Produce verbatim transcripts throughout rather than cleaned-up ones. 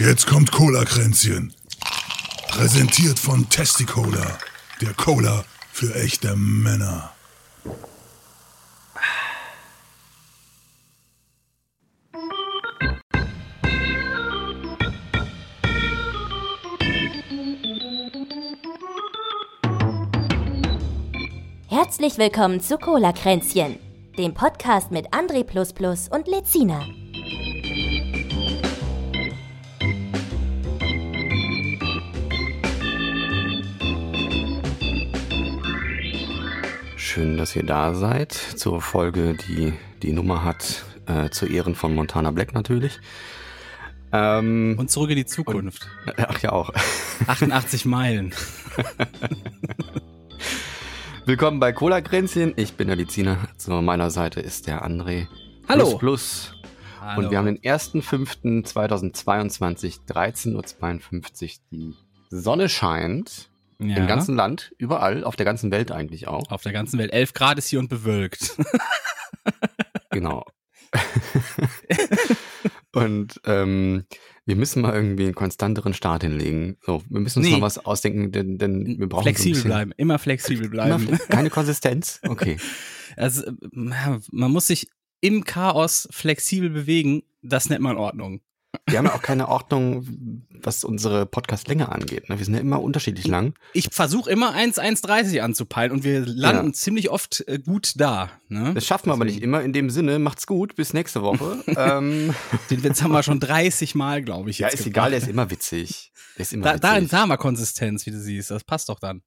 Jetzt kommt Cola-Kränzchen. Präsentiert von Testy Cola, der Cola für echte Männer. Herzlich willkommen zu Cola-Kränzchen, dem Podcast mit André plus plus und Lehzina. Schön, dass ihr da seid zur Folge, die die Nummer hat, äh, zu Ehren von Montana Black natürlich. Ähm, und zurück in die Zukunft. Und, ach ja, auch. achtundachtzig Meilen. Willkommen bei Cola-Kränzchen. Ich bin der Lehzina. Zu meiner Seite ist der André. Hallo. Plus, plus. Hallo. Und wir haben den ersten fünften zweitausendzweiundzwanzig, dreizehn Uhr zweiundfünfzig. Die Sonne scheint. Ja. Im ganzen Land, überall, auf der ganzen Welt eigentlich auch. Auf der ganzen Welt. elf Grad ist hier und bewölkt. Genau. Und ähm, wir müssen mal irgendwie einen konstanteren Start hinlegen. So, wir müssen uns nee. mal was ausdenken, denn, denn wir brauchen flexibel so ein bleiben, immer flexibel bleiben. Immer fle- keine Konsistenz? Okay. Also man muss sich im Chaos flexibel bewegen, das nennt man Ordnung. Wir haben ja auch keine Ordnung, was unsere Podcast-Länge angeht. Wir sind ja immer unterschiedlich lang. Ich versuche immer eins Komma eins dreißig anzupeilen und wir landen ja. ziemlich oft gut da. Ne? Das schaffen wir also, aber nicht immer. In dem Sinne, macht's gut, bis nächste Woche. ähm. Den Witz haben wir schon dreißig Mal, glaube ich. Ja, ist egal, der ist immer witzig. Der ist immer da, witzig. Da, da haben wir Konsistenz, wie du siehst. Das passt doch dann.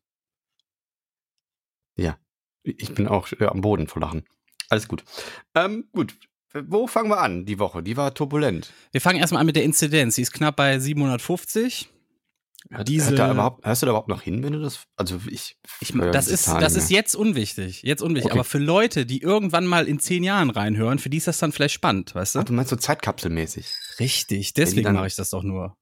Ja, ich bin auch äh, am Boden vor Lachen. Alles gut. Ähm, gut. Wo fangen wir an, die Woche? Die war turbulent. Wir fangen erstmal an mit der Inzidenz. Die ist knapp bei siebenhundertfünfzig. Diese, da überhaupt, hörst du da überhaupt noch hin, wenn du das? Also ich. ich das ist, das ist jetzt unwichtig. Jetzt unwichtig. Okay. Aber für Leute, die irgendwann mal in zehn Jahren reinhören, für die ist das dann vielleicht spannend, weißt du? Ach, du meinst so zeitkapselmäßig. Richtig, deswegen mache ich das doch nur.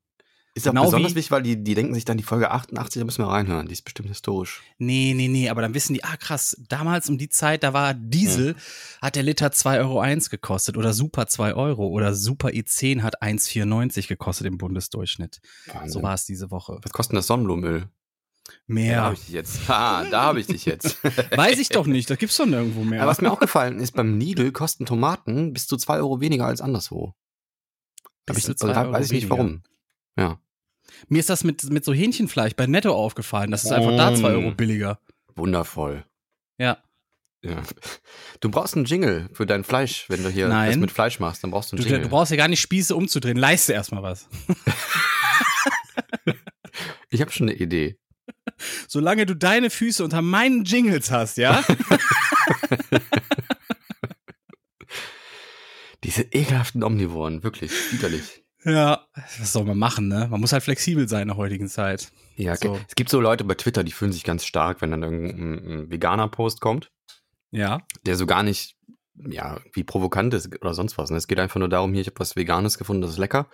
Ist auch genau besonders wie, wichtig, weil die, die denken sich dann, die Folge achtundachtzig, da müssen wir reinhören, die ist bestimmt historisch. Nee, nee, nee, aber dann wissen die, ah krass, damals um die Zeit, da war Diesel, hm. hat der Liter zwei Euro eins gekostet oder Super zwei Euro oder Super E zehn hat eins Komma vierundneunzig gekostet im Bundesdurchschnitt. Wahnsinn. So war es diese Woche. Was kostet denn das Sonnenblumenöl? Mehr. Da habe ich dich jetzt. Ha, da habe ich dich jetzt. Weiß ich doch nicht, da gibt's doch nirgendwo mehr. Aber was mir auch gefallen ist, beim Lidl kosten Tomaten bis zu zwei Euro weniger als anderswo. Bis ich, also, da weiß ich nicht weniger. Warum. Ja. Mir ist das mit, mit so Hähnchenfleisch bei Netto aufgefallen. Das ist einfach oh. da zwei Euro billiger. Wundervoll. Ja. ja. Du brauchst einen Jingle für dein Fleisch, wenn du hier Nein. das mit Fleisch machst. Dann brauchst du einen du, Jingle. Du brauchst ja gar nicht Spieße umzudrehen. Leiste erstmal was. Ich habe schon eine Idee. Solange du deine Füße unter meinen Jingles hast, ja? Diese ekelhaften Omnivoren, wirklich widerlich. Ja, was soll man machen, ne? Man muss halt flexibel sein in der heutigen Zeit. Ja, okay. So. Es gibt so Leute bei Twitter, die fühlen sich ganz stark, wenn dann irgendein ein Veganer-Post kommt. Ja. Der so gar nicht, ja, wie provokant ist oder sonst was. Ne? Es geht einfach nur darum, hier, ich habe was Veganes gefunden, das ist lecker.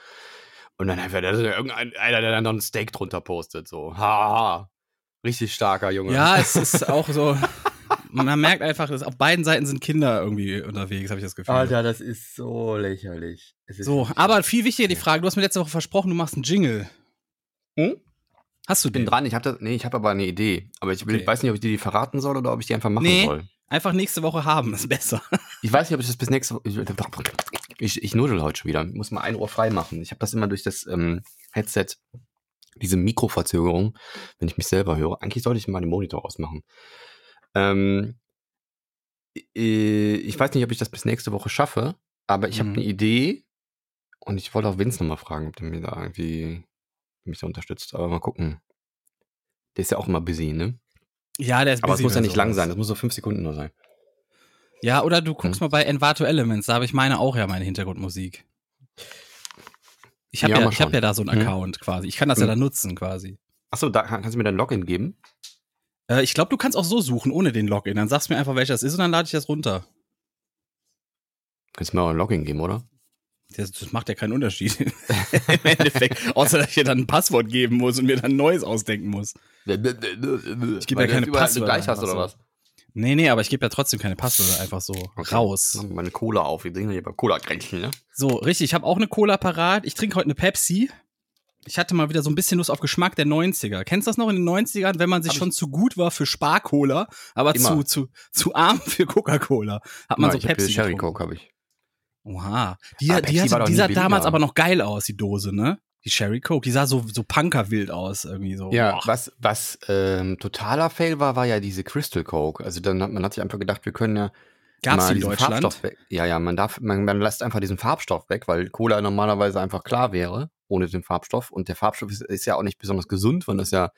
Und dann einfach da ist ja irgendein, einer, der dann noch ein Steak drunter postet, so. Haha. Richtig starker Junge. Ja, es ist auch so. Man merkt einfach, dass auf beiden Seiten sind Kinder irgendwie unterwegs, habe ich das Gefühl. Alter, das ist so lächerlich. Es ist so, lächerlich. Aber viel wichtiger die Frage, du hast mir letzte Woche versprochen, du machst einen Jingle. Hm? Hast du den? Ich bin dran, ich habe nee, hab aber eine Idee. Aber ich will, okay. weiß nicht, ob ich dir die verraten soll oder ob ich die einfach machen nee, soll. Einfach nächste Woche haben, ist besser. Ich weiß nicht, ob ich das bis nächste Woche... Ich, ich, ich nudel heute schon wieder, ich muss mal ein Ohr frei machen. Ich habe das immer durch das ähm, Headset, diese Mikroverzögerung, wenn ich mich selber höre. Eigentlich sollte ich mal den Monitor ausmachen. Ähm, ich weiß nicht, ob ich das bis nächste Woche schaffe, aber ich mhm. habe eine Idee und ich wollte auch Vince nochmal fragen, ob der mir da irgendwie mich da unterstützt, aber mal gucken. Der ist ja auch immer busy, ne? Ja, der ist aber busy. Aber es muss ja nicht lang sein, das muss so fünf Sekunden nur sein. Ja, oder du guckst mhm. mal bei Envato Elements, da habe ich meine auch ja meine Hintergrundmusik. Ich habe ja, ja, ich hab ja da so einen mhm. Account quasi, ich kann das mhm. ja da nutzen quasi. Achso, da kannst du mir dein Login geben? Ich glaube, du kannst auch so suchen, ohne den Login. Dann sagst du mir einfach, welches das ist und dann lade ich das runter. Kannst du mir auch ein Login geben, oder? Das, das macht ja keinen Unterschied. Im Endeffekt. Außer, dass ich dir dann ein Passwort geben muss und mir dann ein neues ausdenken muss. Ich gebe ja keine Passwörter. Gleich hast, oder was? Nee, nee, aber ich gebe ja trotzdem keine Passwörter einfach so okay. raus. Ich mach meine Cola auf. Wir trinken hier beim Cola-Kränzchen, ne? So, richtig. Ich habe auch eine Cola parat. Ich trinke heute eine Pepsi. Ich hatte mal wieder so ein bisschen Lust auf Geschmack der neunziger. Kennst du das noch in den neunzigern, wenn man sich Hab schon zu gut war für Spar-Cola, aber zu, zu, zu arm für Coca-Cola? Hat man ja, so ich Pepsi. Cherry Coke habe ich. Oha. Die, ah, die, die, die sah damals aber noch geil aus, die Dose, ne? Die Cherry Coke, die sah so, so punkerwild aus, irgendwie so. Ja, boah. was, was ähm, totaler Fail war, war ja diese Crystal Coke. Also dann hat man hat sich einfach gedacht, wir können ja. Gab's die in Deutschland? Farbstoff weg. Ja, ja, man darf, man, man lässt einfach diesen Farbstoff weg, weil Cola normalerweise einfach klar wäre, ohne den Farbstoff. Und der Farbstoff ist, ist ja auch nicht besonders gesund, weil das ja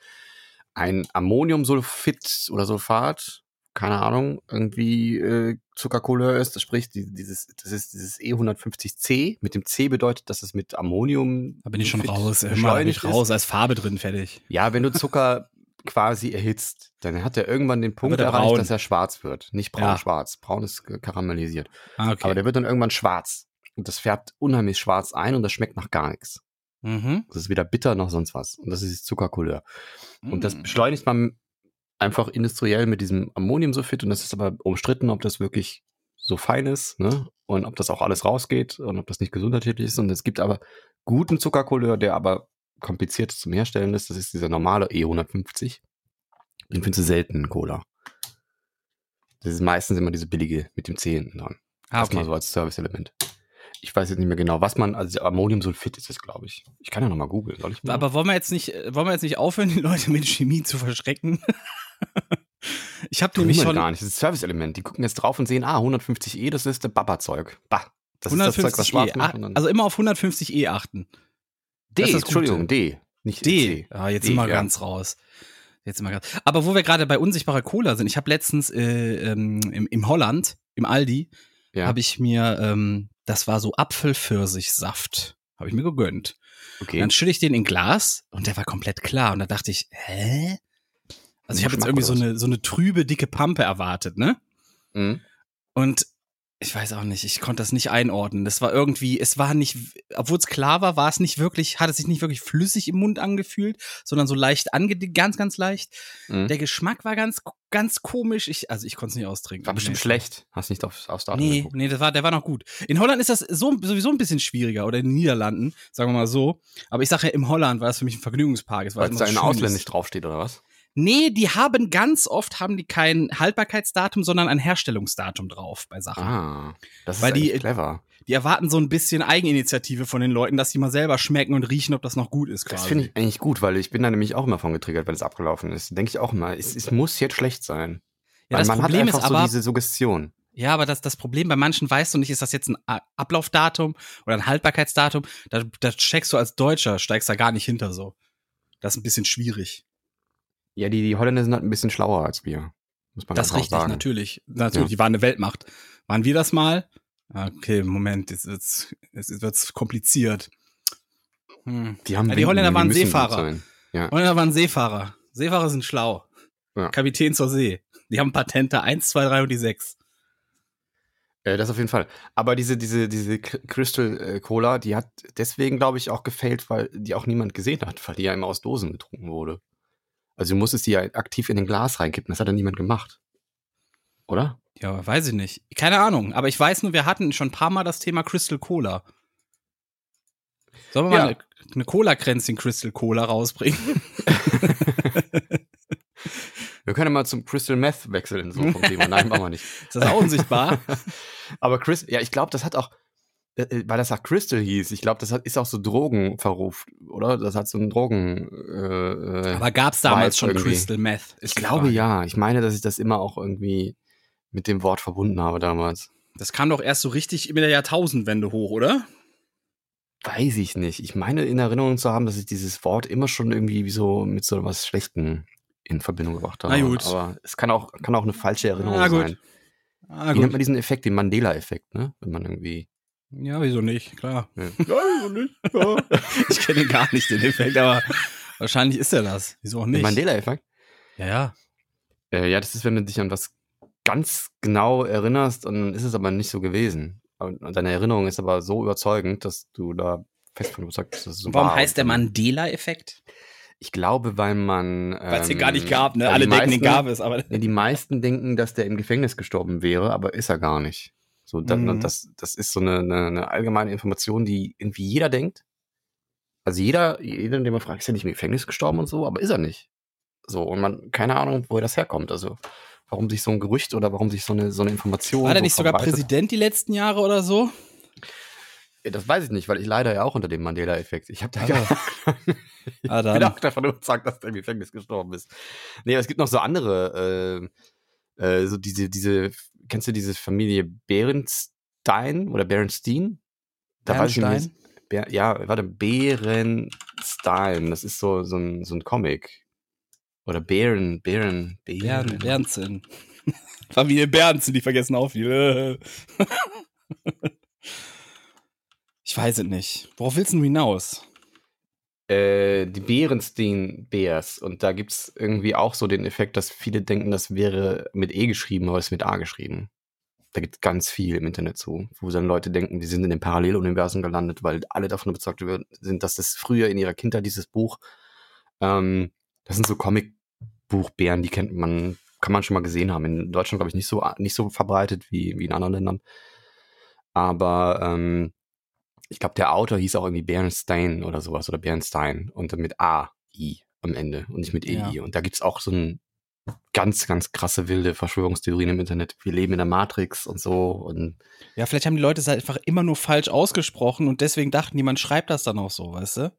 ein Ammoniumsulfid oder Sulfat, keine Ahnung, irgendwie äh, Zuckerkohle ist. Sprich, die, dieses, das ist dieses E hundertfünfzig C. Mit dem C bedeutet, dass es mit Ammonium. Da bin ich schon raus, immer bin ich raus, da ist Farbe drin, fertig. Ja, wenn du Zucker quasi erhitzt, dann hat er irgendwann den Punkt erreicht, braun. Dass er schwarz wird. Nicht braun-schwarz. Ja. Braun ist karamellisiert. Ah, okay. Aber der wird dann irgendwann schwarz. Und das färbt unheimlich schwarz ein und das schmeckt nach gar nichts. Mhm. Das ist weder bitter noch sonst was. Und das ist Zuckerkolleur. Mhm. Und das beschleunigt man einfach industriell mit diesem Ammoniumsulfid. Und das ist aber umstritten, ob das wirklich so fein ist, ne? Und ob das auch alles rausgeht und ob das nicht gesundheitlich ist. Und es gibt aber guten Zuckerkolleur, der aber kompliziert zum Herstellen ist, das ist dieser normale E hundertfünfzig. Den findest du selten in Cola. Das ist meistens immer diese billige mit dem C hinten dran. Ah, okay. Erstmal so als Service-Element. Ich weiß jetzt nicht mehr genau, was man, also Ammoniumsulfid ist es, glaube ich. Ich kann ja nochmal googeln. Soll ich mal? Aber wollen wir jetzt nicht, wollen wir jetzt nicht aufhören, die Leute mit Chemie zu verschrecken? Ich habe nämlich schon... gar nicht, das ist Service-Element. Die gucken jetzt drauf und sehen, ah, hundertfünfzig E, das ist der Baba-Zeug. Bah, das ist das Zeug, was schwarz e, macht. Also immer auf hundertfünfzig E achten. D, das ist das Entschuldigung, Gute. D. Nicht D. C. Ah, jetzt D, sind wir ja. ganz raus. Jetzt sind wir ganz. Aber wo wir gerade bei unsichtbarer Cola sind, ich habe letztens äh, ähm, im, im Holland, im Aldi, ja. habe ich mir, ähm, das war so Apfelpfirsichsaft, habe ich mir gegönnt. Okay. Und dann schütte ich den in Glas und der war komplett klar. Und da dachte ich, hä? Also ich habe jetzt irgendwie so eine, so eine trübe, dicke Pampe erwartet, ne? Mhm. Und ich weiß auch nicht, ich konnte das nicht einordnen. Das war irgendwie, es war nicht, obwohl es klar war, war es nicht wirklich, hat es sich nicht wirklich flüssig im Mund angefühlt, sondern so leicht angedickt, ganz, ganz leicht. Mhm. Der Geschmack war ganz, ganz komisch. Ich, also ich konnte es nicht austrinken. War bestimmt nee. schlecht. Hast nicht auf, aufs Datum Nee, geguckt. nee, das war, der war noch gut. In Holland ist das so, sowieso ein bisschen schwieriger oder in den Niederlanden, sagen wir mal so. Aber ich sage ja, im Holland war das für mich ein Vergnügungspark. Es war Weil es da in ausländisch draufsteht oder was? Nee, die haben ganz oft, haben die kein Haltbarkeitsdatum, sondern ein Herstellungsdatum drauf bei Sachen. Ah, das ist die, clever. Die erwarten so ein bisschen Eigeninitiative von den Leuten, dass die mal selber schmecken und riechen, ob das noch gut ist. Quasi. Das finde ich eigentlich gut, weil ich bin da nämlich auch immer von getriggert, wenn es abgelaufen ist. Denke ich auch immer, es, es muss jetzt schlecht sein. Ja, weil das man Problem hat einfach ist aber, so diese Suggestion. Ja, aber das, das Problem bei manchen, weißt du nicht, ist das jetzt ein Ablaufdatum oder ein Haltbarkeitsdatum? Da, da checkst du als Deutscher, steigst da gar nicht hinter so. Das ist ein bisschen schwierig. Ja, die, die Holländer sind halt ein bisschen schlauer als wir. Muss man das richtig, sagen. natürlich. Natürlich, ja. Die waren eine Weltmacht. Waren wir das mal? Okay, Moment, jetzt wird's, jetzt wird's kompliziert. Hm. Die, haben ja, die Holländer waren die Seefahrer. Ja. Holländer waren Seefahrer. Seefahrer sind schlau. Ja. Kapitän zur See. Die haben Patente eins, zwei, drei und die sechs. Äh, das auf jeden Fall. Aber diese, diese, diese Crystal Cola, die hat deswegen, glaube ich, auch gefailt, weil die auch niemand gesehen hat, weil die ja immer aus Dosen getrunken wurde. Also du musstest die ja aktiv in ein Glas reinkippen. Das hat ja niemand gemacht. Oder? Ja, weiß ich nicht. Keine Ahnung. Aber ich weiß nur, wir hatten schon ein paar Mal das Thema Crystal Cola. Sollen wir ja. mal eine, eine Cola-Kränzchen Crystal Cola rausbringen? Wir können ja mal zum Crystal Meth wechseln. So vom Thema. Nein, machen wir nicht. Ist das auch unsichtbar? Aber Chris, ja, ich glaube, das hat auch, weil das nach Crystal hieß, ich glaube, das hat, ist auch so Drogenverruft, oder? Das hat so einen Drogen... Äh, aber gab's damals schon irgendwie. Crystal Meth? Ich glaube ja. Ich meine, dass ich das immer auch irgendwie mit dem Wort verbunden habe damals. Das kam doch erst so richtig mit der Jahrtausendwende hoch, oder? Weiß ich nicht. Ich meine, in Erinnerung zu haben, dass ich dieses Wort immer schon irgendwie so mit so was Schlechtem in Verbindung gebracht habe. Na gut. Aber es kann auch, kann auch eine falsche Erinnerung Na gut. sein. Na gut. Wie nennt man diesen Effekt, den Mandela-Effekt, ne? Wenn man irgendwie... Ja, wieso nicht? Klar. Ja, ja wieso nicht? Ja. Ich kenne gar nicht den Effekt, aber wahrscheinlich ist er das. Wieso auch nicht? Der Mandela-Effekt? Ja, ja. Äh, ja, das ist, wenn du dich an was ganz genau erinnerst und dann ist es aber nicht so gewesen. Und deine Erinnerung ist aber so überzeugend, dass du da fest von überzeugt bist, dass es so war. Warum heißt der Mandela-Effekt? Ich glaube, weil man... Ähm, weil es den gar nicht gab, ne? Alle denken, den gab es, aber... Die meisten denken, dass der im Gefängnis gestorben wäre, aber ist er gar nicht. So, das, mhm. das, das ist so eine, eine, eine allgemeine Information, die irgendwie jeder denkt, Also jeder, jeder, den man fragt, ist ja nicht im Gefängnis gestorben und so, aber ist er nicht. So, und man, keine Ahnung, woher das herkommt. Also, warum sich so ein Gerücht oder warum sich so eine, so eine Information. War der nicht sogar Präsident die letzten Jahre oder so? Das weiß ich nicht, weil ich leider ja auch unter dem Mandela-Effekt. Ich habe da gar ah, ich bin auch davon überzeugt, dass der im Gefängnis gestorben ist. Nee, aber es gibt noch so andere, äh, äh, so diese, diese, kennst du diese Familie Berenstain oder Berenstain? Da Bernstein? Weiß ich nicht. Ber- ja, warte, Berenstain, das ist so, so, ein, so ein Comic. Oder Bären, Bären, Bären. Berenstain. Familie Berenstain, die vergessen auch viel. Ich weiß es nicht. Worauf willst du hinaus? Äh, die Berenstain Bears. Und da gibt es irgendwie auch so den Effekt, dass viele denken, das wäre mit E geschrieben, aber es ist mit A geschrieben. Da gibt es ganz viel im Internet zu, wo dann Leute denken, die sind in den Paralleluniversen gelandet, weil alle davon überzeugt sind, dass das früher in ihrer Kindheit dieses Buch, ähm, das sind so Comicbuchbären, die kennt man, kann man schon mal gesehen haben. In Deutschland, glaube ich, nicht so, nicht so verbreitet wie, wie in anderen Ländern. Aber ähm, ich glaube, der Autor hieß auch irgendwie Berenstain oder sowas oder Berenstain und dann mit A-I am Ende und nicht mit E-I. Ja. Und da gibt es auch so ein ganz, ganz krasse, wilde Verschwörungstheorien im Internet. Wir leben in der Matrix und so. Und ja, vielleicht haben die Leute es halt einfach immer nur falsch ausgesprochen und deswegen dachten die, man schreibt das dann auch so, weißt du?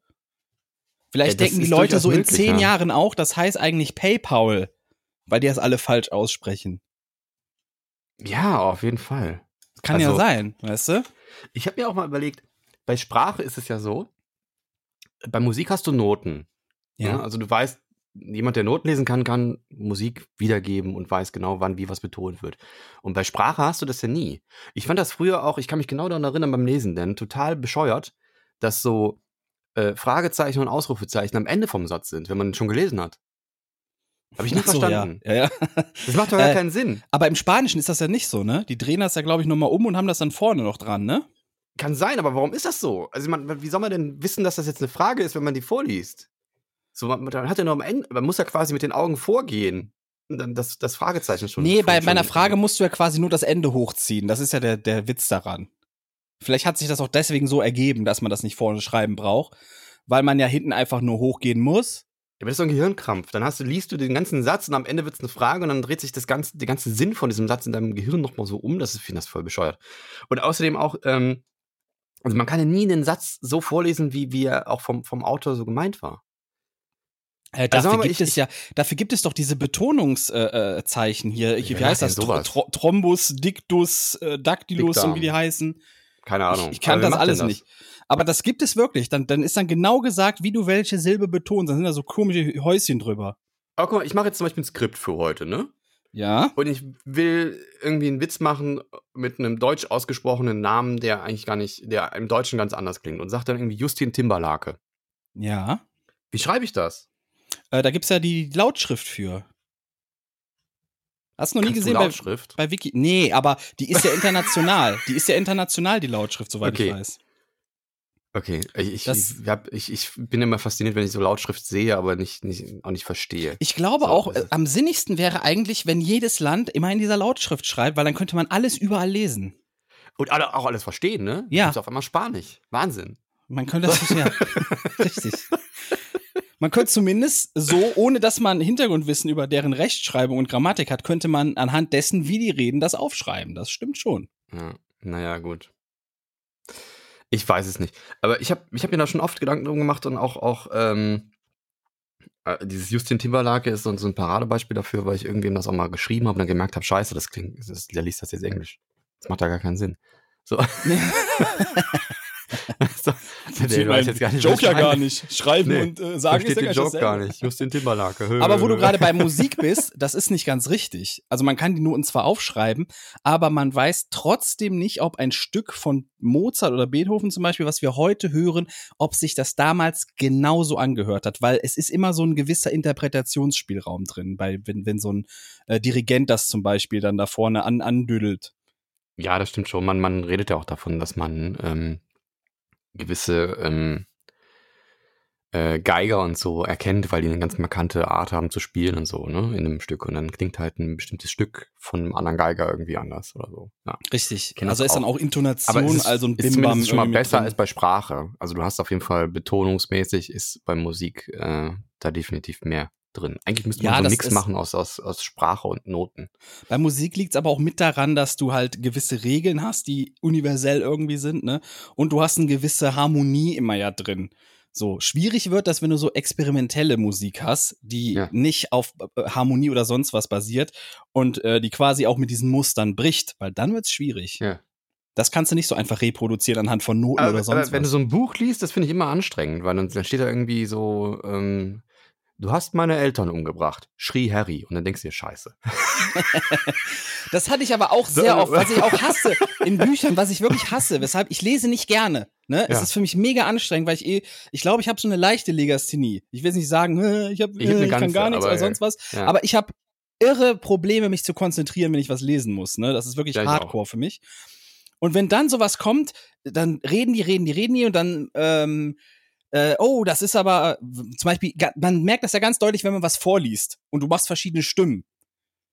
Vielleicht ja, denken die Leute so möglich, in zehn ja. Jahren auch, das heißt eigentlich PayPal, weil die das alle falsch aussprechen. Ja, auf jeden Fall. Kann also, ja sein, weißt du? Ich habe mir auch mal überlegt, bei Sprache ist es ja so, bei Musik hast du Noten. Ja. Ja, also du weißt, jemand, der Noten lesen kann, kann Musik wiedergeben und weiß genau, wann wie was betont wird. Und bei Sprache hast du das ja nie. Ich fand das früher auch, ich kann mich genau daran erinnern beim Lesen, denn total bescheuert, dass so äh, Fragezeichen und Ausrufezeichen am Ende vom Satz sind, wenn man schon gelesen hat. Habe ich nicht so, verstanden. Ja. Ja, ja. Das macht doch gar äh, keinen Sinn. Aber im Spanischen ist das ja nicht so, ne? Die drehen das ja, glaube ich, nochmal um und haben das dann vorne noch dran, ne? Kann sein, aber warum ist das so? Also man, wie soll man denn wissen, dass das jetzt eine Frage ist, wenn man die vorliest? So, man, man hat ja noch am Ende, man muss ja quasi mit den Augen vorgehen. Das, das Fragezeichen schon. Nee, bei meiner Frage musst du ja quasi nur das Ende hochziehen. Das ist ja der, der Witz daran. Vielleicht hat sich das auch deswegen so ergeben, dass man das nicht vorne schreiben braucht, weil man ja hinten einfach nur hochgehen muss. Ja, aber das ist so ein Gehirnkrampf. Dann hast du, liest du den ganzen Satz und am Ende wird es eine Frage und dann dreht sich das ganze, der ganze Sinn von diesem Satz in deinem Gehirn nochmal so um. Das ist, ich finde das voll bescheuert. Und außerdem auch, ähm, also man kann ja nie einen Satz so vorlesen, wie, wie er auch vom, vom Autor so gemeint war. Äh, dafür, also, gibt ich, es ja, dafür gibt es doch diese Betonungszeichen äh, hier. Wie heißt das? Tr- Thrombus, Dictus, äh, Dactylus Dickdarm. Und wie die heißen. Keine Ahnung. Ich, ich kann also, das alles das? nicht. Aber das gibt es wirklich. Dann, dann ist dann genau gesagt, wie du welche Silbe betonst. Dann sind da so komische Häuschen drüber. Aber guck mal, ich mache jetzt zum Beispiel ein Skript für heute, ne? Ja. Und ich will irgendwie einen Witz machen mit einem deutsch ausgesprochenen Namen, der eigentlich gar nicht, der im Deutschen ganz anders klingt. Und sag dann irgendwie Justin Timberlake. Ja. Wie schreibe ich das? Äh, da gibt's ja die Lautschrift für. Hast du noch Kannst nie gesehen? Du Lautschrift? Bei, bei Wiki. Nee, aber die ist ja international. Die ist ja international, die Lautschrift, soweit okay. ich weiß. Okay, ich, ich, hab, ich, ich bin immer fasziniert, wenn ich so Lautschrift sehe, aber nicht, nicht, auch nicht verstehe. Ich glaube so, auch, also. Am sinnigsten wäre eigentlich, wenn jedes Land immer in dieser Lautschrift schreibt, weil dann könnte man alles überall lesen. Und alle, auch alles verstehen, ne? Ja. Du bist auf einmal Spanisch. Wahnsinn. Man könnte das ja. Richtig. Man könnte zumindest so, ohne dass man Hintergrundwissen über deren Rechtschreibung und Grammatik hat, könnte man anhand dessen, wie die reden, das aufschreiben. Das stimmt schon. Ja, naja, gut. Ich weiß es nicht. Aber ich habe ich hab mir da schon oft Gedanken drum gemacht und auch, auch ähm, dieses Justin Timberlake ist so, so ein Paradebeispiel dafür, weil ich irgendwem das auch mal geschrieben habe und dann gemerkt habe, scheiße, das klingt, das, der liest das jetzt Englisch. Das macht da gar keinen Sinn. So. so, der weiß jetzt gar nicht, Joke ja gar nicht. Schreiben nee, und äh, sagen ist ja gar nicht. gar nicht. Justin Timberlake. Hö, aber wo du gerade bei Musik bist, das ist nicht ganz richtig. Also man kann die Noten zwar aufschreiben, aber man weiß trotzdem nicht, ob ein Stück von Mozart oder Beethoven zum Beispiel, was wir heute hören, ob sich das damals genauso angehört hat. Weil es ist immer so ein gewisser Interpretationsspielraum drin, weil wenn, wenn so ein äh, Dirigent das zum Beispiel dann da vorne an, andüdelt. Ja, das stimmt schon. Man, man redet ja auch davon, dass man ähm gewisse ähm, äh, Geiger und so erkennt, weil die eine ganz markante Art haben zu spielen und so, ne, in einem Stück. Und dann klingt halt ein bestimmtes Stück von einem anderen Geiger irgendwie anders oder so. Ja. Richtig. Also ist auch. Dann auch Intonation, aber es ist, also ein Bim-Bam. Ist zumindest schon mal besser als bei Sprache. Also du hast auf jeden Fall betonungsmäßig ist bei Musik äh, da definitiv mehr drin. Eigentlich müsste man ja, so einen Mix machen aus, aus, aus Sprache und Noten. Bei Musik liegt es aber auch mit daran, dass du halt gewisse Regeln hast, die universell irgendwie sind, ne? Und du hast eine gewisse Harmonie immer ja drin. So, schwierig wird das, wenn du so experimentelle Musik hast, die ja. nicht auf Harmonie oder sonst was basiert und äh, die quasi auch mit diesen Mustern bricht, weil dann wird's schwierig. Ja. Das kannst du nicht so einfach reproduzieren anhand von Noten aber, oder sonst aber was. Wenn du so ein Buch liest, das finde ich immer anstrengend, weil dann, dann steht da irgendwie so ähm du hast meine Eltern umgebracht, schrie Harry. Und dann denkst du dir, scheiße. Das hatte ich aber auch sehr oft, was ich auch hasse in Büchern, was ich wirklich hasse, weshalb ich lese nicht gerne. Ne? Es ja. ist für mich mega anstrengend, weil ich eh, ich glaube, ich habe so eine leichte Legasthenie. Ich will nicht sagen, ich, hab, ich, hab ich ganze, kann gar nichts aber, oder sonst was. Ja. Aber ich habe irre Probleme, mich zu konzentrieren, wenn ich was lesen muss. Ne? Das ist wirklich ja, hardcore auch. Für mich. Und wenn dann sowas kommt, dann reden die, reden die, reden die und dann ähm, oh, das ist aber, zum Beispiel, man merkt das ja ganz deutlich, wenn man was vorliest und du machst verschiedene Stimmen.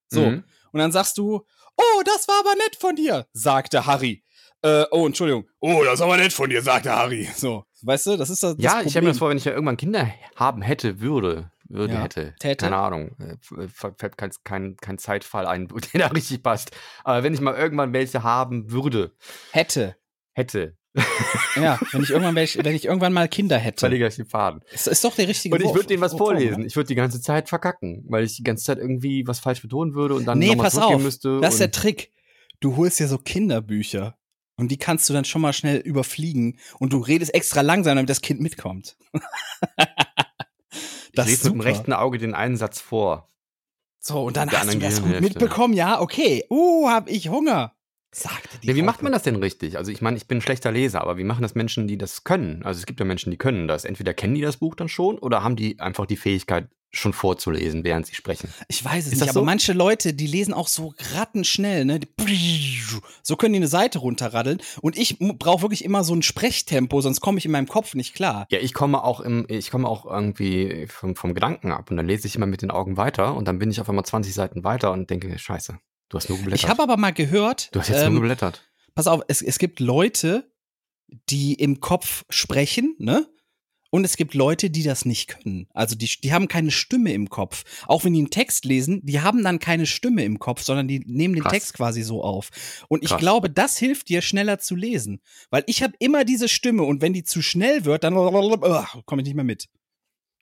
So, mhm. Und dann sagst du, oh, das war aber nett von dir, sagte Harry. Äh, oh, Entschuldigung. Oh, das war aber nett von dir, sagte Harry. So, weißt du, das ist das, das ja, Problem. Ja, ich habe mir das vor, wenn ich ja irgendwann Kinder haben hätte, würde, würde, ja. hätte, Täte. Keine Ahnung, fällt kein, kein, kein Zeitfall ein, der da richtig passt. Aber wenn ich mal irgendwann welche haben würde. Hätte. Hätte. Ja, wenn ich irgendwann welche, wenn ich irgendwann mal Kinder hätte. Völliger Faden. Ist, ist doch der richtige. Und ich würde denen was vorlesen. Ich würde die ganze Zeit verkacken, weil ich die ganze Zeit irgendwie was falsch betonen würde und dann nee, nochmal zurückgehen auf. Müsste. Das ist der Trick. Du holst ja so Kinderbücher und die kannst du dann schon mal schnell überfliegen und du redest extra langsam, damit das Kind mitkommt. Das ich lese mit dem rechten Auge den einen Satz vor. So, und dann und hast du das gut mitbekommen. Ja, okay. Uh, hab ich Hunger. Sagte die. Wie Frage. Macht man das denn richtig? Also ich meine, ich bin ein schlechter Leser, aber wie machen das Menschen, die das können? Also es gibt ja Menschen, die können das. Entweder kennen die das Buch dann schon oder haben die einfach die Fähigkeit, schon vorzulesen, während sie sprechen. Ich weiß es ist nicht, aber so? Manche Leute, die lesen auch so rattenschnell, ne? So können die eine Seite runterraddeln und ich brauche wirklich immer so ein Sprechtempo, sonst komme ich in meinem Kopf nicht klar. Ja, ich komme auch im, ich komme auch irgendwie vom, vom Gedanken ab und dann lese ich immer mit den Augen weiter und dann bin ich auf einmal zwanzig Seiten weiter und denke, scheiße. Du hast nur geblättert. Ich habe aber mal gehört. Du hast jetzt ähm, nur geblättert. Pass auf, es, es gibt Leute, die im Kopf sprechen, ne? Und es gibt Leute, die das nicht können. Also die, die haben keine Stimme im Kopf. Auch wenn die einen Text lesen, die haben dann keine Stimme im Kopf, sondern die nehmen den Krass. Text quasi so auf. Und ich Krass. glaube, das hilft dir, schneller zu lesen. Weil ich habe immer diese Stimme und wenn die zu schnell wird, dann oh, komme ich nicht mehr mit.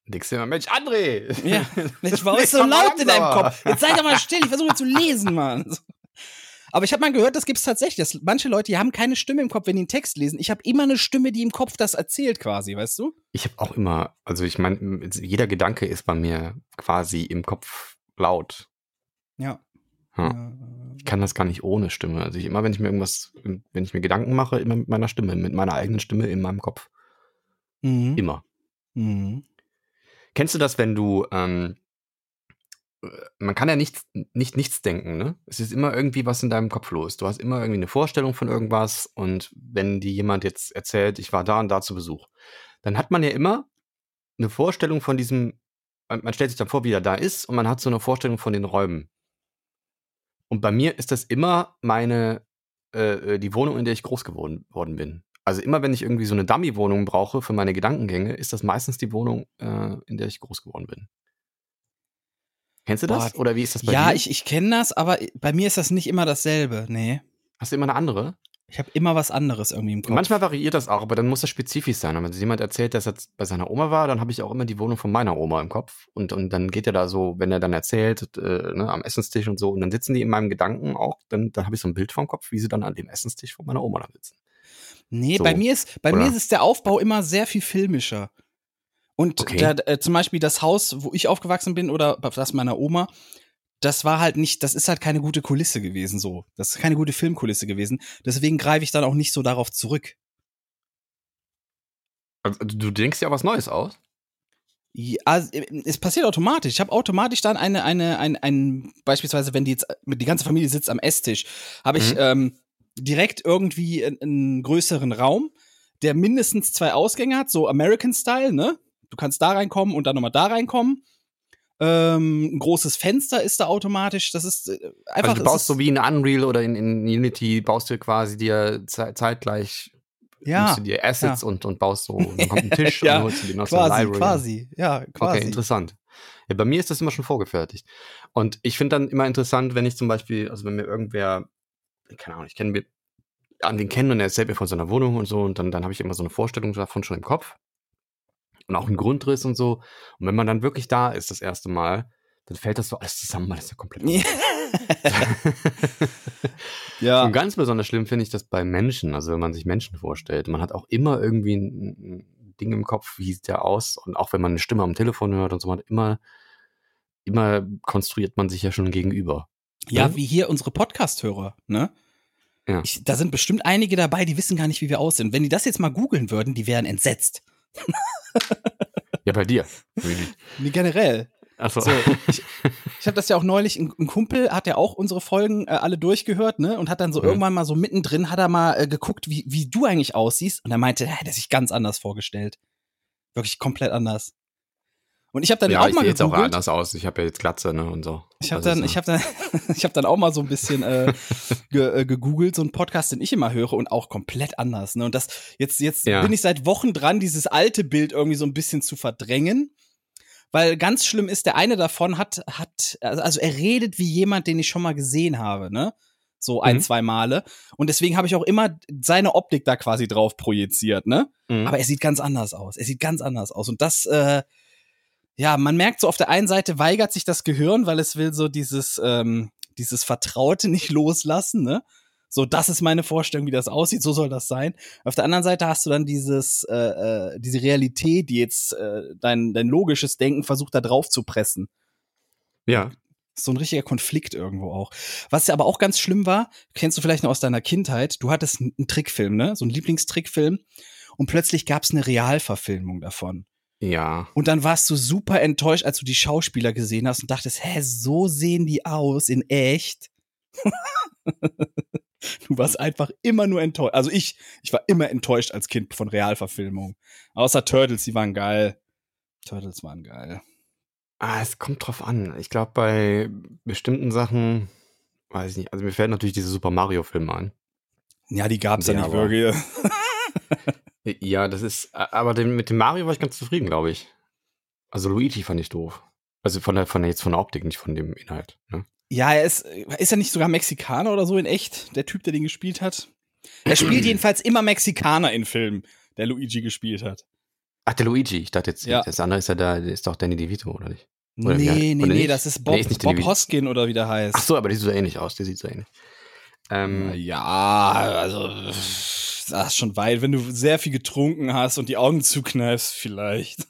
Denkst du immer, Mensch, André! Ja, Mensch, warum ist so laut in deinem Kopf? Jetzt sei doch mal still, ich versuche zu lesen, Mann. Aber ich habe mal gehört, das gibt's tatsächlich. Dass manche Leute, die haben keine Stimme im Kopf, wenn die einen Text lesen. Ich habe immer eine Stimme, die im Kopf das erzählt quasi, weißt du? Ich habe auch immer, also ich meine, jeder Gedanke ist bei mir quasi im Kopf laut. Ja. Hm. Ich kann das gar nicht ohne Stimme. Also ich, immer, wenn ich mir irgendwas, wenn ich mir Gedanken mache, immer mit meiner Stimme, mit meiner eigenen Stimme in meinem Kopf. Mhm. Immer. Mhm. Kennst du das, wenn du, ähm, man kann ja nichts, nicht nichts denken, ne? Es ist immer irgendwie was in deinem Kopf los. Du hast immer irgendwie eine Vorstellung von irgendwas und wenn dir jemand jetzt erzählt, ich war da und da zu Besuch, dann hat man ja immer eine Vorstellung von diesem, man stellt sich dann vor, wie er da ist und man hat so eine Vorstellung von den Räumen. Und bei mir ist das immer meine, äh, die Wohnung, in der ich groß geworden worden bin. Also immer, wenn ich irgendwie so eine Dummy-Wohnung brauche für meine Gedankengänge, ist das meistens die Wohnung, äh, in der ich groß geworden bin. Kennst du das? Boah. Oder wie ist das bei ja, dir? Ja, ich, ich kenne das, aber bei mir ist das nicht immer dasselbe, nee. Hast du immer eine andere? Ich habe immer was anderes irgendwie im Kopf. Manchmal variiert das auch, aber dann muss das spezifisch sein. Und wenn jemand erzählt, dass er bei seiner Oma war, dann habe ich auch immer die Wohnung von meiner Oma im Kopf. Und, und dann geht er da so, wenn er dann erzählt, äh, ne, am Essenstisch und so, und dann sitzen die in meinem Gedanken auch, dann, dann habe ich so ein Bild vom Kopf, wie sie dann an dem Essenstisch von meiner Oma da sitzen. Nee, so, bei mir ist bei oder? mir ist es der Aufbau immer sehr viel filmischer. Und okay. da, äh, zum Beispiel das Haus, wo ich aufgewachsen bin oder das meiner Oma, das war halt nicht, das ist halt keine gute Kulisse gewesen so. Das ist keine gute Filmkulisse gewesen. Deswegen greife ich dann auch nicht so darauf zurück. Also, du denkst ja was Neues aus? Ja, also, es passiert automatisch. Ich habe automatisch dann eine, eine, ein, ein, beispielsweise, wenn die jetzt, die ganze Familie sitzt am Esstisch, habe ich, mhm. ähm, direkt irgendwie einen größeren Raum, der mindestens zwei Ausgänge hat, so American Style, ne? du kannst da reinkommen und dann nochmal da reinkommen. Ähm, ein großes Fenster ist da automatisch. Das ist äh, einfach. Also du baust so wie in Unreal oder in, in Unity, baust du quasi dir ze- zeitgleich ja, nimmst du dir Assets ja. und, und baust so und dann kommt einen Tisch ja, und holst du dir noch so eine Library. Quasi, ja, quasi. Okay, interessant. Ja, bei mir ist das immer schon vorgefertigt. Und ich finde dann immer interessant, wenn ich zum Beispiel, also wenn mir irgendwer, keine Ahnung, ich kenne mir an den kennen und er erzählt mir von seiner Wohnung und so und dann, dann habe ich immer so eine Vorstellung davon schon im Kopf und auch einen Grundriss und so. Und wenn man dann wirklich da ist das erste Mal, dann fällt das so alles zusammen, weil das ist ja komplett ja. Und ganz besonders schlimm finde ich das bei Menschen, also wenn man sich Menschen vorstellt. Man hat auch immer irgendwie ein, ein Ding im Kopf, wie sieht der aus? Und auch wenn man eine Stimme am Telefon hört und so, man hat immer, immer konstruiert man sich ja schon gegenüber. Ja, ne? Wie hier unsere Podcast-Hörer, ne? Ja. Ich, da sind bestimmt einige dabei, die wissen gar nicht, wie wir aussehen. Wenn die das jetzt mal googeln würden, die wären entsetzt. Ja, bei dir. Nee, generell. Ach so. So, ich ich habe das ja auch neulich, ein, ein Kumpel hat ja auch unsere Folgen äh, alle durchgehört, ne? Und hat dann so mhm. irgendwann mal so mittendrin, hat er mal äh, geguckt, wie, wie du eigentlich aussiehst. Und er meinte, er hätte sich ganz anders vorgestellt. Wirklich komplett anders. Und ich habe dann ja, auch ich mal gegoogelt. Ja, ich sehe jetzt auch anders aus. Ich habe ja jetzt Glatze, ne, und so. Ich habe dann, ich habe dann, ich habe dann auch mal so ein bisschen äh, ge, äh, gegoogelt, so einen Podcast, den ich immer höre und auch komplett anders, ne. Und das jetzt, jetzt ja. bin ich seit Wochen dran, dieses alte Bild irgendwie so ein bisschen zu verdrängen, weil ganz schlimm ist, der eine davon hat, hat, also er redet wie jemand, den ich schon mal gesehen habe, ne, so ein, mhm. zwei Male. Und deswegen habe ich auch immer seine Optik da quasi drauf projiziert, ne. Mhm. Aber er sieht ganz anders aus. Er sieht ganz anders aus. Und das äh, ja, man merkt so, auf der einen Seite weigert sich das Gehirn, weil es will so dieses, ähm, dieses Vertraute nicht loslassen, ne? So, das ist meine Vorstellung, wie das aussieht, so soll das sein. Auf der anderen Seite hast du dann dieses, äh, diese Realität, die jetzt äh, dein, dein logisches Denken versucht, da drauf zu pressen. Ja. So ein richtiger Konflikt irgendwo auch. Was ja aber auch ganz schlimm war, kennst du vielleicht noch aus deiner Kindheit, du hattest einen Trickfilm, ne? So einen Lieblingstrickfilm. Und plötzlich gab es eine Realverfilmung davon. Ja. Und dann warst du super enttäuscht, als du die Schauspieler gesehen hast und dachtest, hä, so sehen die aus in echt? Du warst einfach immer nur enttäuscht. Also ich, ich war immer enttäuscht als Kind von Realverfilmungen. Außer Turtles, die waren geil. Turtles waren geil. Ah, es kommt drauf an. Ich glaube, bei bestimmten Sachen, weiß ich nicht, also mir fällt natürlich diese Super Mario-Filme an. Ja, die gab's ja nicht wirklich. Ja, das ist, aber den, mit dem Mario war ich ganz zufrieden, glaube ich. Also Luigi fand ich doof. Also von der, von der, jetzt von der Optik, nicht von dem Inhalt. Ne? Ja, er ist, ist er nicht sogar Mexikaner oder so in echt? Der Typ, der den gespielt hat? Er spielt jedenfalls immer Mexikaner in Filmen, der Luigi gespielt hat. Ach, der Luigi, ich dachte jetzt, ja. Das andere ist ja da, ist doch Danny DeVito, oder nicht? Oder nee, nee, oder nee, nicht? Das ist Bob, nee, ist Bob Hoskin oder wie der heißt. Ach so, aber die sieht so ähnlich aus, die sieht so ähnlich. Ähm, ja, also das ist schon weit, wenn du sehr viel getrunken hast und die Augen zukneifst vielleicht.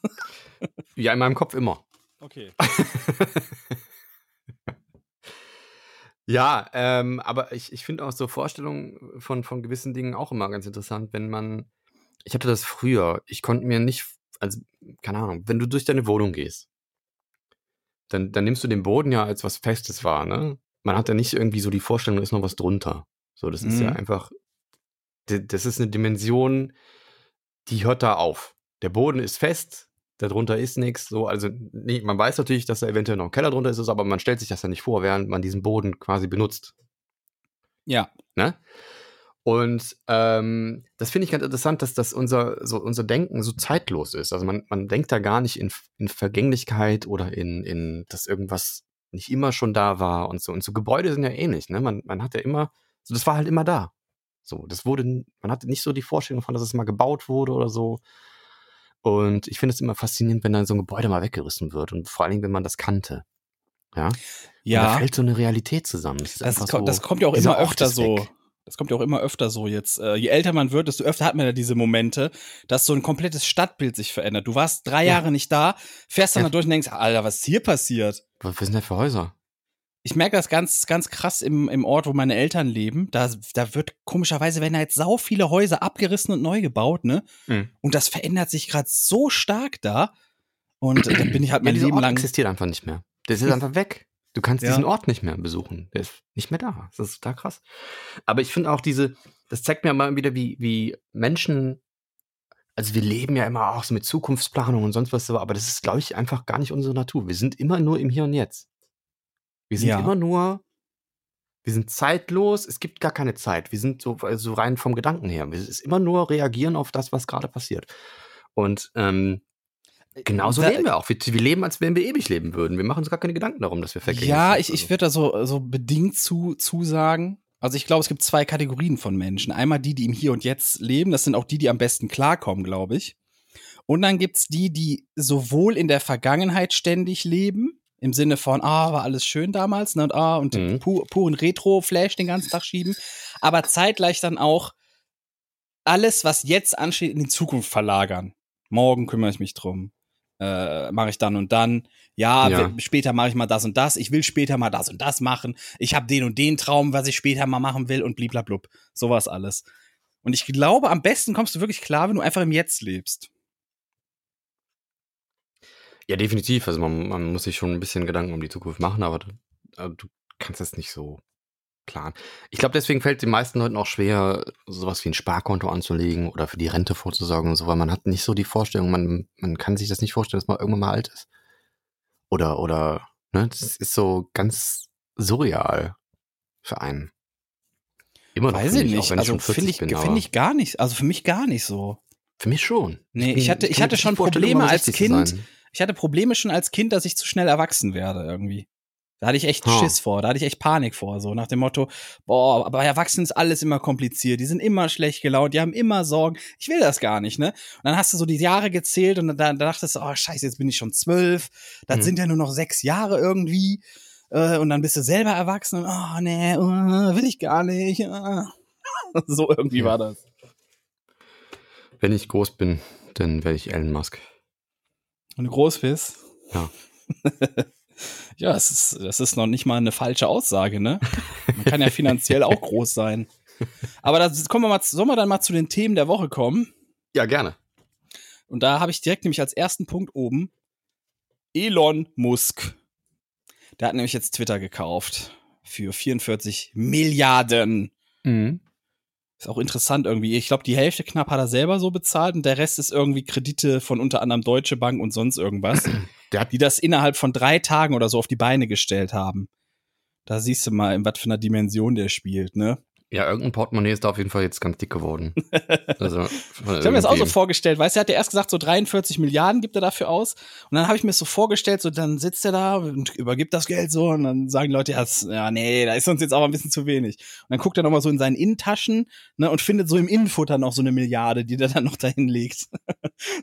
Ja, in meinem Kopf immer. Okay. Ja, ähm, aber ich, ich finde auch so Vorstellungen von, von gewissen Dingen auch immer ganz interessant, wenn man, ich hatte das früher, ich konnte mir nicht, also keine Ahnung, wenn du durch deine Wohnung gehst, dann, dann nimmst du den Boden ja als was Festes wahr, ne? Man hat ja nicht irgendwie so die Vorstellung, da ist noch was drunter. So, das mhm. ist ja einfach, das ist eine Dimension, die hört da auf. Der Boden ist fest, darunter ist nichts. So, also nee, man weiß natürlich, dass da eventuell noch ein Keller drunter ist, aber man stellt sich das ja nicht vor, während man diesen Boden quasi benutzt. Ja. Ne? Und ähm, das finde ich ganz interessant, dass das unser, so unser Denken so zeitlos ist. Also man, man denkt da gar nicht in, in Vergänglichkeit oder in, in, dass irgendwas nicht immer schon da war und so. Und so Gebäude sind ja ähnlich, ne? Man, man hat ja immer, so das war halt immer da. So, das wurde, man hatte nicht so die Vorstellung davon, dass es mal gebaut wurde oder so. Und ich finde es immer faszinierend, wenn dann so ein Gebäude mal weggerissen wird und vor allen Dingen, wenn man das kannte. Ja. Ja. Und da fällt so eine Realität zusammen. Das, das, ist, so, das kommt ja auch immer öfter so. Das kommt ja auch immer öfter so jetzt. Äh, je älter man wird, desto öfter hat man ja diese Momente, dass so ein komplettes Stadtbild sich verändert. Du warst drei ja. Jahre nicht da, fährst dann ja. da durch und denkst, Alter, was ist hier passiert? Was sind denn für Häuser? Ich merke das ganz, ganz krass im, im Ort, wo meine Eltern leben. Da, da wird komischerweise, werden da jetzt sau viele Häuser abgerissen und neu gebaut, ne? Mhm. Und das verändert sich gerade so stark da. Und äh, dann bin ich halt mein ja, Leben Ort lang. Existiert einfach nicht mehr. Das ist einfach weg. Du kannst ja. diesen Ort nicht mehr besuchen. Der ist nicht mehr da. Das ist total krass. Aber ich finde auch diese, das zeigt mir mal wieder, wie, wie Menschen Also wir leben ja immer auch so mit Zukunftsplanung und sonst was, aber das ist, glaube ich, einfach gar nicht unsere Natur. Wir sind immer nur im Hier und Jetzt. Wir sind ja. immer nur, wir sind zeitlos, es gibt gar keine Zeit. Wir sind so also rein vom Gedanken her. Es ist immer nur reagieren auf das, was gerade passiert. Und ähm, genauso da, leben wir auch. Wir, wir leben, als wenn wir ewig leben würden. Wir machen uns gar keine Gedanken darum, dass wir vergehen. Ja, ich, ich würde da so, so bedingt zu, zusagen. Also ich glaube, es gibt zwei Kategorien von Menschen. Einmal die, die im Hier und Jetzt leben. Das sind auch die, die am besten klarkommen, glaube ich. Und dann gibt's die, die sowohl in der Vergangenheit ständig leben, im Sinne von, ah, war alles schön damals, ne, und ah, und mhm. pu- puren Retro-Flash den ganzen Tag schieben, aber zeitgleich dann auch alles, was jetzt ansteht, in die Zukunft verlagern. Morgen kümmere ich mich drum. Äh, mache ich dann und dann. Ja, ja. W- später mache ich mal das und das. Ich will später mal das und das machen. Ich habe den und den Traum, was ich später mal machen will und bliblablub. Sowas alles. Und ich glaube, am besten kommst du wirklich klar, wenn du einfach im Jetzt lebst. Ja, definitiv. Also man, man muss sich schon ein bisschen Gedanken um die Zukunft machen, aber du, aber du kannst das nicht so planen. Ich glaube, deswegen fällt es den meisten Leuten auch schwer, sowas wie ein Sparkonto anzulegen oder für die Rente vorzusorgen und so, weil man hat nicht so die Vorstellung, man, man kann sich das nicht vorstellen, dass man irgendwann mal alt ist. Oder, oder, ne, das ist so ganz surreal für einen. Immer noch. Weiß ich nicht, also finde ich, find ich gar nicht, also für mich gar nicht so. Für mich schon. Nee, ich, bin, ich hatte, ich hatte schon Probleme als Kind. Ich hatte Probleme schon als Kind, dass ich zu schnell erwachsen werde irgendwie. Da hatte ich echt huh. Schiss vor, da hatte ich echt Panik vor, so nach dem Motto, boah, aber Erwachsenen ist alles immer kompliziert, die sind immer schlecht gelaunt, die haben immer Sorgen, ich will das gar nicht, ne? Und dann hast du so die Jahre gezählt und dann, dann dachtest du, oh scheiße, jetzt bin ich schon zwölf, das mhm. sind ja nur noch sechs Jahre irgendwie äh, und dann bist du selber erwachsen und oh nee, uh, will ich gar nicht. Uh. So irgendwie war das. Wenn ich groß bin, dann werde ich Elon Musk. Wenn du groß bist? Ja. Ja, das ist, das ist noch nicht mal eine falsche Aussage, ne? Man kann ja finanziell auch groß sein. Aber das, kommen wir mal, sollen wir dann mal zu den Themen der Woche kommen? Ja, gerne. Und da habe ich direkt nämlich als ersten Punkt oben Elon Musk. Der hat nämlich jetzt Twitter gekauft für vierundvierzig Milliarden. Mhm. Ist auch interessant irgendwie. Ich glaube, die Hälfte knapp hat er selber so bezahlt und der Rest ist irgendwie Kredite von unter anderem Deutsche Bank und sonst irgendwas, der hat die das innerhalb von drei Tagen oder so auf die Beine gestellt haben. Da siehst du mal, in was für einer Dimension der spielt, ne? Ja, irgendein Portemonnaie ist da auf jeden Fall jetzt ganz dick geworden. Also, ich habe mir das auch so vorgestellt, weißt du, er hat ja erst gesagt, so dreiundvierzig Milliarden gibt er dafür aus und dann habe ich mir das so vorgestellt, so dann sitzt er da und übergibt das Geld so und dann sagen Leute, ja, das, ja nee, da ist uns jetzt aber ein bisschen zu wenig. Und dann guckt er nochmal so in seinen Innentaschen, ne, und findet so im Innenfutter noch so eine Milliarde, die der dann noch dahin legt.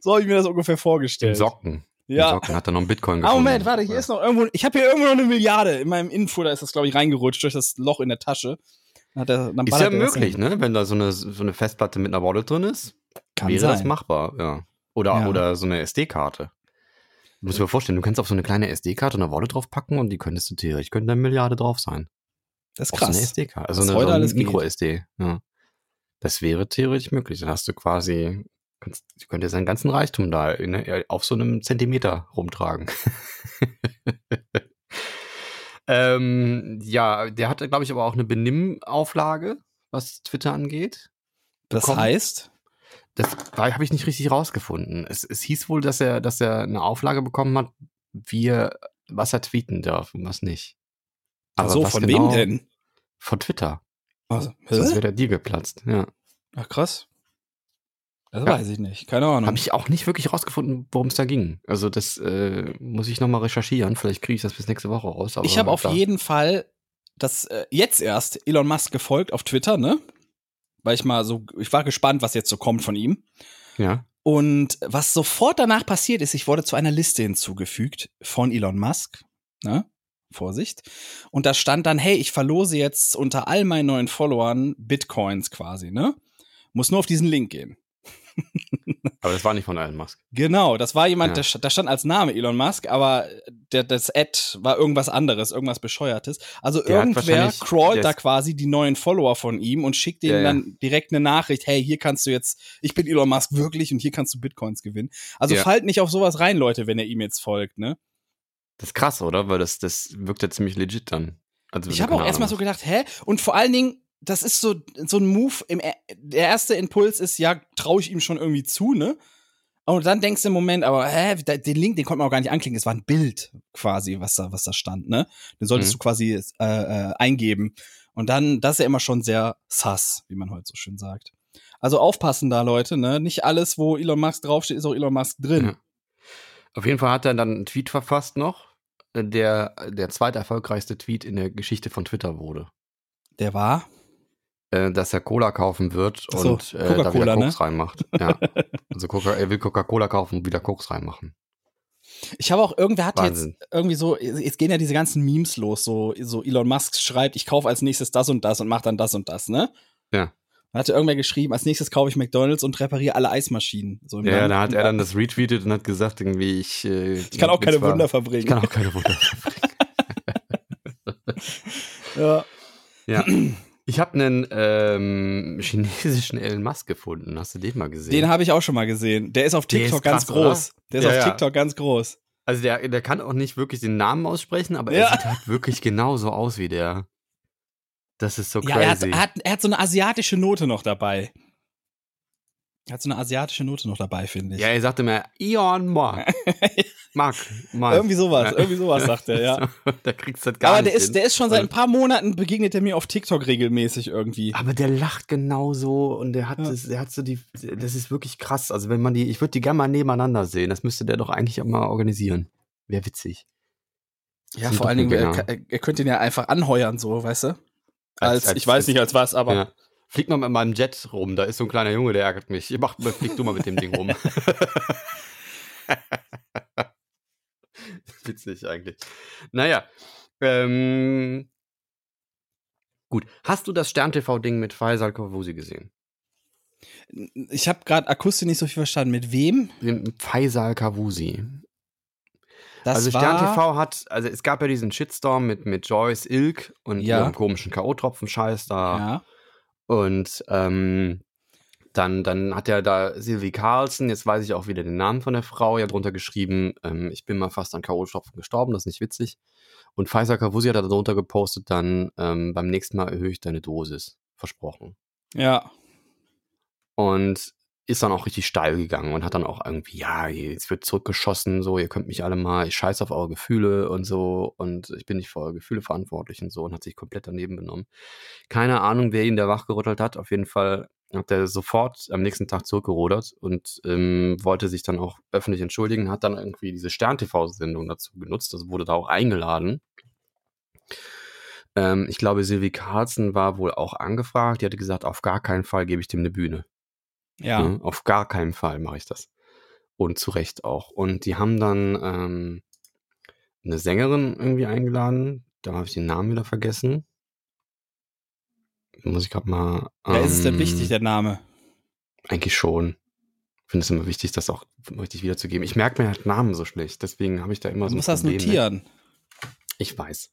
So habe ich mir das ungefähr vorgestellt. Im Socken. Ja. Im Socken hat er noch einen Bitcoin gefunden. Ah, Moment, warte, hier ja. ist noch irgendwo, ich habe hier irgendwo noch eine Milliarde. In meinem Innenfutter ist das, glaube ich, reingerutscht durch das Loch in der Tasche. Hat er, dann ist ja möglich, ne? Wenn da so eine, so eine Festplatte mit einer Wallet drin ist, kann wäre sein. Das machbar, ja. Oder, ja. oder so eine S D-Karte. Du musst dir mal vorstellen, du kannst auf so eine kleine S D-Karte eine Wallet draufpacken und die könntest du theoretisch, könnte eine Milliarde drauf sein. Das ist krass. Auf so eine S D-Karte, also eine, so eine Micro-S D. Ja. Das wäre theoretisch möglich. Dann hast du quasi, kannst, du könntest seinen ganzen Reichtum da in, auf so einem Zentimeter rumtragen. Ähm, ja, der hatte, glaube ich, aber auch eine Benimmauflage, was Twitter angeht. Das Bekommt. heißt? Das habe ich nicht richtig rausgefunden. Es, es hieß wohl, dass er, dass er eine Auflage bekommen hat, wie er, was er tweeten darf und was nicht. Aber Ach so, von genau? wem denn? Von Twitter. Also, sonst wäre der Deal geplatzt, ja. Ach krass. Das ja. weiß ich nicht, keine Ahnung. Habe ich auch nicht wirklich rausgefunden, worum es da ging. Also das äh, muss ich nochmal recherchieren, vielleicht kriege ich das bis nächste Woche raus. Aber ich habe auf da. jeden Fall das äh, jetzt erst Elon Musk gefolgt auf Twitter, ne? Weil ich mal so, ich war gespannt, was jetzt so kommt von ihm. Ja. Und was sofort danach passiert ist, ich wurde zu einer Liste hinzugefügt von Elon Musk, ne? Vorsicht. Und da stand dann, hey, ich verlose jetzt unter all meinen neuen Followern Bitcoins quasi, ne? Muss nur auf diesen Link gehen. Aber das war nicht von Elon Musk. Genau, das war jemand, ja. der, der stand als Name Elon Musk, aber der, das Ad war irgendwas anderes, irgendwas Bescheuertes. Also der irgendwer crawlt da quasi die neuen Follower von ihm und schickt denen ja, ja. dann direkt eine Nachricht, hey, hier kannst du jetzt, ich bin Elon Musk wirklich und hier kannst du Bitcoins gewinnen. Also ja. fallt nicht auf sowas rein, Leute, wenn ihr ihm jetzt folgt, ne? Das ist krass, oder? Weil das, das wirkt ja ziemlich legit dann. Also, ich habe auch erstmal so gedacht, hä? Und vor allen Dingen, das ist so, so ein Move. Im, der erste Impuls ist, ja, traue ich ihm schon irgendwie zu, ne? Und dann denkst du im Moment, aber hä, den Link, den konnte man auch gar nicht anklicken. Es war ein Bild quasi, was da, was da stand, ne? Den solltest mhm. du quasi äh, äh, eingeben. Und dann, das ist ja immer schon sehr sus, wie man heute so schön sagt. Also aufpassen da, Leute, ne? Nicht alles, wo Elon Musk draufsteht, ist auch Elon Musk drin. Ja. Auf jeden Fall hat er dann einen Tweet verfasst noch, der der zweiterfolgreichste Tweet in der Geschichte von Twitter wurde. Der war? Dass er Cola kaufen wird so, und äh, da wieder Koks, ne, reinmacht. Ja. Also Coca- er will Coca-Cola kaufen und wieder Koks reinmachen. Ich habe auch, irgendwer hat Wahnsinn. Jetzt irgendwie so, jetzt gehen ja diese ganzen Memes los, so, so Elon Musk schreibt, ich kaufe als nächstes das und das und mache dann das und das, ne? Ja. Da hatte irgendwer geschrieben, als nächstes kaufe ich McDonald's und repariere alle Eismaschinen. So im ja, Land. Da hat er dann das retweetet und hat gesagt, irgendwie, ich äh, Ich kann auch keine war, Wunder verbringen. Ich kann auch keine Wunder verbringen. Ja. Ja. Ich habe einen ähm, chinesischen Elon Musk gefunden. Hast du den mal gesehen? Den habe ich auch schon mal gesehen. Der ist auf TikTok ganz groß. Der ist auf TikTok ganz groß. Also der, der kann auch nicht wirklich den Namen aussprechen, aber er sieht halt wirklich genauso aus wie der. Das ist so crazy. Ja, er hat, er hat, er hat so eine asiatische Note noch dabei. Er hat so eine asiatische Note noch dabei, finde ich. Ja, er sagte immer Elon Musk. Mark, Mark. Irgendwie sowas, irgendwie sowas sagt er, ja. Da kriegst du das gar aber nicht. Aber der, der ist schon seit ein paar Monaten, begegnet er mir auf TikTok regelmäßig irgendwie. Aber der lacht genauso und der hat, ja. das, der hat so die, das ist wirklich krass. Also wenn man die, ich würde die gerne mal nebeneinander sehen, das müsste der doch eigentlich auch mal organisieren. Wäre witzig. Ja, vor allen Dingen, er, er könnte ihn ja einfach anheuern, so, weißt du? Als, als, als ich weiß als, nicht als was, aber... Ja. Flieg mal mit meinem Jet rum, da ist so ein kleiner Junge, der ärgert mich. Ich mach, flieg du mal mit dem Ding rum. Witzig eigentlich. Naja. Ähm, gut. Hast du das Stern-T V-Ding mit Faisal Kawusi gesehen? Ich habe gerade akustisch nicht so viel verstanden. Mit wem? Mit Faisal Kawusi. Das also Stern-T V hat, also es gab ja diesen Shitstorm mit, mit Joyce Ilg und ja. ihrem komischen K O-Tropfen-Scheiß da. Ja. Und ähm, dann, dann hat ja da Silvi Carlsson, jetzt weiß ich auch wieder den Namen von der Frau, ja drunter geschrieben, ähm, ich bin mal fast an K O-Tropfen gestorben, das ist nicht witzig. Und Faisal Kawusi hat da drunter gepostet, dann ähm, beim nächsten Mal erhöhe ich deine Dosis, versprochen. Ja. Und ist dann auch richtig steil gegangen und hat dann auch irgendwie, ja, jetzt wird zurückgeschossen, so, ihr könnt mich alle mal, ich scheiße auf eure Gefühle und so und ich bin nicht für eure Gefühle verantwortlich und so und hat sich komplett daneben benommen. Keine Ahnung, wer ihn da wachgerüttelt hat, auf jeden Fall hat er sofort am nächsten Tag zurückgerudert und ähm, wollte sich dann auch öffentlich entschuldigen, hat dann irgendwie diese Stern-T V-Sendung dazu genutzt, das wurde da auch eingeladen. Ähm, ich glaube, Silvi Carlsson war wohl auch angefragt, die hatte gesagt, auf gar keinen Fall gebe ich dem eine Bühne. Ja. ja. Auf gar keinen Fall mache ich das. Und zu Recht auch. Und die haben dann ähm, eine Sängerin irgendwie eingeladen. Da habe ich den Namen wieder vergessen. Muss ich gerade mal. Ähm, ja, ist es denn wichtig, der Name? Eigentlich schon. Ich finde es immer wichtig, das auch richtig wiederzugeben. Ich merke mir halt Namen so schlecht. Deswegen habe ich da immer du so. Du musst ein Problem das notieren. Mit. Ich weiß.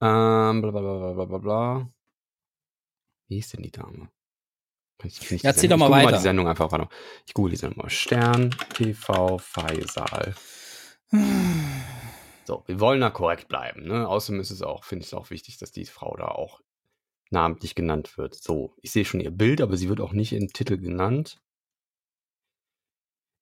Ähm, bla, bla, bla, bla, bla, bla. Wie hieß denn die Dame? Ich ja, erzähl doch mal weiter. Ich google mal die Sendung einfach, warte mal. Ich google die Sendung mal. Stern T V Faisal. So, wir wollen da korrekt bleiben, ne? Außerdem ist es auch, finde ich es auch wichtig, dass die Frau da auch namentlich genannt wird. So, ich sehe schon ihr Bild, aber sie wird auch nicht im Titel genannt.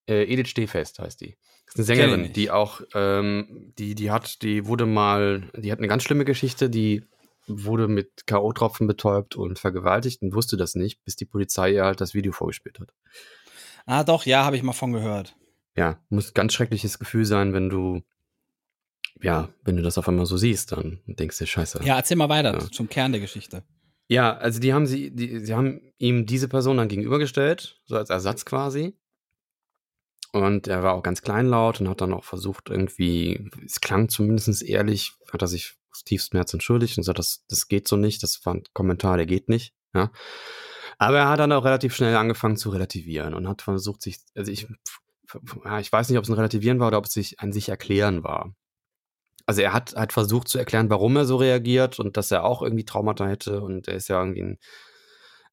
Äh, Edith Stehfest heißt die. Das ist eine Sängerin, die auch, ähm, die, die hat, die wurde mal, die hat eine ganz schlimme Geschichte, die wurde mit K O-Tropfen betäubt und vergewaltigt und wusste das nicht, bis die Polizei ihr halt das Video vorgespielt hat. Ah doch, ja, habe ich mal von gehört. Ja, muss ein ganz schreckliches Gefühl sein, wenn du, ja, wenn du das auf einmal so siehst, dann denkst du, scheiße. Ja, erzähl mal weiter, ja. Zum Kern der Geschichte. Ja, also die haben sie, die, sie haben ihm diese Person dann gegenübergestellt, so als Ersatz quasi. Und er war auch ganz kleinlaut und hat dann auch versucht irgendwie, es klang zumindest ehrlich, hat er sich tiefsten Herzen entschuldigt und sagt, das, das geht so nicht, das war ein Kommentar, der geht nicht. Ja. Aber er hat dann auch relativ schnell angefangen zu relativieren und hat versucht sich, also ich, ich weiß nicht, ob es ein Relativieren war oder ob es sich an sich erklären war. Also er hat, hat versucht zu erklären, warum er so reagiert und dass er auch irgendwie Traumata hätte und er ist ja irgendwie ein,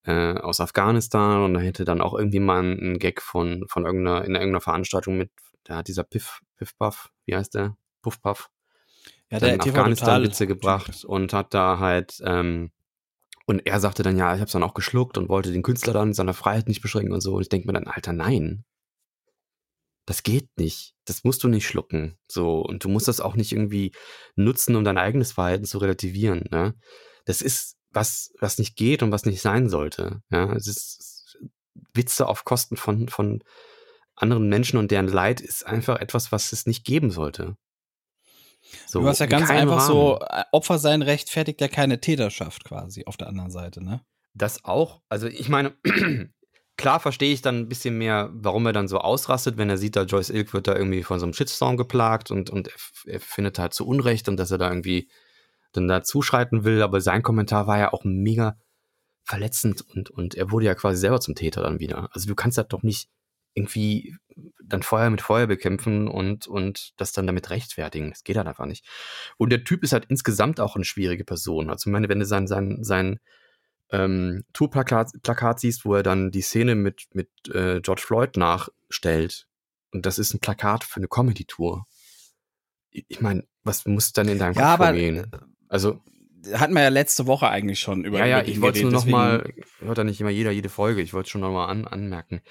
äh, aus Afghanistan und er hätte dann auch irgendwie mal einen Gag von, von irgendeiner, in irgendeiner Veranstaltung mit, da hat dieser Piff, Piff-Puff, wie heißt der? Puff-Puff. Ja, der hat Afghanistan-Witze gebracht und hat da halt ähm, Und er sagte dann, ja, ich habe es dann auch geschluckt und wollte den Künstler dann seiner Freiheit nicht beschränken und so. Und ich denke mir dann, Alter, nein, das geht nicht. Das musst du nicht schlucken. So, und du musst das auch nicht irgendwie nutzen, um dein eigenes Verhalten zu relativieren. Ne? Das ist was, was nicht geht und was nicht sein sollte. Ja? Es ist Witze auf Kosten von, von anderen Menschen und deren Leid ist einfach etwas, was es nicht geben sollte. So, du hast ja ganz einfach Rahmen. So, Opfer sein rechtfertigt ja keine Täterschaft quasi auf der anderen Seite, ne? Das auch, also ich meine, klar verstehe ich dann ein bisschen mehr, warum er dann so ausrastet, wenn er sieht, da Joyce Ilg wird da irgendwie von so einem Shitstorm geplagt und, und er, er findet halt zu Unrecht und dass er da irgendwie dann da zuschreiten will, aber sein Kommentar war ja auch mega verletzend und, und er wurde ja quasi selber zum Täter dann wieder. Also du kannst das doch nicht irgendwie dann Feuer mit Feuer bekämpfen und, und das dann damit rechtfertigen. Das geht halt einfach nicht. Und der Typ ist halt insgesamt auch eine schwierige Person. Also ich meine, wenn du sein, sein, sein ähm, Tourplakat Plakat siehst, wo er dann die Szene mit, mit äh, George Floyd nachstellt und das ist ein Plakat für eine Comedy-Tour. Ich meine, was muss dann in deinem ja, Kopf vorgehen? Also hatten wir ja letzte Woche eigentlich schon über. Ja, ja, ich wollte es nur nochmal, hört ja nicht immer jeder, jede Folge, ich wollte es schon nochmal an, anmerken.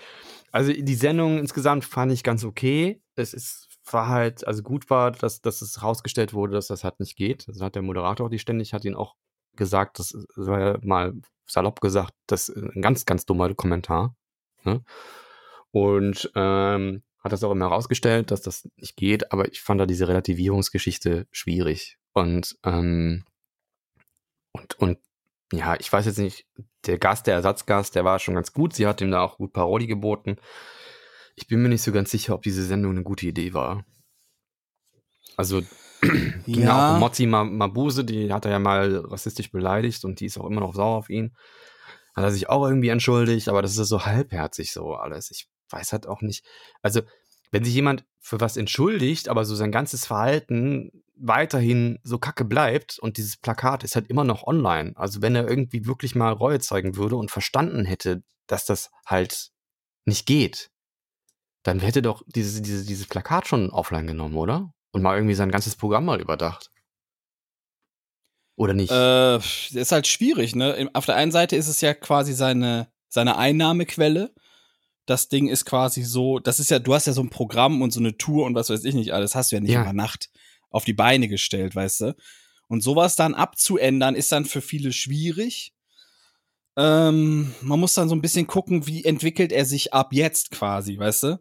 Also die Sendung insgesamt fand ich ganz okay. Es ist, war halt, also gut war, dass, dass es herausgestellt wurde, dass das halt nicht geht. Das hat der Moderator, die ständig hat ihn auch gesagt, das war ja mal salopp gesagt, das ist ein ganz, ganz dummer Kommentar. Ne? Und ähm, hat das auch immer herausgestellt, dass das nicht geht, aber ich fand da diese Relativierungsgeschichte schwierig. Und ähm, Und, und ja, ich weiß jetzt nicht, der Gast, der Ersatzgast, der war schon ganz gut. Sie hat ihm da auch gut Paroli geboten. Ich bin mir nicht so ganz sicher, ob diese Sendung eine gute Idee war. Also, ja. Auch Mozzi Mabuse, die hat er ja mal rassistisch beleidigt und die ist auch immer noch sauer auf ihn. Hat er sich auch irgendwie entschuldigt, aber das ist so halbherzig so alles. Ich weiß halt auch nicht. Also, wenn sich jemand für was entschuldigt, aber so sein ganzes Verhalten weiterhin so kacke bleibt und dieses Plakat ist halt immer noch online. Also wenn er irgendwie wirklich mal Reue zeigen würde und verstanden hätte, dass das halt nicht geht, dann hätte doch dieses, dieses, dieses Plakat schon offline genommen, oder? Und mal irgendwie sein ganzes Programm mal überdacht. Oder nicht? Äh, ist halt schwierig, ne? Auf der einen Seite ist es ja quasi seine, seine Einnahmequelle. Das Ding ist quasi so, das ist ja, du hast ja so ein Programm und so eine Tour und was weiß ich nicht alles, hast du ja nicht ja. über Nacht auf die Beine gestellt, weißt du? Und sowas dann abzuändern, ist dann für viele schwierig. Ähm, man muss dann so ein bisschen gucken, wie entwickelt er sich ab jetzt quasi, weißt du?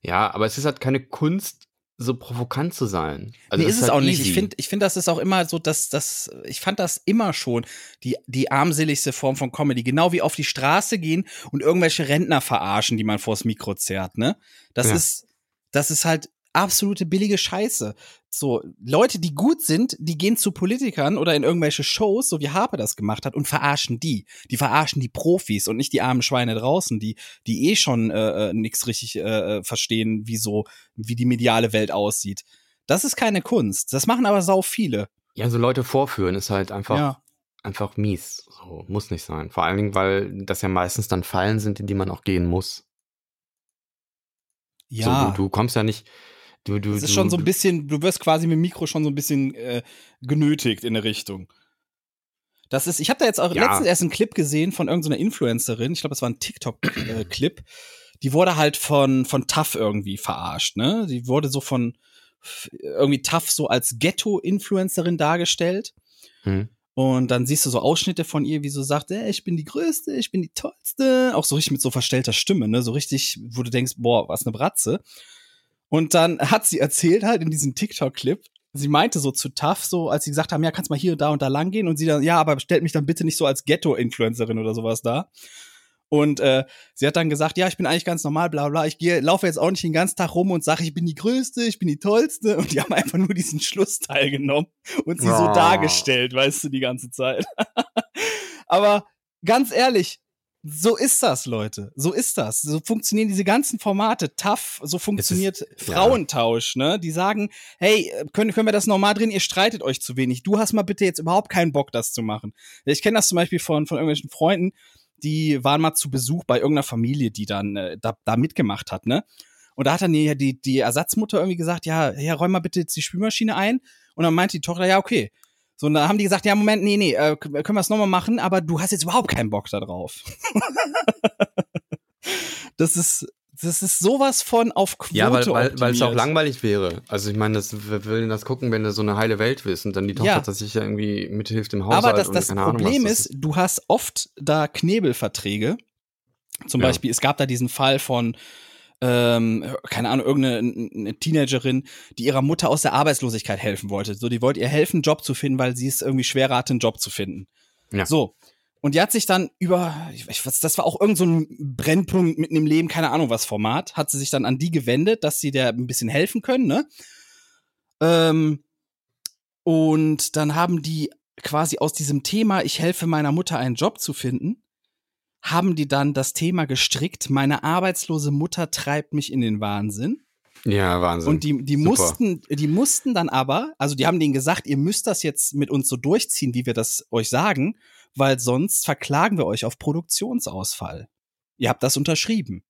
Ja, aber es ist halt keine Kunst, so provokant zu sein. Also nee, ist, ist es halt auch easy. Nicht. Ich finde, ich finde, das ist auch immer so, dass das, ich fand das immer schon die, die armseligste Form von Comedy. Genau wie auf die Straße gehen und irgendwelche Rentner verarschen, die man vors Mikro zerrt, ne? Das ja. ist, das ist halt absolute billige Scheiße. So, Leute, die gut sind, die gehen zu Politikern oder in irgendwelche Shows, so wie Harpe das gemacht hat, und verarschen die. Die verarschen die Profis und nicht die armen Schweine draußen, die die eh schon äh, nichts richtig äh, verstehen, wie so, wie die mediale Welt aussieht. Das ist keine Kunst. Das machen aber sau viele. Ja, so Leute vorführen ist halt einfach, ja. einfach mies. So, muss nicht sein. Vor allen Dingen, weil das ja meistens dann Fallen sind, in die man auch gehen muss. Ja. So, du, du kommst ja nicht... Du, du, das ist du, schon so ein bisschen, du wirst quasi mit dem Mikro schon so ein bisschen äh, genötigt in eine Richtung. Das ist, ich habe da jetzt auch ja. letztens erst einen Clip gesehen von irgendeiner Influencerin, ich glaube, das war ein TikTok-Clip, die wurde halt von, von T A F irgendwie verarscht, ne? Die wurde so von irgendwie T A F so als Ghetto-Influencerin dargestellt. Hm. Und dann siehst du so Ausschnitte von ihr, wie so sagt, ey, ich bin die Größte, ich bin die Tollste. Auch so richtig mit so verstellter Stimme, ne? So richtig, wo du denkst, boah, was eine Bratze. Und dann hat sie erzählt halt in diesem TikTok-Clip, sie meinte so zu T A F, so als sie gesagt haben, ja, kannst mal hier und da und da lang gehen. Und sie dann, ja, aber stellt mich dann bitte nicht so als Ghetto-Influencerin oder sowas da. Und äh, sie hat dann gesagt, ja, ich bin eigentlich ganz normal, bla bla, ich gehe, laufe jetzt auch nicht den ganzen Tag rum und sage, ich bin die Größte, ich bin die Tollste. Und die haben einfach nur diesen Schlussteil genommen und sie oh. so dargestellt, weißt du, die ganze Zeit. Aber ganz ehrlich, so ist das, Leute. So ist das. So funktionieren diese ganzen Formate. T A F, so funktioniert ist, Frauentausch, ja. ne? Die sagen, hey, können, können wir das nochmal drehen? Ihr streitet euch zu wenig. Du hast mal bitte jetzt überhaupt keinen Bock, das zu machen. Ich kenne das zum Beispiel von, von irgendwelchen Freunden, die waren mal zu Besuch bei irgendeiner Familie, die dann äh, da, da mitgemacht hat, ne? Und da hat dann die, die, die Ersatzmutter irgendwie gesagt, ja, ja, räum mal bitte jetzt die Spülmaschine ein. Und dann meinte die Tochter, ja, okay. So, und dann haben die gesagt, ja, Moment, nee, nee, äh, können wir es nochmal machen, aber du hast jetzt überhaupt keinen Bock da drauf. Das ist, das ist sowas von auf Quote. Ja, weil, weil, weil es auch langweilig wäre. Also ich meine, das, wer will denn das gucken, wenn du so eine heile Welt bist und dann die Tochter, ja, dass sich ja irgendwie mithilft im Haushalt. Aber das, und das keine Problem Ahnung, was, ist, du hast oft da Knebelverträge. Zum ja. Beispiel, es gab da diesen Fall von Ähm, keine Ahnung, irgendeine Teenagerin, die ihrer Mutter aus der Arbeitslosigkeit helfen wollte. So, die wollte ihr helfen, einen Job zu finden, weil sie es irgendwie schwerer hatte, einen Job zu finden. Ja. So. Und die hat sich dann über, ich weiß, das war auch irgend so ein Brennpunkt mitten im Leben, keine Ahnung was Format, hat sie sich dann an die gewendet, dass sie der ein bisschen helfen können, ne? Ähm, und dann haben die quasi aus diesem Thema, ich helfe meiner Mutter, einen Job zu finden, haben die dann das Thema gestrickt, meine arbeitslose Mutter treibt mich in den Wahnsinn. Ja, Wahnsinn. Und die, die mussten, die mussten dann aber, also die haben denen gesagt, ihr müsst das jetzt mit uns so durchziehen, wie wir das euch sagen, weil sonst verklagen wir euch auf Produktionsausfall. Ihr habt das unterschrieben.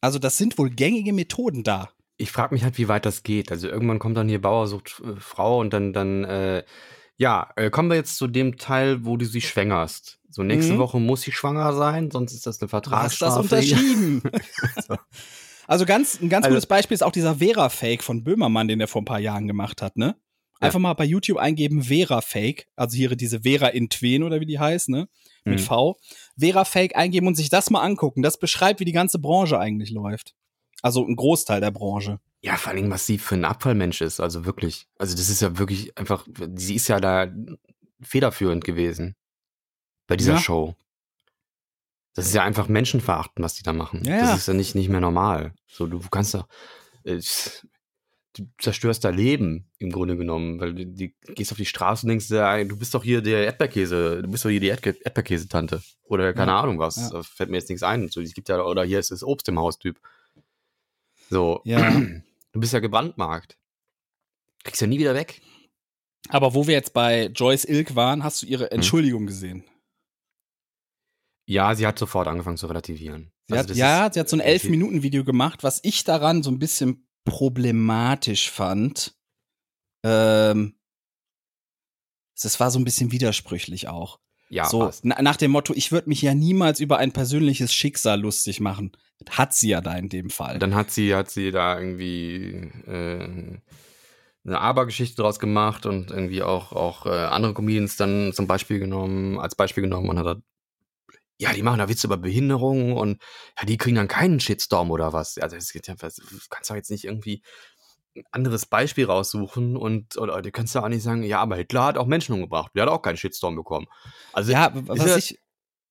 Also das sind wohl gängige Methoden da. Ich frage mich halt, wie weit das geht. Also irgendwann kommt dann hier Bauer sucht äh, Frau und dann, dann äh ja, äh, kommen wir jetzt zu dem Teil, wo du sie schwängerst. So, nächste mhm. Woche muss sie schwanger sein, sonst ist das eine Vertragsstrafe. Du hast das unterschrieben. So. Also ganz, ein ganz also, gutes Beispiel ist auch dieser Vera-Fake von Böhmermann, den der vor ein paar Jahren gemacht hat, ne? Einfach ja. mal bei YouTube eingeben, Vera-Fake, also hier diese Vera in Tween oder wie die heißt, ne? Mit mhm. V. Vera-Fake eingeben und sich das mal angucken. Das beschreibt, wie die ganze Branche eigentlich läuft. Also ein Großteil der Branche. Ja, vor allem, was sie für ein Abfallmensch ist, also wirklich. Also das ist ja wirklich einfach, sie ist ja da federführend gewesen bei dieser ja. Show. Das ist ja einfach Menschenverachten, was die da machen. Ja, das ja. ist ja nicht, nicht mehr normal. So, du kannst doch, äh, du zerstörst da Leben im Grunde genommen, weil du die, gehst auf die Straße und denkst, du bist doch hier der Erdbeerkäse, du bist doch hier die Erdbeerkäse-Tante oder keine ja. Ahnung was, ja. da fällt mir jetzt nichts ein. So, es gibt ja, oder hier ist das Obst im Haus-Typ. So, ja. Du bist ja gebrandmarkt. Kriegst ja nie wieder weg. Aber wo wir jetzt bei Joyce Ilg waren, hast du ihre Entschuldigung hm. gesehen? Ja, sie hat sofort angefangen zu relativieren. Sie also hat, ja, sie hat so ein elf-Minuten-Video gemacht, was ich daran so ein bisschen problematisch fand. Ähm, das war so ein bisschen widersprüchlich auch. Ja, so, na, nach dem Motto, ich würde mich ja niemals über ein persönliches Schicksal lustig machen. Hat sie ja da in dem Fall. Dann hat sie, hat sie da irgendwie äh, eine Abergeschichte draus gemacht und irgendwie auch, auch äh, andere Comedians dann zum Beispiel genommen, als Beispiel genommen und hat da, ja, die machen da Witze über Behinderungen und ja, die kriegen dann keinen Shitstorm oder was. Also es geht ja, du kannst doch jetzt nicht irgendwie ein anderes Beispiel raussuchen und oder du kannst ja auch nicht sagen, ja, aber Hitler hat auch Menschen umgebracht, der hat auch keinen Shitstorm bekommen. Also ja, was ich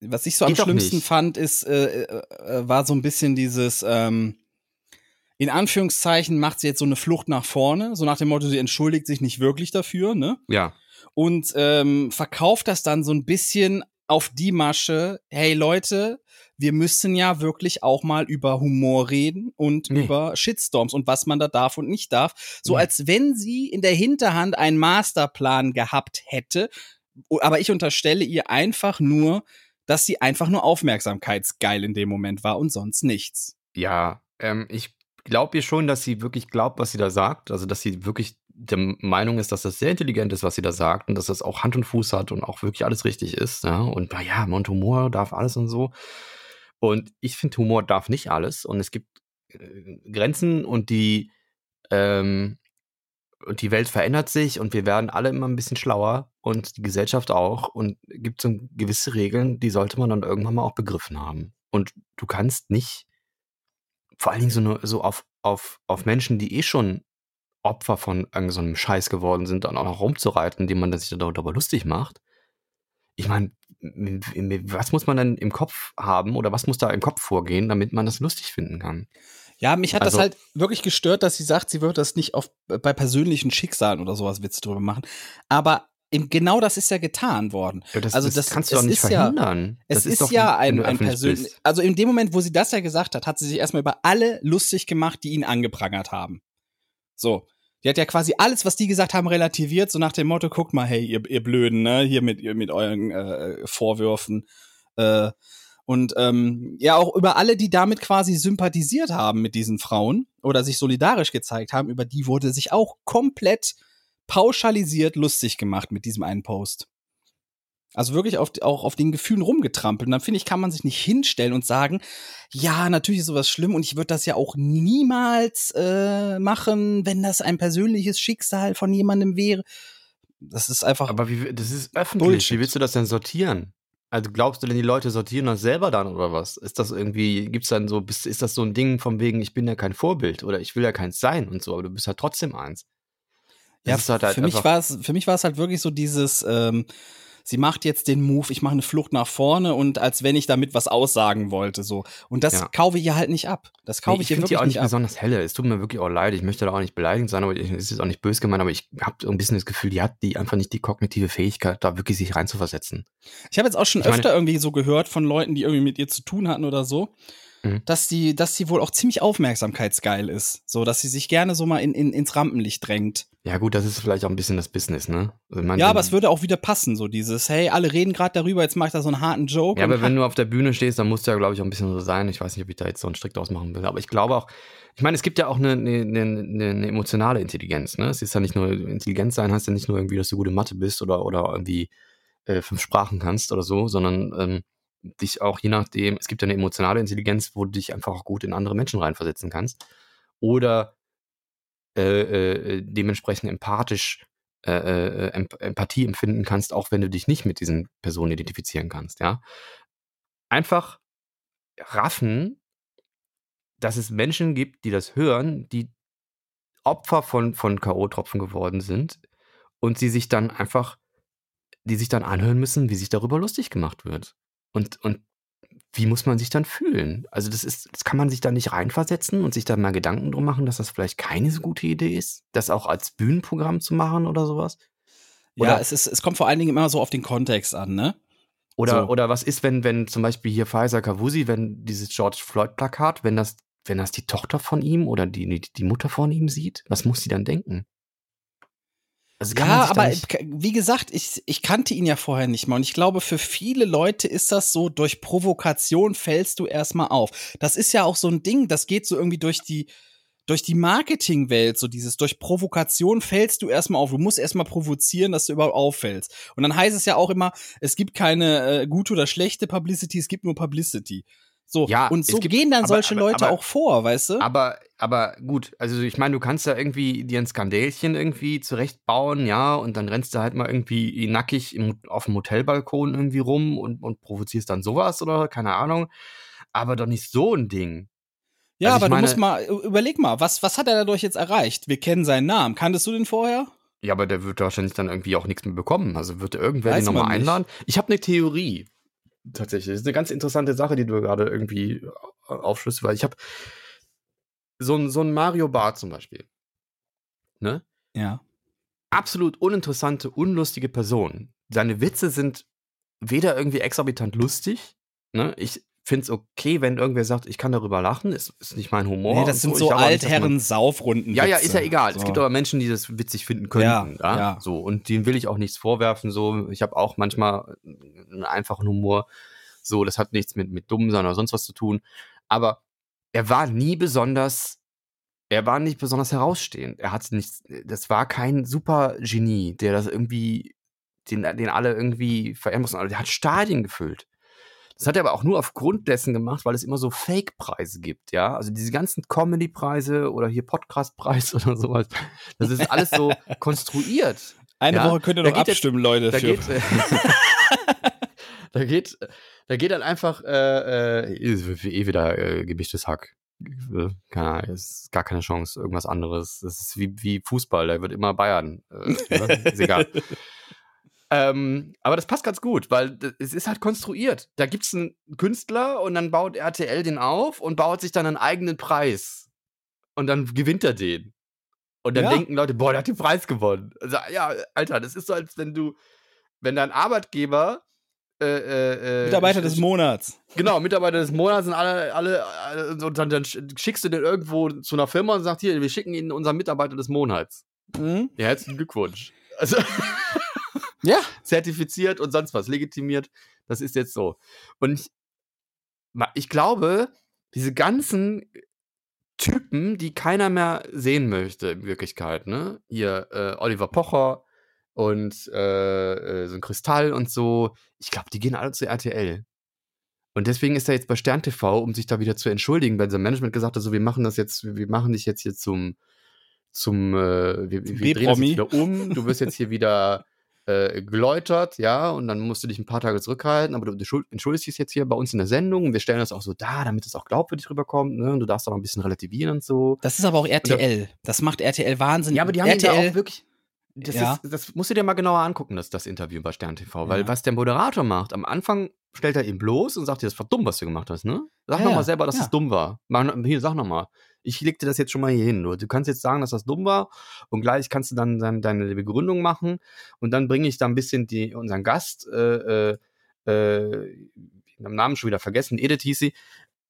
Was ich so am schlimmsten fand, ist, äh, äh, war so ein bisschen dieses, ähm, in Anführungszeichen macht sie jetzt so eine Flucht nach vorne, so nach dem Motto, sie entschuldigt sich nicht wirklich dafür, ne? Ja. Und ähm, verkauft das dann so ein bisschen auf die Masche, hey Leute, wir müssen ja wirklich auch mal über Humor reden und nee. über Shitstorms und was man da darf und nicht darf. So nee. als wenn sie in der Hinterhand einen Masterplan gehabt hätte, aber ich unterstelle ihr einfach nur, dass sie einfach nur aufmerksamkeitsgeil in dem Moment war und sonst nichts. Ja, ähm, ich glaube ihr schon, dass sie wirklich glaubt, was sie da sagt. Also, dass sie wirklich der Meinung ist, dass das sehr intelligent ist, was sie da sagt und dass das auch Hand und Fuß hat und auch wirklich alles richtig ist. Ja? Und naja, Humor darf alles und so. Und ich finde, Humor darf nicht alles. Und es gibt äh, Grenzen und die, ähm, und die Welt verändert sich und wir werden alle immer ein bisschen schlauer. Und die Gesellschaft auch. Und gibt so gewisse Regeln, die sollte man dann irgendwann mal auch begriffen haben. Und du kannst nicht, vor allen Dingen so, eine, so auf, auf, auf Menschen, die eh schon Opfer von irgendeinem so einem Scheiß geworden sind, dann auch noch rumzureiten, indem man sich darüber lustig macht. Ich meine, was muss man dann im Kopf haben oder was muss da im Kopf vorgehen, damit man das lustig finden kann? Ja, mich hat also, das halt wirklich gestört, dass sie sagt, sie wird das nicht auf, bei persönlichen Schicksalen oder sowas Witze drüber machen. Aber genau das ist ja getan worden. Ja, das, also das, das kannst du doch nicht verhindern. Ja, es ist, ist ja ein, ein persönlich. Also in dem Moment, wo sie das ja gesagt hat, hat sie sich erstmal über alle lustig gemacht, die ihn angeprangert haben. So. Die hat ja quasi alles, was die gesagt haben, relativiert, so nach dem Motto, guckt mal, hey, ihr, ihr Blöden, ne, hier mit, ihr, mit euren äh, Vorwürfen. Äh, und ähm, ja, auch über alle, die damit quasi sympathisiert haben mit diesen Frauen oder sich solidarisch gezeigt haben, über die wurde sich auch komplett pauschalisiert lustig gemacht mit diesem einen Post. Also wirklich auf, auch auf den Gefühlen rumgetrampelt. Und dann, finde ich, kann man sich nicht hinstellen und sagen, ja, natürlich ist sowas schlimm und ich würde das ja auch niemals äh, machen, wenn das ein persönliches Schicksal von jemandem wäre. Das ist einfach. Aber wie, das ist öffentlich. Bullshit. Wie willst du das denn sortieren? Also glaubst du denn, die Leute sortieren das selber dann oder was? Ist das irgendwie, gibt's dann so, ist das so ein Ding von wegen, ich bin ja kein Vorbild oder ich will ja keins sein und so, aber du bist halt trotzdem eins. Das ja, halt halt für mich war es, für mich war es halt wirklich so dieses, ähm, sie macht jetzt den Move, ich mache eine Flucht nach vorne und als wenn ich damit was aussagen wollte, so. Und das ja. kaufe ich ihr halt nicht ab. Das kaufe nee, ich ihr wirklich nicht ab. Ich finde die auch nicht, nicht besonders helle. Es tut mir wirklich auch leid. Ich möchte da auch nicht beleidigend sein, aber es ist jetzt auch nicht böse gemeint, aber ich habe so ein bisschen das Gefühl, die hat die einfach nicht die kognitive Fähigkeit, da wirklich sich reinzuversetzen. Ich habe jetzt auch schon ich öfter meine, irgendwie so gehört von Leuten, die irgendwie mit ihr zu tun hatten oder so, mhm. dass sie, dass sie wohl auch ziemlich aufmerksamkeitsgeil ist. So, dass sie sich gerne so mal in, in, ins Rampenlicht drängt. Ja gut, das ist vielleicht auch ein bisschen das Business, ne? Also ja, aber es würde auch wieder passen, so dieses, hey, alle reden gerade darüber, jetzt mach ich da so einen harten Joke. Ja, aber wenn du auf der Bühne stehst, dann musst du ja, glaube ich, auch ein bisschen so sein. Ich weiß nicht, ob ich da jetzt so einen Strick draus machen will, aber ich glaube auch, ich meine, es gibt ja auch eine, eine, eine, eine emotionale Intelligenz, ne? Es ist ja nicht nur, Intelligenz sein heißt ja nicht nur irgendwie, dass du gute Mathe bist oder, oder irgendwie äh, fünf Sprachen kannst oder so, sondern ähm, dich auch je nachdem, es gibt ja eine emotionale Intelligenz, wo du dich einfach auch gut in andere Menschen reinversetzen kannst. Oder Äh, äh, dementsprechend empathisch äh, äh, Emp- Empathie empfinden kannst, auch wenn du dich nicht mit diesen Personen identifizieren kannst, ja. Einfach raffen, dass es Menschen gibt, die das hören, die Opfer von, von K O-Tropfen geworden sind und sie sich dann einfach, die sich dann anhören müssen, wie sich darüber lustig gemacht wird. Und, und wie muss man sich dann fühlen? Also das ist, das kann man sich da nicht reinversetzen und sich da mal Gedanken drum machen, dass das vielleicht keine so gute Idee ist, das auch als Bühnenprogramm zu machen oder sowas? Oder ja, es ist, es kommt vor allen Dingen immer so auf den Kontext an, ne? Oder, so. Oder was ist, wenn, wenn zum Beispiel hier Faisal Kawusi, wenn dieses George Floyd-Plakat, wenn das, wenn das die Tochter von ihm oder die, die Mutter von ihm sieht, was muss sie dann denken? Also ja, aber wie gesagt, ich, ich kannte ihn ja vorher nicht mal und ich glaube, für viele Leute ist das so, durch Provokation fällst du erstmal auf. Das ist ja auch so ein Ding, das geht so irgendwie durch die, durch die Marketingwelt, so dieses, durch Provokation fällst du erstmal auf. Du musst erstmal provozieren, dass du überhaupt auffällst. Und dann heißt es ja auch immer, es gibt keine äh, gute oder schlechte Publicity, es gibt nur Publicity. So, ja, und so gibt, gehen dann solche aber, aber, Leute aber, auch vor, weißt du? Aber, aber gut, also ich meine, du kannst ja irgendwie dir ein Skandälchen irgendwie zurechtbauen, ja, und dann rennst du halt mal irgendwie nackig im, auf dem Hotelbalkon irgendwie rum und, und provozierst dann sowas oder keine Ahnung, aber doch nicht so ein Ding. Ja, also aber meine, du musst mal, überleg mal, was, was hat er dadurch jetzt erreicht? Wir kennen seinen Namen, kanntest du den vorher? Ja, aber der wird wahrscheinlich dann irgendwie auch nichts mehr bekommen, also wird irgendwer den nochmal einladen? Ich habe eine Theorie. Tatsächlich. Das ist eine ganz interessante Sache, die du gerade irgendwie aufschlüsselst, weil ich habe so ein, so ein Mario Bart zum Beispiel. Ne? Ja. Absolut uninteressante, unlustige Person. Seine Witze sind weder irgendwie exorbitant lustig, ne? Ich finde es okay, wenn irgendwer sagt, ich kann darüber lachen, ist, ist nicht mein Humor. Nee, das sind so, so Altherren-Saufrunden. Ja, ja, ist ja egal. So. Es gibt aber Menschen, die das witzig finden könnten. Ja, ja? Ja. So, und denen will ich auch nichts vorwerfen. So. Ich habe auch manchmal einen einfachen Humor. So, das hat nichts mit, mit Dummsein oder sonst was zu tun. Aber er war nie besonders, er war nicht besonders herausstehend. Er hat nichts, das war kein Supergenie, der das irgendwie, den, den alle irgendwie verehren mussten. Also, der hat Stadien gefüllt. Das hat er aber auch nur aufgrund dessen gemacht, weil es immer so Fake-Preise gibt, ja? Also diese ganzen Comedy-Preise oder hier Podcast-Preis oder sowas. Das ist alles so konstruiert. Eine ja? Woche könnt ihr da noch abstimmen, jetzt, Leute. Da geht, da geht da geht dann einfach äh, äh, eh wieder äh, gemischtes Hack. Keine, ist gar keine Chance, irgendwas anderes. Das ist wie, wie Fußball, da wird immer Bayern. Äh, ist egal. Ähm, aber das passt ganz gut, weil es ist halt konstruiert. Da gibt es einen Künstler und dann baut R T L den auf und baut sich dann einen eigenen Preis. Und dann gewinnt er den. Und dann ja. denken Leute, boah, der hat den Preis gewonnen. Also, ja, Alter, das ist so, als wenn du, wenn dein Arbeitgeber äh, äh, Mitarbeiter äh, des Monats. Genau, Mitarbeiter des Monats sind alle, alle, alle und dann, dann schickst du den irgendwo zu einer Firma und sagst, hier, wir schicken ihnen unseren Mitarbeiter des Monats. Mhm. Ja, herzlichen Glückwunsch. Also ja, zertifiziert und sonst was, legitimiert. Das ist jetzt so. Und ich, ich glaube, diese ganzen Typen, die keiner mehr sehen möchte in Wirklichkeit, ne? Hier, äh, Oliver Pocher und äh, so ein Kristall und so. Ich glaube, die gehen alle zu R T L. Und deswegen ist er jetzt bei Stern T V, um sich da wieder zu entschuldigen, weil sein Management gesagt hat, so, wir machen das jetzt, wir machen dich jetzt hier zum, zum, äh, wir, wir drehen das jetzt wieder um, du wirst jetzt hier wieder äh, geläutert, ja, und dann musst du dich ein paar Tage zurückhalten, aber du entschuldigst dich jetzt hier bei uns in der Sendung und wir stellen das auch so dar, damit es auch glaubwürdig rüberkommt, ne, und du darfst auch noch ein bisschen relativieren und so. Das ist aber auch R T L, da, das macht R T L wahnsinnig. Ja, aber die haben R T L ja auch wirklich... Das, ja. ist, das musst du dir mal genauer angucken, das, das Interview bei Stern T V, weil ja. was der Moderator macht, am Anfang stellt er ihn bloß und sagt dir, das war dumm, was du gemacht hast, ne? Sag ja, nochmal selber, dass ja. das dumm war. Mal, hier, sag nochmal. Ich leg dir das jetzt schon mal hier hin. Du kannst jetzt sagen, dass das dumm war und gleich kannst du dann, dann deine Begründung machen und dann bringe ich da ein bisschen die, unseren Gast, äh, äh, den Namen schon wieder vergessen, Edith hieß sie,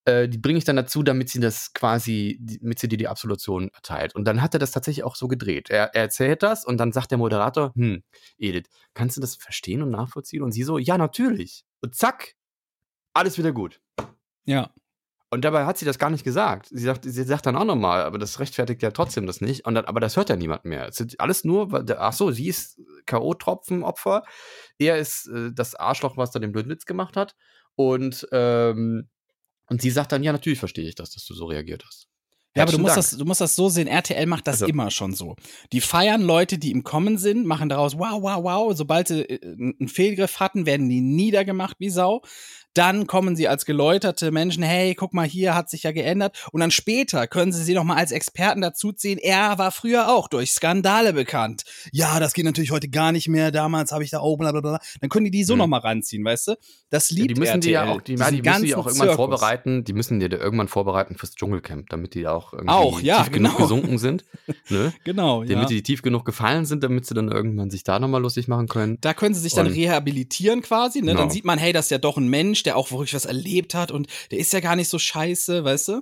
die bringe ich dann dazu, damit sie das quasi, damit sie dir die Absolution erteilt. Und dann hat er das tatsächlich auch so gedreht. Er, er erzählt das und dann sagt der Moderator, hm, Edith, kannst du das verstehen und nachvollziehen? Und sie so, ja, natürlich. Und zack, alles wieder gut. Ja. Und dabei hat sie das gar nicht gesagt. Sie sagt, sie sagt dann auch nochmal, aber das rechtfertigt ja trotzdem das nicht. Und dann, aber das hört ja niemand mehr. Es ist alles nur, ach so, sie ist K O-Tropfen-Opfer. Er ist äh, das Arschloch, was da den blöden Witz gemacht hat. Und, ähm, Und sie sagt dann, ja, natürlich verstehe ich das, dass du so reagiert hast. Ja, aber du musst, das, du musst das so sehen, R T L macht das also immer schon so. Die feiern Leute, die im Kommen sind, machen daraus wow, wow, wow. Sobald sie einen Fehlgriff hatten, werden die niedergemacht wie Sau. Dann kommen sie als geläuterte Menschen, hey, guck mal, hier hat sich ja geändert. Und dann später können sie sie noch mal als Experten dazuziehen. Er war früher auch durch Skandale bekannt. Ja, das geht natürlich heute gar nicht mehr. Damals habe ich da, oh, bla, bla, bla. Dann können die die so hm. noch mal ranziehen, weißt du? Das liebt ja, die müssen R T L. Die ja auch, die, ja, die müssen die auch irgendwann Zirkus. vorbereiten. Die müssen die da irgendwann vorbereiten fürs Dschungelcamp, damit die auch Auch, irgendwie auch ja, tief genau. genug gesunken sind. Ne? Genau, ja. Damit die tief genug gefallen sind, damit sie dann irgendwann sich da nochmal lustig machen können. Da können sie sich und dann rehabilitieren quasi, ne? Genau. Dann sieht man, hey, das ist ja doch ein Mensch, der auch wirklich was erlebt hat und der ist ja gar nicht so scheiße, weißt du?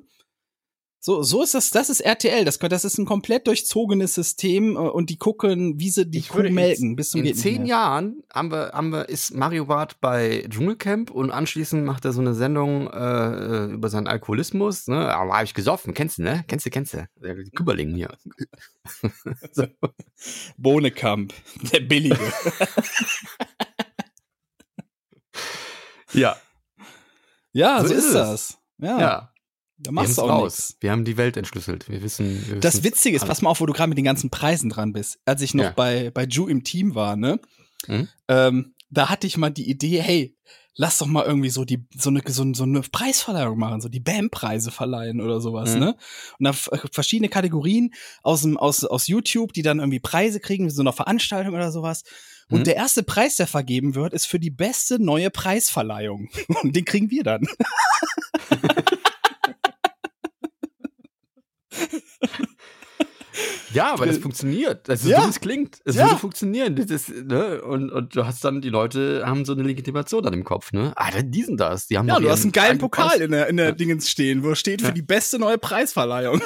So, so ist das, das ist R T L, das, das ist ein komplett durchzogenes System und die gucken, wie sie die ich Kuh melken. Bis zum in zehn Jahren haben wir, haben wir, ist Mario Barth bei Dschungelcamp und anschließend macht er so eine Sendung äh, über seinen Alkoholismus. Ne? Aber habe ich gesoffen, kennst du, ne? Kennst du, kennst du. Küberling hier. So. Bohnekamp, der Billige. Ja. Ja, so, so ist, ist das. Ja. ja. Da machst du auch raus. Nix. Wir haben die Welt entschlüsselt. Wir wissen. Wir das Witzige ist, pass mal auf, wo du gerade mit den ganzen Preisen dran bist. Als ich noch ja. bei, bei Ju im Team war, ne, mhm. ähm, da hatte ich mal die Idee, hey, lass doch mal irgendwie so die so eine so, so eine Preisverleihung machen, so die B A M-Preise verleihen oder sowas, mhm. ne? Und dann f- verschiedene Kategorien aus dem aus aus YouTube, die dann irgendwie Preise kriegen wie so einer Veranstaltung oder sowas. Und mhm. der erste Preis, der vergeben wird, ist für die beste neue Preisverleihung. Und den kriegen wir dann. Ja, aber das funktioniert. Also ja. so, wie es klingt. Es ja. würde funktionieren. Das ist, ne? und, und du hast dann, die Leute haben so eine Legitimation dann im Kopf, ne? Ah, die sind das. Die haben ja, du hast einen geilen Pokal in der, in der ja. Dingens stehen, wo steht für ja. die beste neue Preisverleihung.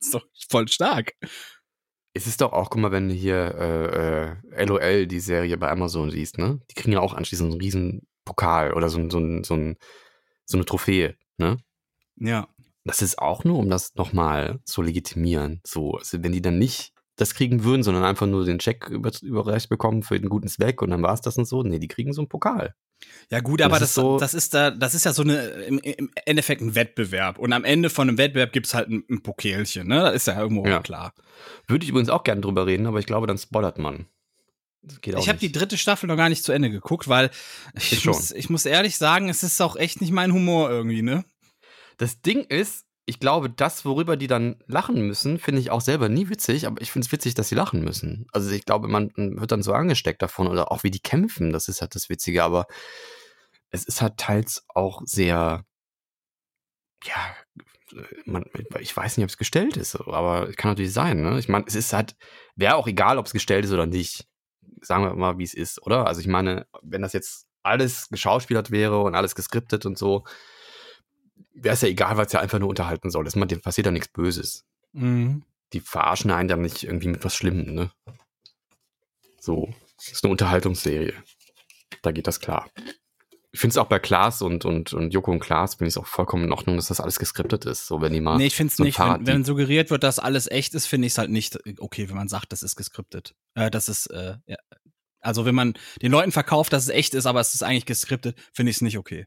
Ist doch voll stark. Es ist doch auch, guck mal, wenn du hier äh, äh, LOL, die Serie bei Amazon siehst, ne? Die kriegen ja auch anschließend so einen riesen Pokal oder so, so, so, so, so eine Trophäe, ne? Ja. Das ist auch nur, um das nochmal zu legitimieren. So, also wenn die dann nicht das kriegen würden, sondern einfach nur den Check über, überreicht bekommen für den guten Zweck und dann war es das und so. Nee, die kriegen so einen Pokal. Ja gut, aber das, das, ist so, das, ist da, das ist ja so eine, im, im Endeffekt ein Wettbewerb. Und am Ende von einem Wettbewerb gibt es halt ein, ein Pokelchen, ne? Das ist ja irgendwo ja. klar. Würde ich übrigens auch gerne drüber reden, aber ich glaube, dann spoilert man. Ich habe die dritte Staffel noch gar nicht zu Ende geguckt, weil ich muss, ich muss ehrlich sagen, es ist auch echt nicht mein Humor irgendwie, ne? Das Ding ist, ich glaube, das, worüber die dann lachen müssen, finde ich auch selber nie witzig, aber ich finde es witzig, dass sie lachen müssen. Also ich glaube, man wird dann so angesteckt davon oder auch wie die kämpfen, das ist halt das Witzige, aber es ist halt teils auch sehr, ja, man, ich weiß nicht, ob es gestellt ist, aber kann natürlich sein, ne? Ich meine, es ist halt, wäre auch egal, ob es gestellt ist oder nicht. Sagen wir mal, wie es ist, oder? Also ich meine, wenn das jetzt alles geschauspielert wäre und alles geskriptet und so, wäre es ja egal, weil es ja einfach nur unterhalten soll. Das passiert ja nichts Böses. Mhm. Die verarschen einen dann nicht irgendwie mit was Schlimmem, ne? So. Das ist eine Unterhaltungsserie. Da geht das klar. Ich finde es auch bei Klaas und, und, und Joko und Klaas finde ich es auch vollkommen in Ordnung, dass das alles geskriptet ist. So, wenn die mal. Nee, ich finde es so nicht. Wenn, wenn suggeriert wird, dass alles echt ist, finde ich es halt nicht okay, wenn man sagt, das ist geskriptet. Äh, das ist, äh, ja. Also wenn man den Leuten verkauft, dass es echt ist, aber es ist eigentlich geskriptet, finde ich es nicht okay.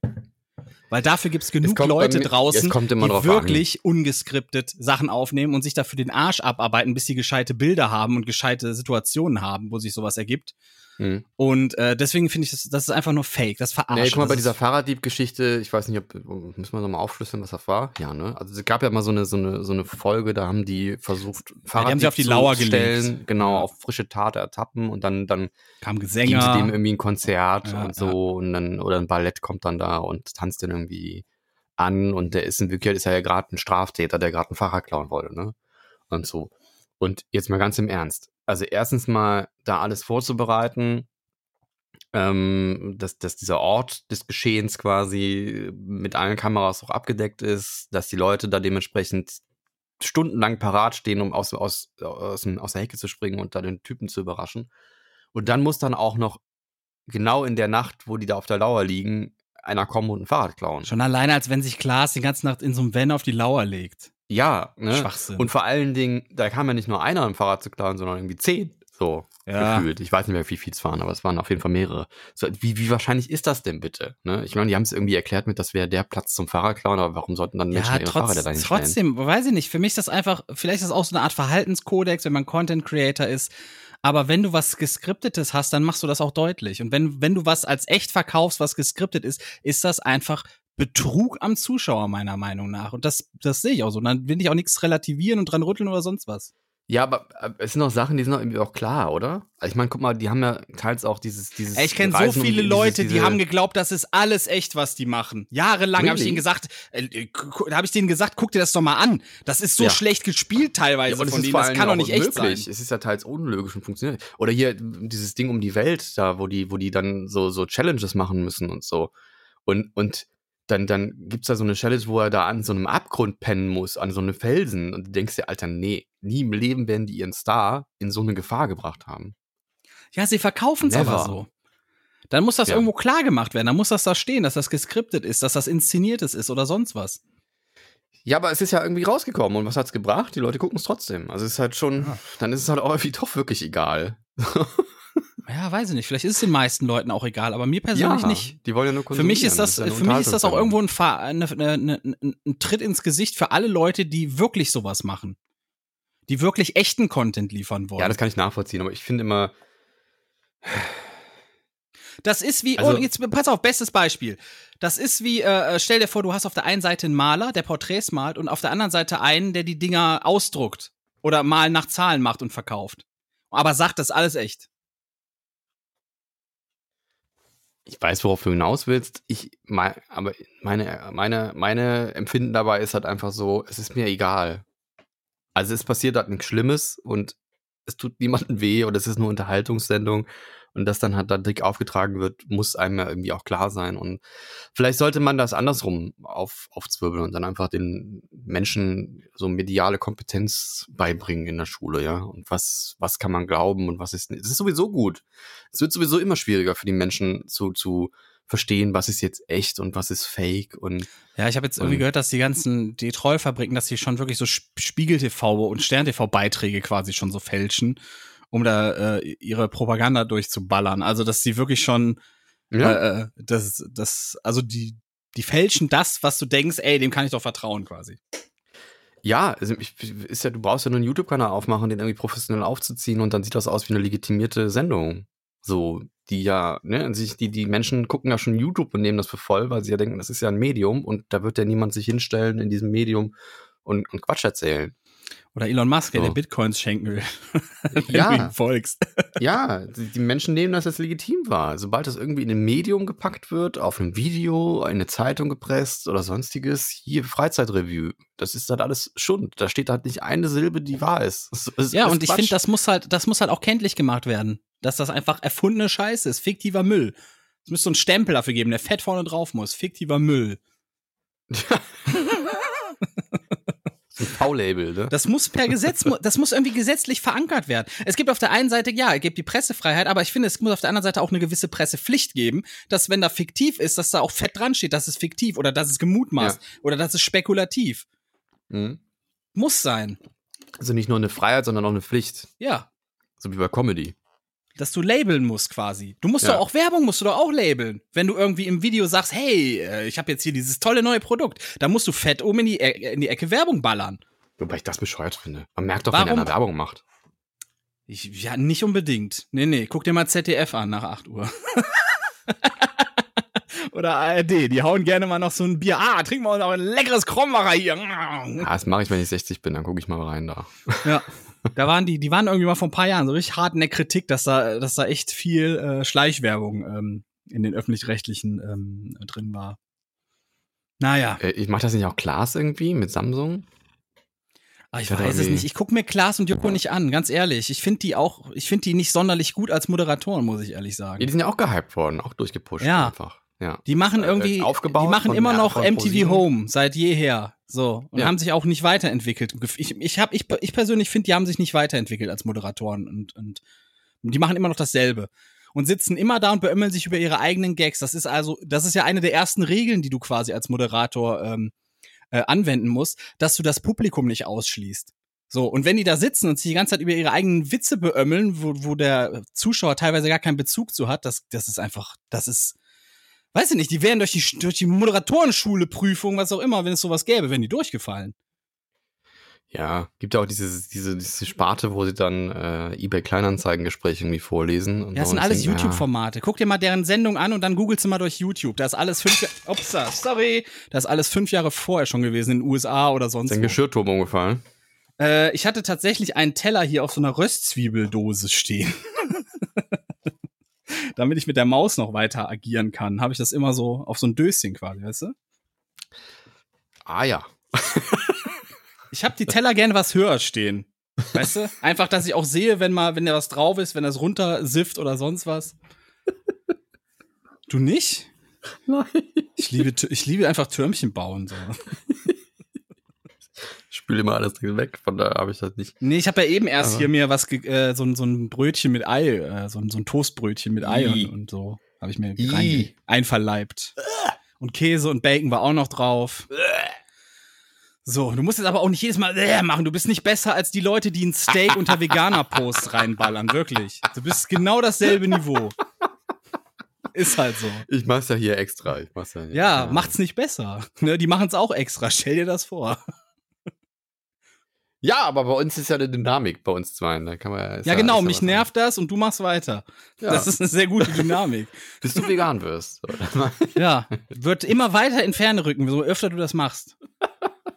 Weil dafür gibt es genug Leute draußen, die wirklich ungeskriptet Sachen aufnehmen und sich dafür den Arsch abarbeiten, bis sie gescheite Bilder haben und gescheite Situationen haben, wo sich sowas ergibt. Hm. Und äh, deswegen finde ich, das, das ist einfach nur Fake, das verarscht. Nee, guck mal, bei dieser Fahrraddieb-Geschichte, ich weiß nicht, ob, müssen wir nochmal aufschlüsseln, was das war? Ja, ne? Also es gab ja mal so eine, so eine, so eine Folge, da haben die versucht, Fahrraddieb ja, die die auf die zu stellen, gelegt. Genau, ja. Auf frische Tat ertappen und dann, dann kam Gesänger, geben sie dem irgendwie ein Konzert ja, und so ja. Und dann, oder ein Ballett kommt dann da und tanzt den irgendwie an und der ist in Wirklichkeit ist er ja gerade ein Straftäter, der gerade einen Fahrrad klauen wollte, ne? Und so. Und jetzt mal ganz im Ernst. Also erstens mal da alles vorzubereiten, ähm, dass, dass dieser Ort des Geschehens quasi mit allen Kameras auch abgedeckt ist, dass die Leute da dementsprechend stundenlang parat stehen, um aus, aus, aus, aus der Hecke zu springen und da den Typen zu überraschen. Und dann muss dann auch noch genau in der Nacht, wo die da auf der Lauer liegen, einer kommen und ein Fahrrad klauen. Schon alleine, als wenn sich Klaas die ganze Nacht in so einem Van auf die Lauer legt. Ja, ne? Schwachsinn. Und vor allen Dingen, da kam ja nicht nur einer im Fahrrad zu klauen, sondern irgendwie zehn, so ja. Gefühlt. Ich weiß nicht mehr, wie viel es waren, aber es waren auf jeden Fall mehrere. So, wie, wie wahrscheinlich ist das denn bitte? Ne? Ich meine, die haben es irgendwie erklärt mit, das wäre der Platz zum Fahrradklauen, aber warum sollten dann Menschen ja, ihre trotz, Fahrräder da hinstellen? Trotzdem, weiß ich nicht, für mich ist das einfach, vielleicht ist das auch so eine Art Verhaltenskodex, wenn man Content-Creator ist, aber wenn du was Geskriptetes hast, dann machst du das auch deutlich. Und wenn, wenn du was als echt verkaufst, was geskriptet ist, ist das einfach Betrug am Zuschauer, meiner Meinung nach. Und das, das sehe ich auch so. Und dann will ich auch nichts relativieren und dran rütteln oder sonst was. Ja, aber es sind auch Sachen, die sind auch irgendwie auch klar, oder? Also ich meine, guck mal, die haben ja teils auch dieses... dieses Ey, ich kenne so viele Leute, dieses, die haben geglaubt, das ist alles echt, was die machen. Jahrelang really? habe ich ihnen gesagt, äh, habe ich denen gesagt, guck dir das doch mal an. Das ist so ja. schlecht gespielt teilweise ja, von denen, das kann doch nicht echt sein. Es ist ja teils unlogisch und funktioniert. Oder hier dieses Ding um die Welt, da, wo die, wo die dann so, so Challenges machen müssen und so. Und, und Dann, dann gibt es da so eine Challenge, wo er da an so einem Abgrund pennen muss, an so einem Felsen. Und du denkst dir, Alter, nee, nie im Leben werden die ihren Star in so eine Gefahr gebracht haben. Ja, sie verkaufen es aber so. Dann muss das ja. irgendwo klar gemacht werden. Dann muss das da stehen, dass das geskriptet ist, dass das inszeniertes ist oder sonst was. Ja, aber es ist ja irgendwie rausgekommen. Und was hat's gebracht? Die Leute gucken es trotzdem. Also es ist halt schon, ja. dann ist es halt auch irgendwie doch wirklich egal. Ja, weiß ich nicht. Vielleicht ist es den meisten Leuten auch egal, aber mir persönlich ja, nicht. Die wollen ja nur konsumieren. Für mich ist das, das ist ja für mich ist das auch irgendwo ein, Fa- eine, eine, eine, ein Tritt ins Gesicht für alle Leute, die wirklich sowas machen. Die wirklich echten Content liefern wollen. Ja, das kann ich nachvollziehen, aber ich finde immer... Das ist wie, also, oh, jetzt pass auf, bestes Beispiel. Das ist wie, äh, stell dir vor, du hast auf der einen Seite einen Maler, der Porträts malt und auf der anderen Seite einen, der die Dinger ausdruckt oder mal nach Zahlen macht und verkauft. Aber sagt, das ist alles echt. Ich weiß, worauf du hinaus willst, ich, mein, aber meine, meine, meine Empfinden dabei ist halt einfach so, es ist mir egal. Also es passiert halt nichts Schlimmes und es tut niemandem weh und es ist nur Unterhaltungssendung und dass dann halt da dick aufgetragen wird, muss einem ja irgendwie auch klar sein und vielleicht sollte man das andersrum auf, aufzwirbeln und dann einfach den Menschen so mediale Kompetenz beibringen in der Schule, ja, und was, was kann man glauben und was ist, es ist sowieso gut. Es wird sowieso immer schwieriger für die Menschen zu, zu verstehen, was ist jetzt echt und was ist fake und ja, ich habe jetzt irgendwie gehört, dass die ganzen die Trollfabriken, dass die schon wirklich so Spiegel-T V und Stern-T V-Beiträge quasi schon so fälschen, um da äh, ihre Propaganda durchzuballern. Also, dass sie wirklich schon ja. äh, das, das, also die, die fälschen das, was du denkst, ey, dem kann ich doch vertrauen quasi. Ja, ist ja, du brauchst ja nur einen YouTube-Kanal aufmachen, den irgendwie professionell aufzuziehen und dann sieht das aus wie eine legitimierte Sendung. So, die ja, ne, sich, die, die Menschen gucken ja schon YouTube und nehmen das für voll, weil sie ja denken, das ist ja ein Medium und da wird ja niemand sich hinstellen in diesem Medium und, und Quatsch erzählen. Oder Elon Musk, so. Der Bitcoins schenken will. Ja. Du ihm folgst. Ja, die Menschen nehmen das jetzt legitim wahr. Sobald das irgendwie in ein Medium gepackt wird, auf ein Video, eine Zeitung gepresst oder sonstiges, hier Freizeitreview, das ist halt alles Schund. Da steht halt nicht eine Silbe, die wahr ist. Das, das, ja, das und Quatsch. Ich finde, das muss halt, das muss halt auch kenntlich gemacht werden. Dass das einfach erfundene Scheiße ist, fiktiver Müll. Es müsste so einen Stempel dafür geben, der fett vorne drauf muss. Fiktiver Müll. Ein V-Label, ne? Das muss per Gesetz, das muss irgendwie gesetzlich verankert werden. Es gibt auf der einen Seite, ja, es gibt die Pressefreiheit, aber ich finde, es muss auf der anderen Seite auch eine gewisse Pressepflicht geben, dass wenn da fiktiv ist, dass da auch fett dran steht, dass es fiktiv oder dass es gemutmaßt, ja, oder dass es spekulativ. Mhm. Muss sein. Also nicht nur eine Freiheit, sondern auch eine Pflicht. Ja. So wie bei Comedy. Dass du labeln musst quasi. Du musst ja. doch auch Werbung, musst du doch auch labeln. Wenn du irgendwie im Video sagst, hey, ich habe jetzt hier dieses tolle neue Produkt, dann musst du fett oben in die, e- in die Ecke Werbung ballern. Wobei ich das bescheuert finde. Man merkt doch, Warum? wenn einer Werbung macht. Ich, ja, nicht unbedingt. Nee, nee, guck dir mal Z D F an nach acht Uhr. Oder A R D, die hauen gerne mal noch so ein Bier. Ah, trinken wir noch ein leckeres Kronbacher hier. Ja, das mache ich, wenn ich sechzig bin, dann gucke ich mal rein da. Ja. Da waren die, die waren irgendwie mal vor ein paar Jahren so richtig hart in der Kritik, dass da, dass da echt viel äh, Schleichwerbung ähm, in den öffentlich-rechtlichen ähm, drin war. Naja. Äh, ich mach das nicht auch Klaas irgendwie mit Samsung? Ah, ich, ich weiß es nicht. Ich gucke mir Klaas und Joko ja. nicht an, ganz ehrlich. Ich finde die auch, ich finde die nicht sonderlich gut als Moderatoren, muss ich ehrlich sagen. Ja, die sind ja auch gehypt worden, auch durchgepusht ja. einfach. Ja. Die machen irgendwie, aufgebaut die machen immer noch M T V Home seit jeher. So. Und ja. haben sich auch nicht weiterentwickelt. Ich, ich, hab, ich, ich persönlich finde, die haben sich nicht weiterentwickelt als Moderatoren und, und die machen immer noch dasselbe. Und sitzen immer da und beömmeln sich über ihre eigenen Gags. Das ist also, das ist ja eine der ersten Regeln, die du quasi als Moderator ähm, äh, anwenden musst, dass du das Publikum nicht ausschließt. So, und wenn die da sitzen und sich die ganze Zeit über ihre eigenen Witze beömmeln, wo, wo der Zuschauer teilweise gar keinen Bezug zu hat, das, das ist einfach, das ist. Weiß ich nicht, die wären durch die, durch die Moderatorenschule, Prüfung, was auch immer, wenn es sowas gäbe, wären die durchgefallen. Ja, gibt ja auch diese, diese, diese Sparte, wo sie dann äh, eBay-Kleinanzeigengespräche irgendwie vorlesen. Und ja, das sind alles denke, YouTube-Formate. Ja. Guck dir mal deren Sendung an und dann googelst du mal durch YouTube. Da ist alles fünf Jahre, ups, sorry, das ist alles fünf Jahre vorher schon gewesen, in den U S A oder sonst wo. Ist dein Geschirrturm umgefallen? Äh, ich hatte tatsächlich einen Teller hier auf so einer Röstzwiebeldose stehen. Damit ich mit der Maus noch weiter agieren kann, habe ich das immer so auf so ein Döschen quasi, weißt du? Ah ja. Ich habe die Teller gerne was höher stehen, weißt du? Einfach, dass ich auch sehe, wenn mal, wenn da was drauf ist, wenn das runter sifft oder sonst was. Du nicht? Nein. Ich liebe, ich liebe einfach Türmchen bauen. So. Ich spüle immer alles drin weg, von daher habe ich das nicht. Nee, ich habe ja eben erst aber hier mir was, ge- äh, so, so ein Brötchen mit Ei, äh, so, so ein Toastbrötchen mit Ei und, und so, habe ich mir reinge- einverleibt. Und Käse und Bacon war auch noch drauf. So, du musst jetzt aber auch nicht jedes Mal äh, machen, du bist nicht besser als die Leute, die ein Steak unter Veganer-Posts reinballern, wirklich. Du bist genau dasselbe Niveau. Ist halt so. Ich mach's ja hier extra. Ich mach's ja, hier ja, extra. Macht's nicht besser. Ne, die machen's auch extra, stell dir das vor. Ja, aber bei uns ist ja eine Dynamik bei uns zwei. Da kann man ja, ja, genau, ja, mich nervt an. Das und du machst weiter. Ja. Das ist eine sehr gute Dynamik. Bis du vegan wirst. Oder? Ja, wird immer weiter in Ferne rücken, so öfter du das machst.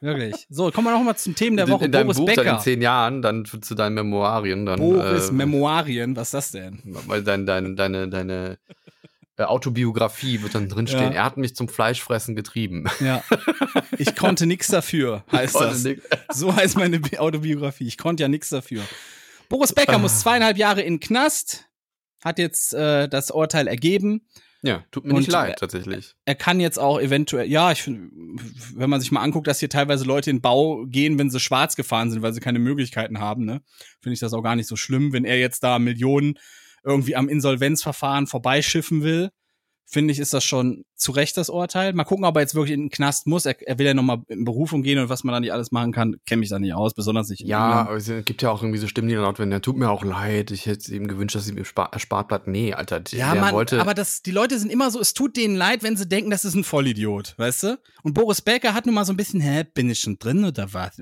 Wirklich. So, kommen wir noch mal zum Themen der Woche. In, in deinem Boris Buch Becker. Dann in zehn Jahren, dann zu deinen Memoirien. Dann, Boris äh, Memoirien, was ist das denn? Weil dein, dein, deine, deine Autobiografie wird dann drinstehen. Ja. Er hat mich zum Fleischfressen getrieben. Ja. Ich konnte nichts dafür, heißt das. Nix. So heißt meine Autobiografie. Ich konnte ja nichts dafür. Boris Becker ah. muss zweieinhalb Jahre in den Knast. Hat jetzt äh, das Urteil ergeben. Ja, tut mir und nicht leid, tatsächlich. Er, er kann jetzt auch eventuell, ja, ich finde, wenn man sich mal anguckt, dass hier teilweise Leute in Bau gehen, wenn sie schwarz gefahren sind, weil sie keine Möglichkeiten haben, ne? Finde ich das auch gar nicht so schlimm, wenn er jetzt da Millionen irgendwie am Insolvenzverfahren vorbeischiffen will, finde ich, ist das schon zu Recht das Urteil. Mal gucken, ob er jetzt wirklich in den Knast muss. Er, er will ja nochmal in Berufung gehen und was man da nicht alles machen kann, kenne mich da nicht aus, besonders nicht. Ja, aber es gibt ja auch irgendwie so Stimmen, die dann laut werden, der tut mir auch leid, ich hätte ihm gewünscht, dass ihm erspart bleibt. Nee, Alter, die, ja, der Mann, wollte... aber das, die Leute sind immer so, es tut denen leid, wenn sie denken, das ist ein Vollidiot, weißt du? Und Boris Becker hat nun mal so ein bisschen, hä, bin ich schon drin oder was?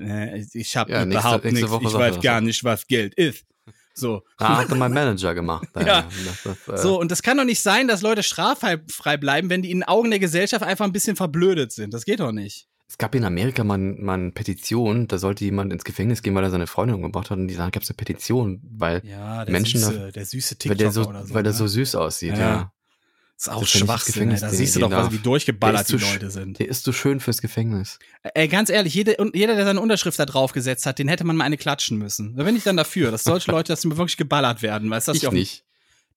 Ich hab ja, überhaupt nichts, ich weiß gar das. nicht, was Geld ist. So. Da hat dann mein Manager gemacht. Ja. Das, das, äh so, und das kann doch nicht sein, dass Leute straffrei bleiben, wenn die in den Augen der Gesellschaft einfach ein bisschen verblödet sind. Das geht doch nicht. Es gab in Amerika mal, mal eine Petition, da sollte jemand ins Gefängnis gehen, weil er seine Freundin umgebracht hat. Und die sagen, gab es eine Petition, weil ja, der Menschen süße, da, der süße TikToker weil der so, oder so. Weil der so süß aussieht, ja. ja. Das ist auch Schwachsinn, da siehst du doch, was, wie durchgeballert die Leute sind. Der ist so schön fürs Gefängnis. Ey, ganz ehrlich, jede, jeder, der seine Unterschrift da drauf gesetzt hat, den hätte man mal eine klatschen müssen. Da bin ich dann dafür, dass solche Leute, dass die wirklich geballert werden. Weißt, dass ich die auch, nicht.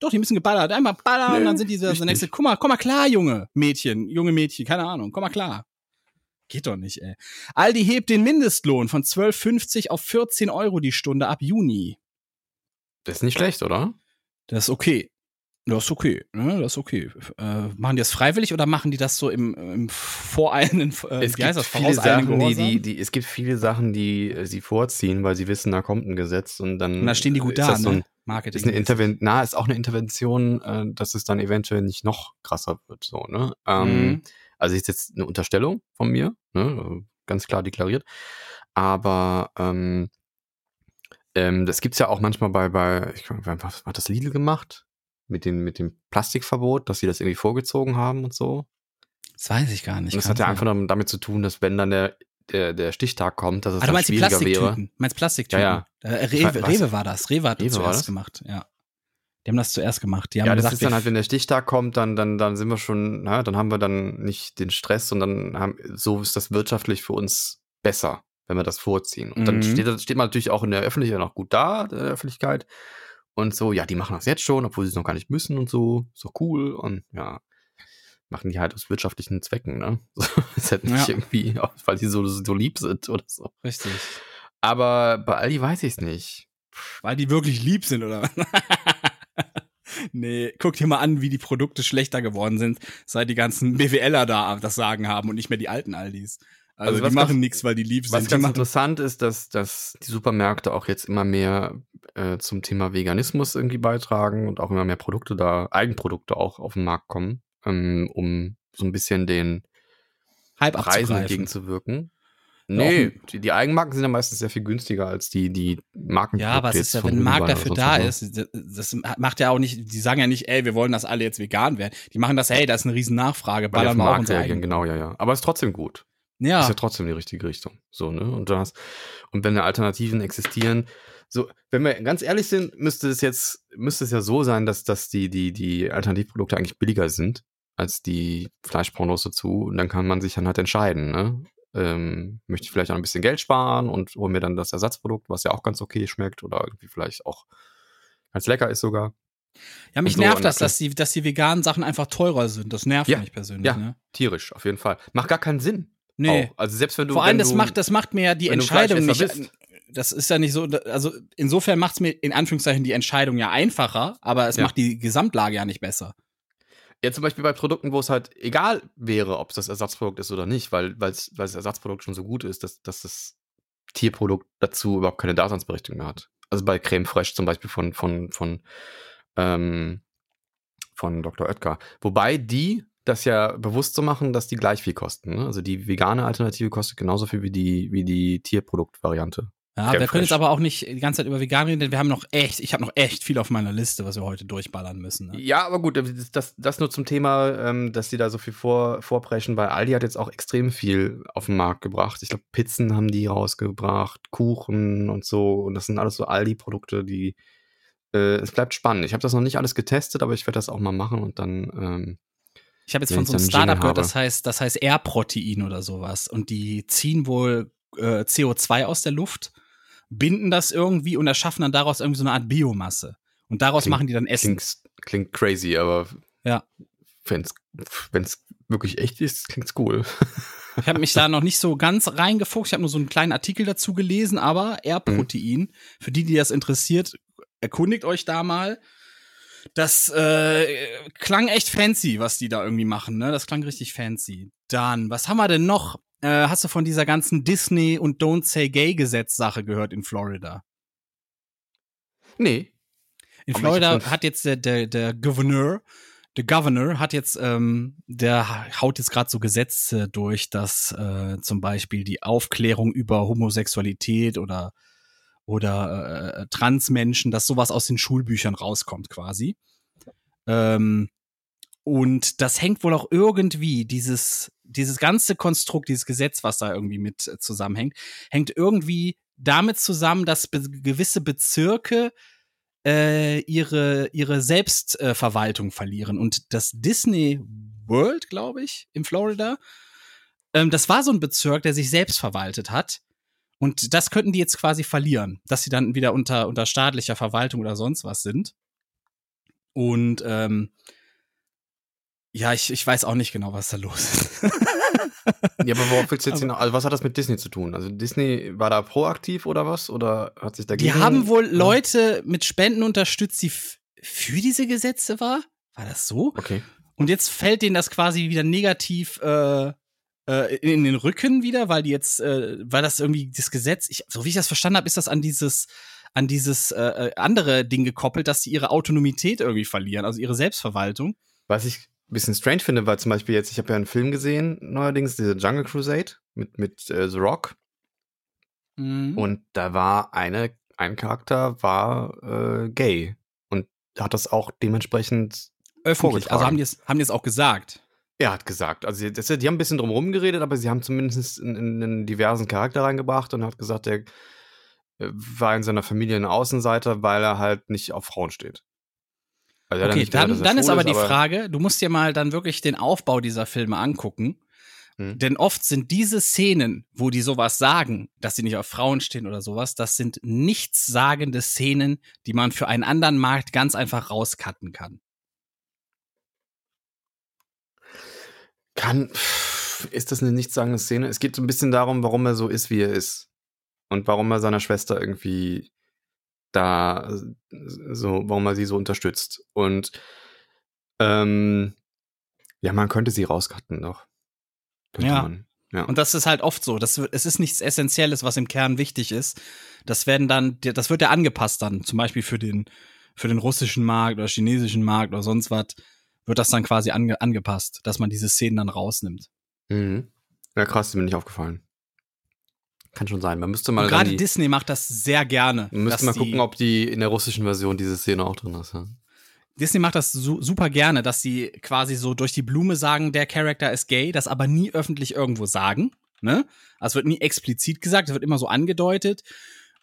Doch, die müssen geballert. Einmal ballern, nee, und dann sind die so, so nächste, guck mal, komm mal klar, Junge, Mädchen, junge Mädchen, keine Ahnung, komm mal klar. geht doch nicht, ey. Aldi hebt den Mindestlohn von zwölf fünfzig auf vierzehn Euro die Stunde ab Juni. Das ist nicht schlecht, oder? Das ist okay. Das ist okay, ne? Das ist okay. Äh, machen die das freiwillig oder machen die das so im, im voreilenden äh, es, gibt viele Sachen, die, die, die, es gibt viele Sachen, die sie vorziehen, weil sie wissen, da kommt ein Gesetz und dann. Und da stehen die gut da, so ein, ne? Marketing. Ist eine Interven- Na, ist auch eine Intervention, äh, dass es dann eventuell nicht noch krasser wird, so, ne? Ähm, mhm. Also ist jetzt eine Unterstellung von mir, ne? Ganz klar deklariert. Aber, ähm, ähm, das gibt's ja auch manchmal bei, bei, ich glaube, was hat das Lidl gemacht? Mit dem, mit dem Plastikverbot, dass sie das irgendwie vorgezogen haben und so. Das weiß ich gar nicht. Und das hat ja einfach damit zu tun, dass wenn dann der, der, der Stichtag kommt, dass es ah, dann schwieriger wäre. Du meinst Plastiktüten? Ja, ja. Äh, Rewe, Rewe war das. Rewe hat das Rewe zuerst das? gemacht, ja. Die haben das zuerst gemacht. Die haben ja, das gesagt, ist dann halt, wenn der Stichtag kommt, dann, dann, dann sind wir schon, na, dann haben wir dann nicht den Stress und dann haben, so ist das wirtschaftlich für uns besser, wenn wir das vorziehen. Und mhm. dann steht, steht man natürlich auch in der Öffentlichkeit noch gut da, in der Öffentlichkeit. Und so, ja, die machen das jetzt schon, obwohl sie es noch gar nicht müssen und so, so cool und ja, machen die halt aus wirtschaftlichen Zwecken, ne? Das ist halt nicht ja. irgendwie, weil die so, so lieb sind oder so. Richtig. Aber bei Aldi weiß ich es nicht. Weil die wirklich lieb sind, oder? Nee, guck dir mal an, wie die Produkte schlechter geworden sind, seit die ganzen B W Ler da das Sagen haben und nicht mehr die alten Aldis. Also, also die machen nichts, weil die lieb sind. Was ganz interessant ist, dass, dass die Supermärkte auch jetzt immer mehr äh, zum Thema Veganismus irgendwie beitragen und auch immer mehr Produkte da, Eigenprodukte auch auf den Markt kommen, ähm, um so ein bisschen den Hype Preisen entgegenzuwirken. Nee, die, die Eigenmarken sind ja meistens sehr viel günstiger als die, die Markenprodukte. Ja, aber es ist ja, wenn ein Markt dafür da ist, das macht ja auch nicht, die sagen ja nicht, ey, wir wollen, dass alle jetzt vegan werden. Die machen das, hey, da ist eine riesen Nachfrage, ballern wir auch unsere eigenen. Genau, ja, ja. Aber es ist trotzdem gut. Ja. Ist ja trotzdem die richtige Richtung. So, ne? Und, du hast, und wenn da Alternativen existieren, so, wenn wir ganz ehrlich sind, müsste es jetzt, müsste es ja so sein, dass, dass die, die, die Alternativprodukte eigentlich billiger sind als die Fleischpornos dazu. Und dann kann man sich dann halt entscheiden, ne? Ähm, möchte ich vielleicht auch ein bisschen Geld sparen und hole mir dann das Ersatzprodukt, was ja auch ganz okay schmeckt oder irgendwie vielleicht auch ganz lecker ist sogar. Ja, mich so nervt das, dass die, dass die veganen Sachen einfach teurer sind. Das nervt ja, mich persönlich. Ja, ne? Tierisch, auf jeden Fall. Macht gar keinen Sinn. Nee, auch. Also selbst wenn du vor allem wenn das du, macht das macht mir ja die Entscheidung nicht. Bist. Das ist ja nicht so, also insofern macht's mir in Anführungszeichen die Entscheidung ja einfacher, aber es ja. macht die Gesamtlage ja nicht besser. Ja, zum Beispiel bei Produkten, wo es halt egal wäre, ob es das Ersatzprodukt ist oder nicht, weil weil's, weil das Ersatzprodukt schon so gut ist, dass, dass das Tierprodukt dazu überhaupt keine Daseinsberechtigung mehr hat. Also bei Creme Fraiche zum Beispiel von von von ähm, von Doktor Oetker. Wobei die das ja bewusst zu machen, dass die gleich viel kosten. Ne? Also die vegane Alternative kostet genauso viel wie die, wie die Tierproduktvariante. Ja, Creme wir können jetzt aber auch nicht die ganze Zeit über vegan reden, denn wir haben noch echt, ich habe noch echt viel auf meiner Liste, was wir heute durchballern müssen. Ne? Ja, aber gut, das, das nur zum Thema, ähm, dass die da so viel vor, vorpreschen, weil Aldi hat jetzt auch extrem viel auf den Markt gebracht. Ich glaube, Pizzen haben die rausgebracht, Kuchen und so. Und das sind alles so Aldi-Produkte, die, äh, es bleibt spannend. Ich habe das noch nicht alles getestet, aber ich werde das auch mal machen und dann, ähm, ich habe jetzt von so einem Startup gehört, das heißt, das heißt Air Protein oder sowas. Und die ziehen wohl äh, C O zwei aus der Luft, binden das irgendwie und erschaffen dann daraus irgendwie so eine Art Biomasse. Und daraus klingt, machen die dann Essen. Klingt, klingt crazy, aber ja. wenn's, wenn's wirklich echt ist, klingt's cool. Ich habe mich da noch nicht so ganz reingefuchst. Ich habe nur so einen kleinen Artikel dazu gelesen, aber Air Protein, mhm. für die, die das interessiert, erkundigt euch da mal. Das äh, klang echt fancy, was die da irgendwie machen, ne? Das klang richtig fancy. Dann, was haben wir denn noch? Äh, hast du von dieser ganzen Disney- und Don't-Say-Gay-Gesetz-Sache gehört in Florida? Nee. In Aber Florida hat jetzt der, der, der Gouverneur, der Governor hat jetzt, ähm, der haut jetzt gerade so Gesetze durch, dass äh, zum Beispiel die Aufklärung über Homosexualität oder oder äh, Transmenschen, dass sowas aus den Schulbüchern rauskommt quasi. Ähm, und das hängt wohl auch irgendwie, dieses, dieses ganze Konstrukt, dieses Gesetz, was da irgendwie mit äh, zusammenhängt, hängt irgendwie damit zusammen, dass be- gewisse Bezirke äh, ihre, ihre Selbstverwaltung äh, verlieren. Und das Disney World, glaube ich, in Florida, ähm, das war so ein Bezirk, der sich selbst verwaltet hat. Und das könnten die jetzt quasi verlieren, dass sie dann wieder unter, unter staatlicher Verwaltung oder sonst was sind. Und ähm, Ja, ich, ich weiß auch nicht genau, was da los ist. Ja, aber worauf willst du jetzt hinaus? Also was hat das mit Disney zu tun? Also Disney war da proaktiv oder was? Oder hat sich dagegen... Die haben wohl Leute mit Spenden unterstützt, die f- für diese Gesetze war. War das so? Okay. Und jetzt fällt denen das quasi wieder negativ äh, äh, in den Rücken wieder, weil die jetzt, äh, weil das irgendwie das Gesetz, ich, so wie ich das verstanden habe, ist das an dieses, an dieses äh, andere Ding gekoppelt, dass die ihre Autonomität irgendwie verlieren, also ihre Selbstverwaltung. Was ich ein bisschen strange finde, weil zum Beispiel jetzt, ich habe ja einen Film gesehen, neuerdings, diese Jungle Crusade mit, mit äh, The Rock. Mhm. Und da war eine, ein Charakter war äh, gay und hat das auch dementsprechend öffentlich, also haben die es haben die es auch gesagt. Er hat gesagt, also das, die haben ein bisschen drumherum geredet, aber sie haben zumindest einen, einen diversen Charakter reingebracht und hat gesagt, er war in seiner Familie ein Außenseiter, weil er halt nicht auf Frauen steht. Also okay, dann, mehr, dann ist aber ist, die aber Frage, du musst dir mal dann wirklich den Aufbau dieser Filme angucken, hm. denn oft sind diese Szenen, wo die sowas sagen, dass sie nicht auf Frauen stehen oder sowas, das sind nichtssagende Szenen, die man für einen anderen Markt ganz einfach rauscutten kann. Kann, ist das eine nichtssagende Szene? Es geht so ein bisschen darum, warum er so ist, wie er ist. Und warum er seiner Schwester irgendwie da, so, warum er sie so unterstützt. Und, ähm, ja, man könnte sie rauscutten doch. Ja. Man, ja. Und das ist halt oft so. Das, es ist nichts Essentielles, was im Kern wichtig ist. Das werden dann, das wird ja angepasst dann. Zum Beispiel für den, für den russischen Markt oder chinesischen Markt oder sonst was. Wird das dann quasi ange- angepasst, dass man diese Szenen dann rausnimmt. Mhm. Ja, krass, ist mir nicht aufgefallen. Kann schon sein. Man müsste mal. Und gerade die, Disney macht das sehr gerne. Man müsste mal die, gucken, ob die in der russischen Version diese Szene auch drin ist. Ja? Disney macht das su- super gerne, dass sie quasi so durch die Blume sagen, der Charakter ist gay, das aber nie öffentlich irgendwo sagen. Ne? Also wird nie explizit gesagt, es wird immer so angedeutet.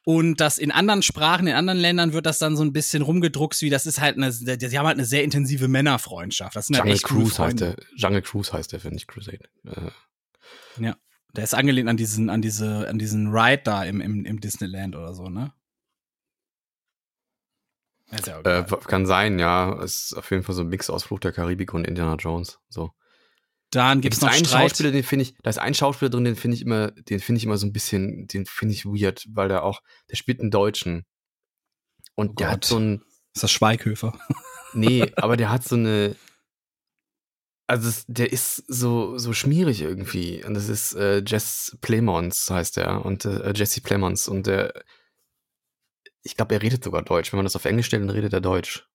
Und das in anderen Sprachen, in anderen Ländern wird das dann so ein bisschen rumgedruckst, wie das ist halt eine, die haben halt eine sehr intensive Männerfreundschaft. Das sind Jungle halt Cruise heißt der, Jungle Cruise heißt der, finde ich, Crusade. Äh. Ja, der ist angelehnt an diesen, an diese, an diesen Ride da im, im, im Disneyland oder so, ne? Ja äh, kann sein, ja. Ist auf jeden Fall so ein Mix-Ausflug der Karibik und Indiana Jones, so. Dann gibt's da noch einen Streit. Schauspieler, den finde ich, da ist ein Schauspieler drin, den finde ich immer, den finde ich immer so ein bisschen, den finde ich weird, weil der auch, der spielt einen Deutschen. Und oh der Gott. Hat so ein. Ist das Schweighöfer? Nee, aber der hat so eine. Also das, der ist so, so schmierig irgendwie. Und das ist äh, Jesse Plemons heißt der. Und äh, Jesse Plemons. Und der, ich glaube, er redet sogar Deutsch. Wenn man das auf Englisch stellt, dann redet er Deutsch.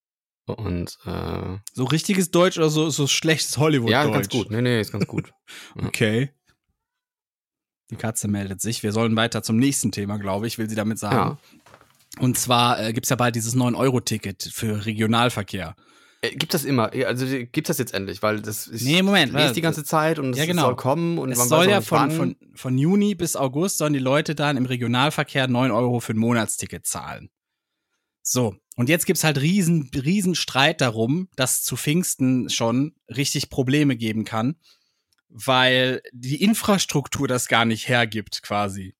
Und, äh, so richtiges Deutsch oder so, so schlechtes Hollywood-Deutsch? Ja, ganz gut. Nee, nee, ist ganz gut. Okay. Die Katze meldet sich. Wir sollen weiter zum nächsten Thema, glaube ich, will sie damit sagen. Ja. Und zwar äh, gibt es ja bald dieses neun-Euro-Ticket für Regionalverkehr. Äh, gibt das immer? Also gibt das jetzt endlich? Weil das ist, nee, Moment. Ich lese die ganze Zeit und es ja, genau. soll kommen. Und es wann soll ja von, von, von Juni bis August sollen die Leute dann im Regionalverkehr neun Euro für ein Monatsticket zahlen. So. Und jetzt gibt's halt riesen, riesen Streit darum, dass zu Pfingsten schon richtig Probleme geben kann, weil die Infrastruktur das gar nicht hergibt quasi.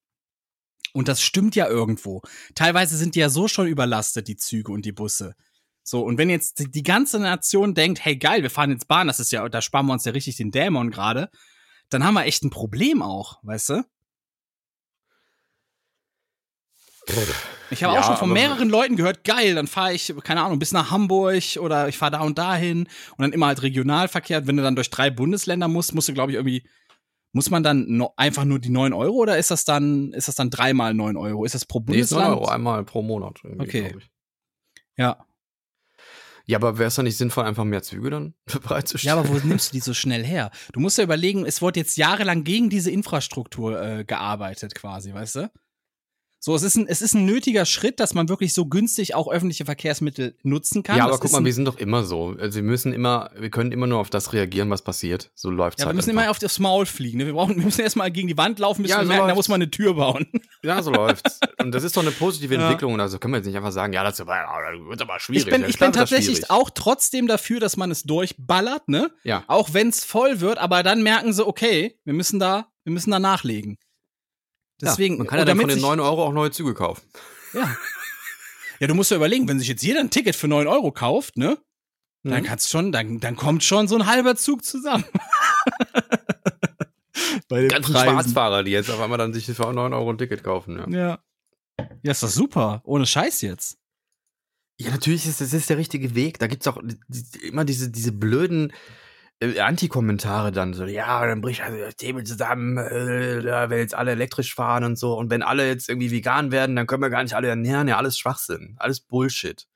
Und das stimmt ja irgendwo. Teilweise sind die ja so schon überlastet, die Züge und die Busse. So, und wenn jetzt die, die ganze Nation denkt, hey geil, wir fahren jetzt Bahn, das ist ja, da sparen wir uns ja richtig den Dämon gerade, dann haben wir echt ein Problem auch, weißt du? Ich habe ja, auch schon von mehreren Leuten gehört, geil, dann fahre ich, keine Ahnung, bis nach Hamburg oder ich fahre da und dahin und dann immer halt Regionalverkehr. Wenn du dann durch drei Bundesländer musst, musst du, glaube ich, irgendwie, muss man dann no, einfach nur die neun Euro oder ist das dann, ist das dann dreimal neun Euro? Ist das pro Bundesland? Nee, neun Euro, einmal pro Monat. Okay. Ich. Ja. Ja, aber wäre es dann nicht sinnvoll, einfach mehr Züge dann bereitzustellen? Ja, aber wo nimmst du die so schnell her? Du musst ja überlegen, es wurde jetzt jahrelang gegen diese Infrastruktur äh, gearbeitet quasi, weißt du? So, es ist, ein, es ist ein nötiger Schritt, dass man wirklich so günstig auch öffentliche Verkehrsmittel nutzen kann. Ja, aber das guck mal, wir sind doch immer so. Also wir müssen immer, wir können immer nur auf das reagieren, was passiert. So läuft's ja, halt. Ja, wir müssen einfach. Immer auf das Maul fliegen. Ne? Wir, brauchen, wir müssen erstmal gegen die Wand laufen, bis ja, wir so merken, läuft's. Da muss man eine Tür bauen. Ja, so läuft's. Und das ist doch eine positive ja. Entwicklung. Also können wir jetzt nicht einfach sagen, ja, das wird aber schwierig. Ich bin, ja, ich bin tatsächlich schwierig. Auch trotzdem dafür, dass man es durchballert, ne? Ja. Auch wenn es voll wird, aber dann merken sie, okay, wir müssen da, wir müssen da nachlegen. Deswegen, ja, man kann ja dann von den neun Euro auch neue Züge kaufen. Ja. Ja, du musst ja überlegen, wenn sich jetzt jeder ein Ticket für neun Euro kauft, ne? Mhm. Dann kannst schon, dann, dann kommt schon so ein halber Zug zusammen. Bei den ganzen Preisen. Schwarzfahrer, die jetzt auf einmal dann sich für neun Euro ein Ticket kaufen. Ja. Ja. Ja, ist das super. Ohne Scheiß jetzt. Ja, natürlich ist das ist der richtige Weg. Da gibt's auch immer diese, diese blöden äh, Antikommentare dann. So, ja, dann bricht also das Thema zusammen, äh, wenn jetzt alle elektrisch fahren und so. Und wenn alle jetzt irgendwie vegan werden, dann können wir gar nicht alle ernähren. Ja, alles Schwachsinn. Alles Bullshit.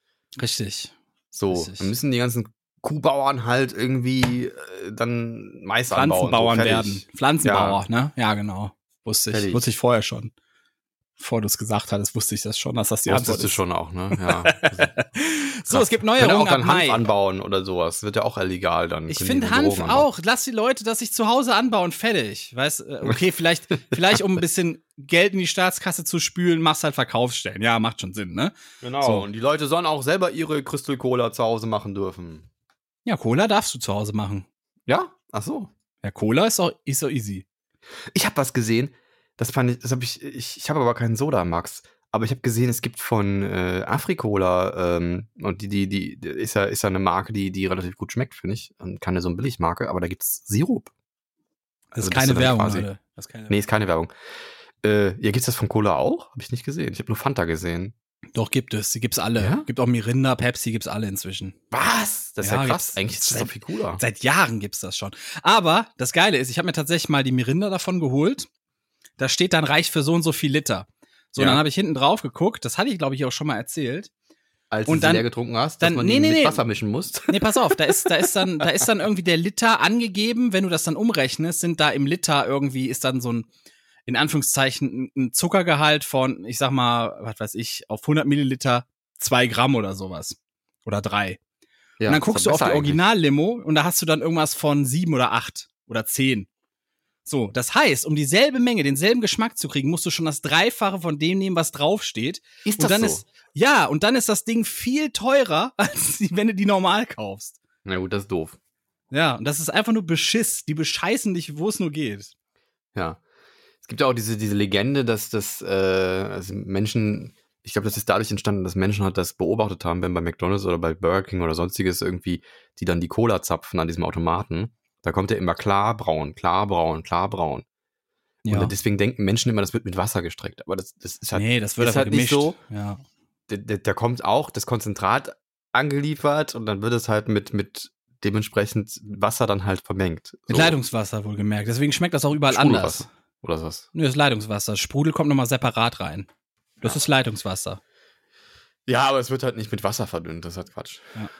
Richtig. So, Richtig. Dann müssen die ganzen Kuhbauern halt irgendwie äh, dann Mais Pflanzenbauern anbauen. Pflanzenbauern so, werden. Pflanzenbauer, ja. Ne? Ja, genau. Wusste ich. Fertig. Wusste ich vorher schon. Bevor du es gesagt hattest, wusste ich das schon, dass das die Antwort ist. Wusstest du schon auch, ne? Ja. So, krass. Es gibt Neuerungen. Kann auch dann Hanf anbauen oder sowas. Wird ja auch illegal dann. Ich finde Hanf auch. Lass die Leute das sich zu Hause anbauen. Fertig. Weißt, okay, vielleicht, vielleicht um ein bisschen Geld in die Staatskasse zu spülen, machst halt Verkaufsstellen. Ja, macht schon Sinn, ne? Genau. So. Und die Leute sollen auch selber ihre Crystal Cola zu Hause machen dürfen. Ja, Cola darfst du zu Hause machen. Ja? Ach so. Ja, Cola ist auch, ist auch easy. Ich habe was gesehen. Das fand ich, das habe ich, ich, ich habe aber keinen Soda, Max. Aber ich habe gesehen, es gibt von äh, Afrikola, ähm, und die, die, die, ist ja, ist ja eine Marke, die, die relativ gut schmeckt, finde ich. Und keine so eine Billigmarke, aber da gibt's Sirup. Das ist also, keine das Werbung, Alter. Das ist keine Werbung. Nee, ist keine Werbung. Äh, ja, gibt's das von Cola auch? Habe ich nicht gesehen. Ich habe nur Fanta gesehen. Doch, gibt es. Die gibt's alle. Ja? Gibt auch Mirinda, Pepsi, gibt's alle inzwischen. Was? Das ist ja, ja krass. Eigentlich ist das seit, doch viel cooler. Seit Jahren gibt's das schon. Aber das Geile ist, ich habe mir tatsächlich mal die Mirinda davon geholt. Da steht dann, reicht für so und so viel Liter. So, ja. Dann habe ich hinten drauf geguckt. Das hatte ich, glaube ich, auch schon mal erzählt. Als du leer getrunken hast, dann, dass man nee, die nee, mit Wasser mischen musst. Nee, pass auf, da ist, da, ist dann, da ist dann irgendwie der Liter angegeben. Wenn du das dann umrechnest, sind da im Liter irgendwie, ist dann so ein, in Anführungszeichen, ein Zuckergehalt von, ich sag mal, was weiß ich, auf hundert Milliliter zwei Gramm oder sowas. Oder drei. Ja, und dann guckst du auf die Originallimo und da hast du dann irgendwas von sieben oder acht oder zehn. So, das heißt, um dieselbe Menge, denselben Geschmack zu kriegen, musst du schon das Dreifache von dem nehmen, was draufsteht. Ist das und dann so? Ist, ja, und dann ist das Ding viel teurer, als die, wenn du die normal kaufst. Na gut, das ist doof. Ja, und das ist einfach nur Beschiss. Die bescheißen dich, wo es nur geht. Ja, es gibt ja auch diese, diese Legende, dass, dass äh, also Menschen, ich glaube, das ist dadurch entstanden, dass Menschen halt das beobachtet haben, wenn bei McDonald's oder bei Burger King oder sonstiges irgendwie, die dann die Cola zapfen an diesem Automaten. Da kommt ja immer klarbraun, klarbraun, klarbraun. Ja. Und deswegen denken Menschen immer, das wird mit Wasser gestreckt. Aber das, das ist halt, nee, das wird ist halt nicht so. Ja. Da, da, da kommt auch das Konzentrat angeliefert und dann wird es halt mit, mit dementsprechend Wasser dann halt vermengt. So. Mit Leitungswasser wohlgemerkt. Deswegen schmeckt das auch überall anders. Oder was? Nö, das ist Leitungswasser. Sprudel kommt nochmal separat rein. Das ja. ist Leitungswasser. Ja, aber es wird halt nicht mit Wasser verdünnt. Das ist halt Quatsch. Ja.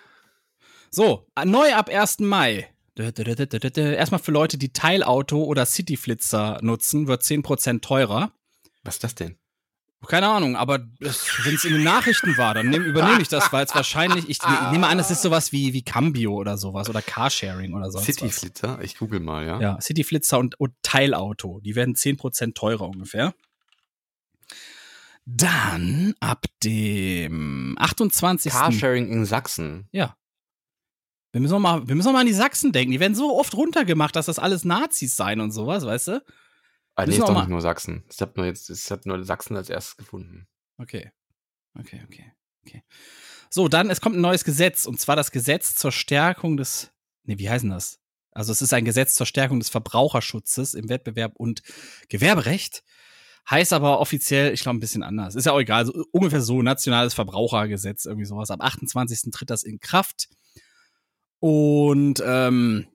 So, neu ab ersten Mai. Erstmal für Leute, die Teilauto oder Cityflitzer nutzen, wird zehn Prozent teurer. Was ist das denn? Keine Ahnung, aber wenn es in den Nachrichten war, dann nehm, übernehme ich das, weil es wahrscheinlich, ich nehme an, es ist sowas wie, wie Cambio oder sowas oder Carsharing oder sonst was. Cityflitzer? Ich google mal, ja. Ja, Cityflitzer und, und Teilauto, die werden zehn Prozent teurer ungefähr. Dann ab dem achtundzwanzigsten Carsharing in Sachsen. Ja. Wir müssen, mal, wir müssen auch mal an die Sachsen denken. Die werden so oft runtergemacht, dass das alles Nazis seien und sowas, weißt du? Ah, nee, ist doch nicht nur Sachsen. Ich habe nur, hab nur Sachsen als erstes gefunden. Okay. Okay, okay, okay. So, dann, es kommt ein neues Gesetz. Und zwar das Gesetz zur Stärkung des... Nee, wie heißt denn das? Also es ist ein Gesetz zur Stärkung des Verbraucherschutzes im Wettbewerb und Gewerberecht. Heißt aber offiziell, ich glaube, ein bisschen anders. Ist ja auch egal. Also, ungefähr so, nationales Verbrauchergesetz, irgendwie sowas. Am achtundzwanzigsten tritt das in Kraft. Und ähm,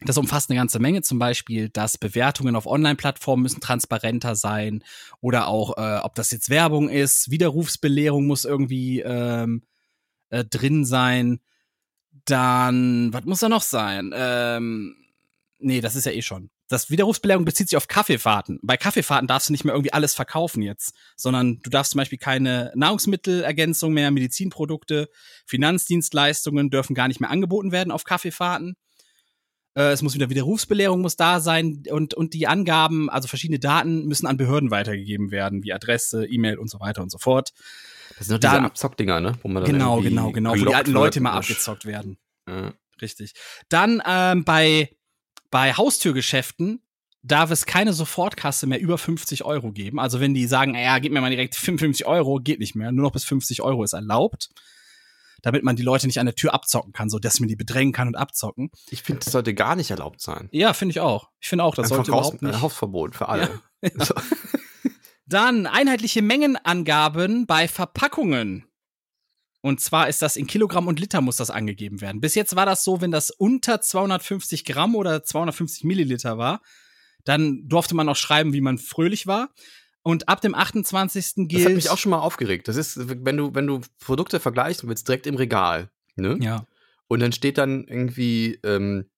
das umfasst eine ganze Menge, zum Beispiel, dass Bewertungen auf Online-Plattformen müssen transparenter sein oder auch, äh, ob das jetzt Werbung ist, Widerrufsbelehrung muss irgendwie ähm, äh, drin sein. Dann, was muss da noch sein? Ähm, nee, das ist ja eh schon. Das Widerrufsbelehrung bezieht sich auf Kaffeefahrten. Bei Kaffeefahrten darfst du nicht mehr irgendwie alles verkaufen jetzt, sondern du darfst zum Beispiel keine Nahrungsmittelergänzung mehr, Medizinprodukte, Finanzdienstleistungen dürfen gar nicht mehr angeboten werden auf Kaffeefahrten. Äh, es muss wieder Widerrufsbelehrung muss da sein und, und die Angaben, also verschiedene Daten müssen an Behörden weitergegeben werden, wie Adresse, E-Mail und so weiter und so fort. Das sind doch diese Abzockdinger, ne? Wo man dann genau, genau, genau, wo die alten Leute mal abgezockt werden. Ja. Richtig. Dann ähm, bei Bei Haustürgeschäften darf es keine Sofortkasse mehr über fünfzig Euro geben. Also wenn die sagen, ja, gib mir mal direkt fünfundfünfzig Euro, geht nicht mehr. Nur noch bis fünfzig Euro ist erlaubt. damit man die Leute nicht an der Tür abzocken kann, so dass man die bedrängen kann und abzocken. Ich finde, das sollte gar nicht erlaubt sein. Ja, finde ich auch. Ich finde auch, das einfach sollte raus, überhaupt nicht. Ein Hausverbot für alle. Ja, ja. So. Dann einheitliche Mengenangaben bei Verpackungen. Und zwar ist das in Kilogramm und Liter muss das angegeben werden. Bis jetzt war das so, wenn das unter zweihundertfünfzig Gramm oder zweihundertfünfzig Milliliter war, dann durfte man auch schreiben, wie man fröhlich war. Und ab dem achtundzwanzigsten gilt. Das hat mich auch schon mal aufgeregt. Das ist, wenn du, wenn du Produkte vergleichst, wird es direkt im Regal. Ne? Ja. Und dann steht dann irgendwie, ähm,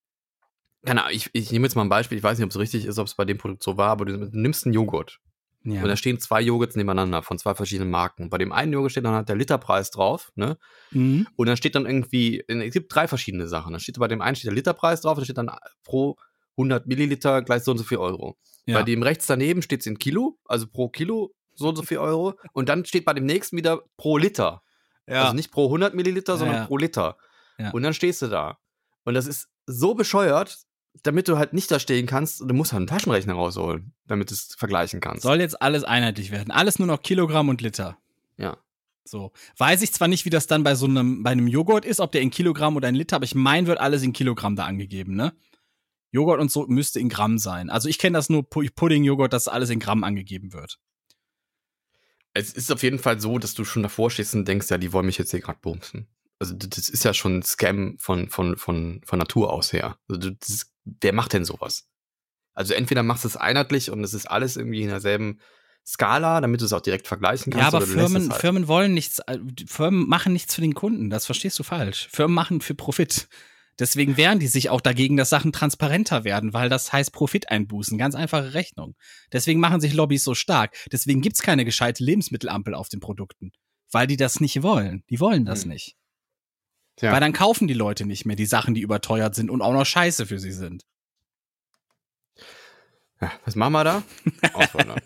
keine Ahnung, ich, ich nehme jetzt mal ein Beispiel, ich weiß nicht, ob es richtig ist, ob es bei dem Produkt so war, aber du nimmst einen Joghurt. Ja. Und da stehen zwei Joghurts nebeneinander von zwei verschiedenen Marken. Bei dem einen Joghurt steht dann halt der Literpreis drauf, ne? Mhm. Und dann steht dann irgendwie, es gibt drei verschiedene Sachen. Dann steht bei dem einen steht der Literpreis drauf, dann steht dann pro hundert Milliliter gleich so und so viel Euro. Ja. Bei dem rechts daneben steht es in Kilo, also pro Kilo so und so viel Euro. Und dann steht bei dem nächsten wieder pro Liter. Ja. Also nicht pro hundert Milliliter, sondern ja. pro Liter. Ja. Und dann stehst du da. Und das ist so bescheuert, damit du halt nicht da stehen kannst, du musst halt einen Taschenrechner rausholen, damit du es vergleichen kannst. Soll jetzt alles einheitlich werden. Alles nur noch Kilogramm und Liter. Ja. So. Weiß ich zwar nicht, wie das dann bei so einem, bei einem Joghurt ist, ob der in Kilogramm oder in Liter, aber ich meine, wird alles in Kilogramm da angegeben, ne? Joghurt und so müsste in Gramm sein. Also ich kenne das nur Pudding-Joghurt, dass alles in Gramm angegeben wird. Es ist auf jeden Fall so, dass du schon davor stehst und denkst, ja, die wollen mich jetzt hier gerade bumsen. Also das ist ja schon ein Scam von, von, von, von Natur aus her. Also das, wer macht denn sowas? Also entweder machst du es einheitlich und es ist alles irgendwie in derselben Skala, damit du es auch direkt vergleichen kannst. Ja, aber oder Firmen, halt. Firmen wollen nichts, Firmen machen nichts für den Kunden, das verstehst du falsch. Firmen machen für Profit. Deswegen wehren die sich auch dagegen, dass Sachen transparenter werden, weil das heißt Profiteinbußen, ganz einfache Rechnung. Deswegen machen sich Lobbys so stark. Deswegen gibt es keine gescheite Lebensmittelampel auf den Produkten, weil die das nicht wollen. Die wollen das hm. nicht. Ja. Weil dann kaufen die Leute nicht mehr die Sachen, die überteuert sind und auch noch scheiße für sie sind. Ja, was machen wir da? Auswandern.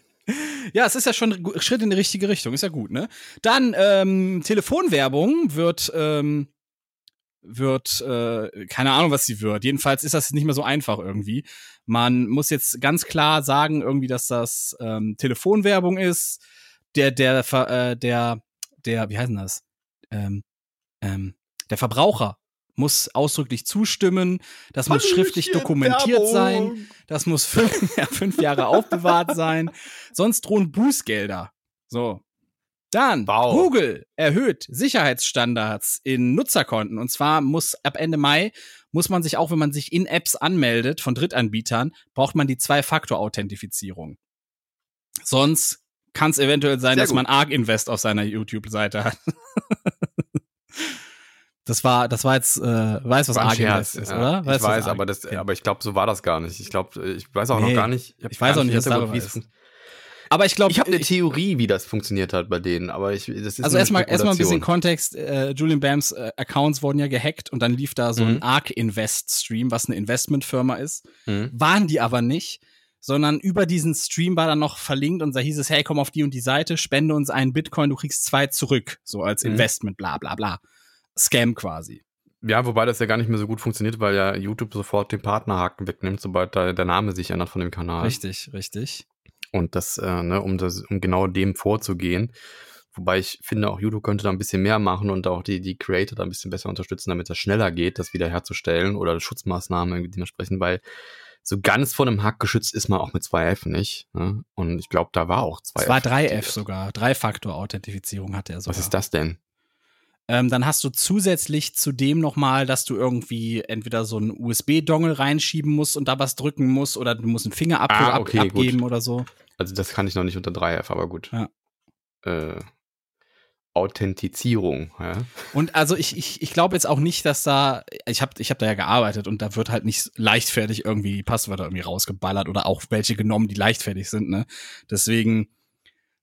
Ja, es ist ja schon ein Schritt in die richtige Richtung. Ist ja gut, ne? Dann ähm, Telefonwerbung wird, ähm, wird äh, keine Ahnung, was sie wird. Jedenfalls ist das nicht mehr so einfach irgendwie. Man muss jetzt ganz klar sagen irgendwie, dass das ähm, Telefonwerbung ist. Der, der, äh, der, der, wie heißt denn das? Ähm, ähm, Der Verbraucher muss ausdrücklich zustimmen, das muss schriftlich dokumentiert Werbung. sein, das muss fünf, ja, fünf Jahre aufbewahrt sein, sonst drohen Bußgelder. So. Dann, wow. Google erhöht Sicherheitsstandards in Nutzerkonten. Und zwar muss ab Ende Mai, muss man sich auch, wenn man sich in Apps anmeldet von Drittanbietern, braucht man die Zwei-Faktor-Authentifizierung. Sonst kann es eventuell sein, Sehr dass gut. man ARK Invest auf seiner YouTube-Seite hat. Das war, das war jetzt, äh, weiß, was ARK Invest ist, ja, oder? Weiß, ich weiß, aber das, ja. aber ich glaube, so war das gar nicht. Ich glaube, ich weiß auch nee, noch gar nicht. Ich, ich weiß gar auch nicht, was darüber ist. Aber ich glaube, ich habe eine Theorie, wie das funktioniert hat bei denen. Aber ich, das ist also erstmal, erstmal ein bisschen Kontext. Äh, Julian Bams äh, Accounts wurden ja gehackt und dann lief da so mhm. ein ARK Invest Stream, was eine Investmentfirma ist. Mhm. Waren die aber nicht, sondern über diesen Stream war dann noch verlinkt und da hieß es, hey, komm auf die und die Seite, spende uns einen Bitcoin, du kriegst zwei zurück, so als mhm. Investment, bla bla bla. Scam quasi. Ja, wobei das ja gar nicht mehr so gut funktioniert, weil ja YouTube sofort den Partnerhaken wegnimmt, sobald da der Name sich ändert von dem Kanal. Richtig, richtig. Und das, äh, ne, um das, um genau dem vorzugehen. Wobei ich finde, auch YouTube könnte da ein bisschen mehr machen und auch die, die Creator da ein bisschen besser unterstützen, damit das schneller geht, das wiederherzustellen oder Schutzmaßnahmen dementsprechend, weil so ganz von einem Hack geschützt ist man auch mit zwei F nicht. Ne? Und ich glaube, da war auch zwei F. Es war drei F sogar. Drei-Faktor-Authentifizierung hatte er sogar. Was ist das denn? Ähm, dann hast du zusätzlich zu dem nochmal, dass du irgendwie entweder so einen U S B-Dongle reinschieben musst und da was drücken musst oder du musst einen Fingerabdruck ah, okay, ab- abgeben gut. oder so. Also das kann ich noch nicht unter drei F, aber gut. Ja. Äh, Authentizierung. Ja. Und also ich, ich, ich glaube jetzt auch nicht, dass da, ich habe ich hab da ja gearbeitet und da wird halt nicht leichtfertig irgendwie Passwörter irgendwie rausgeballert oder auch welche genommen, die leichtfertig sind, ne? Deswegen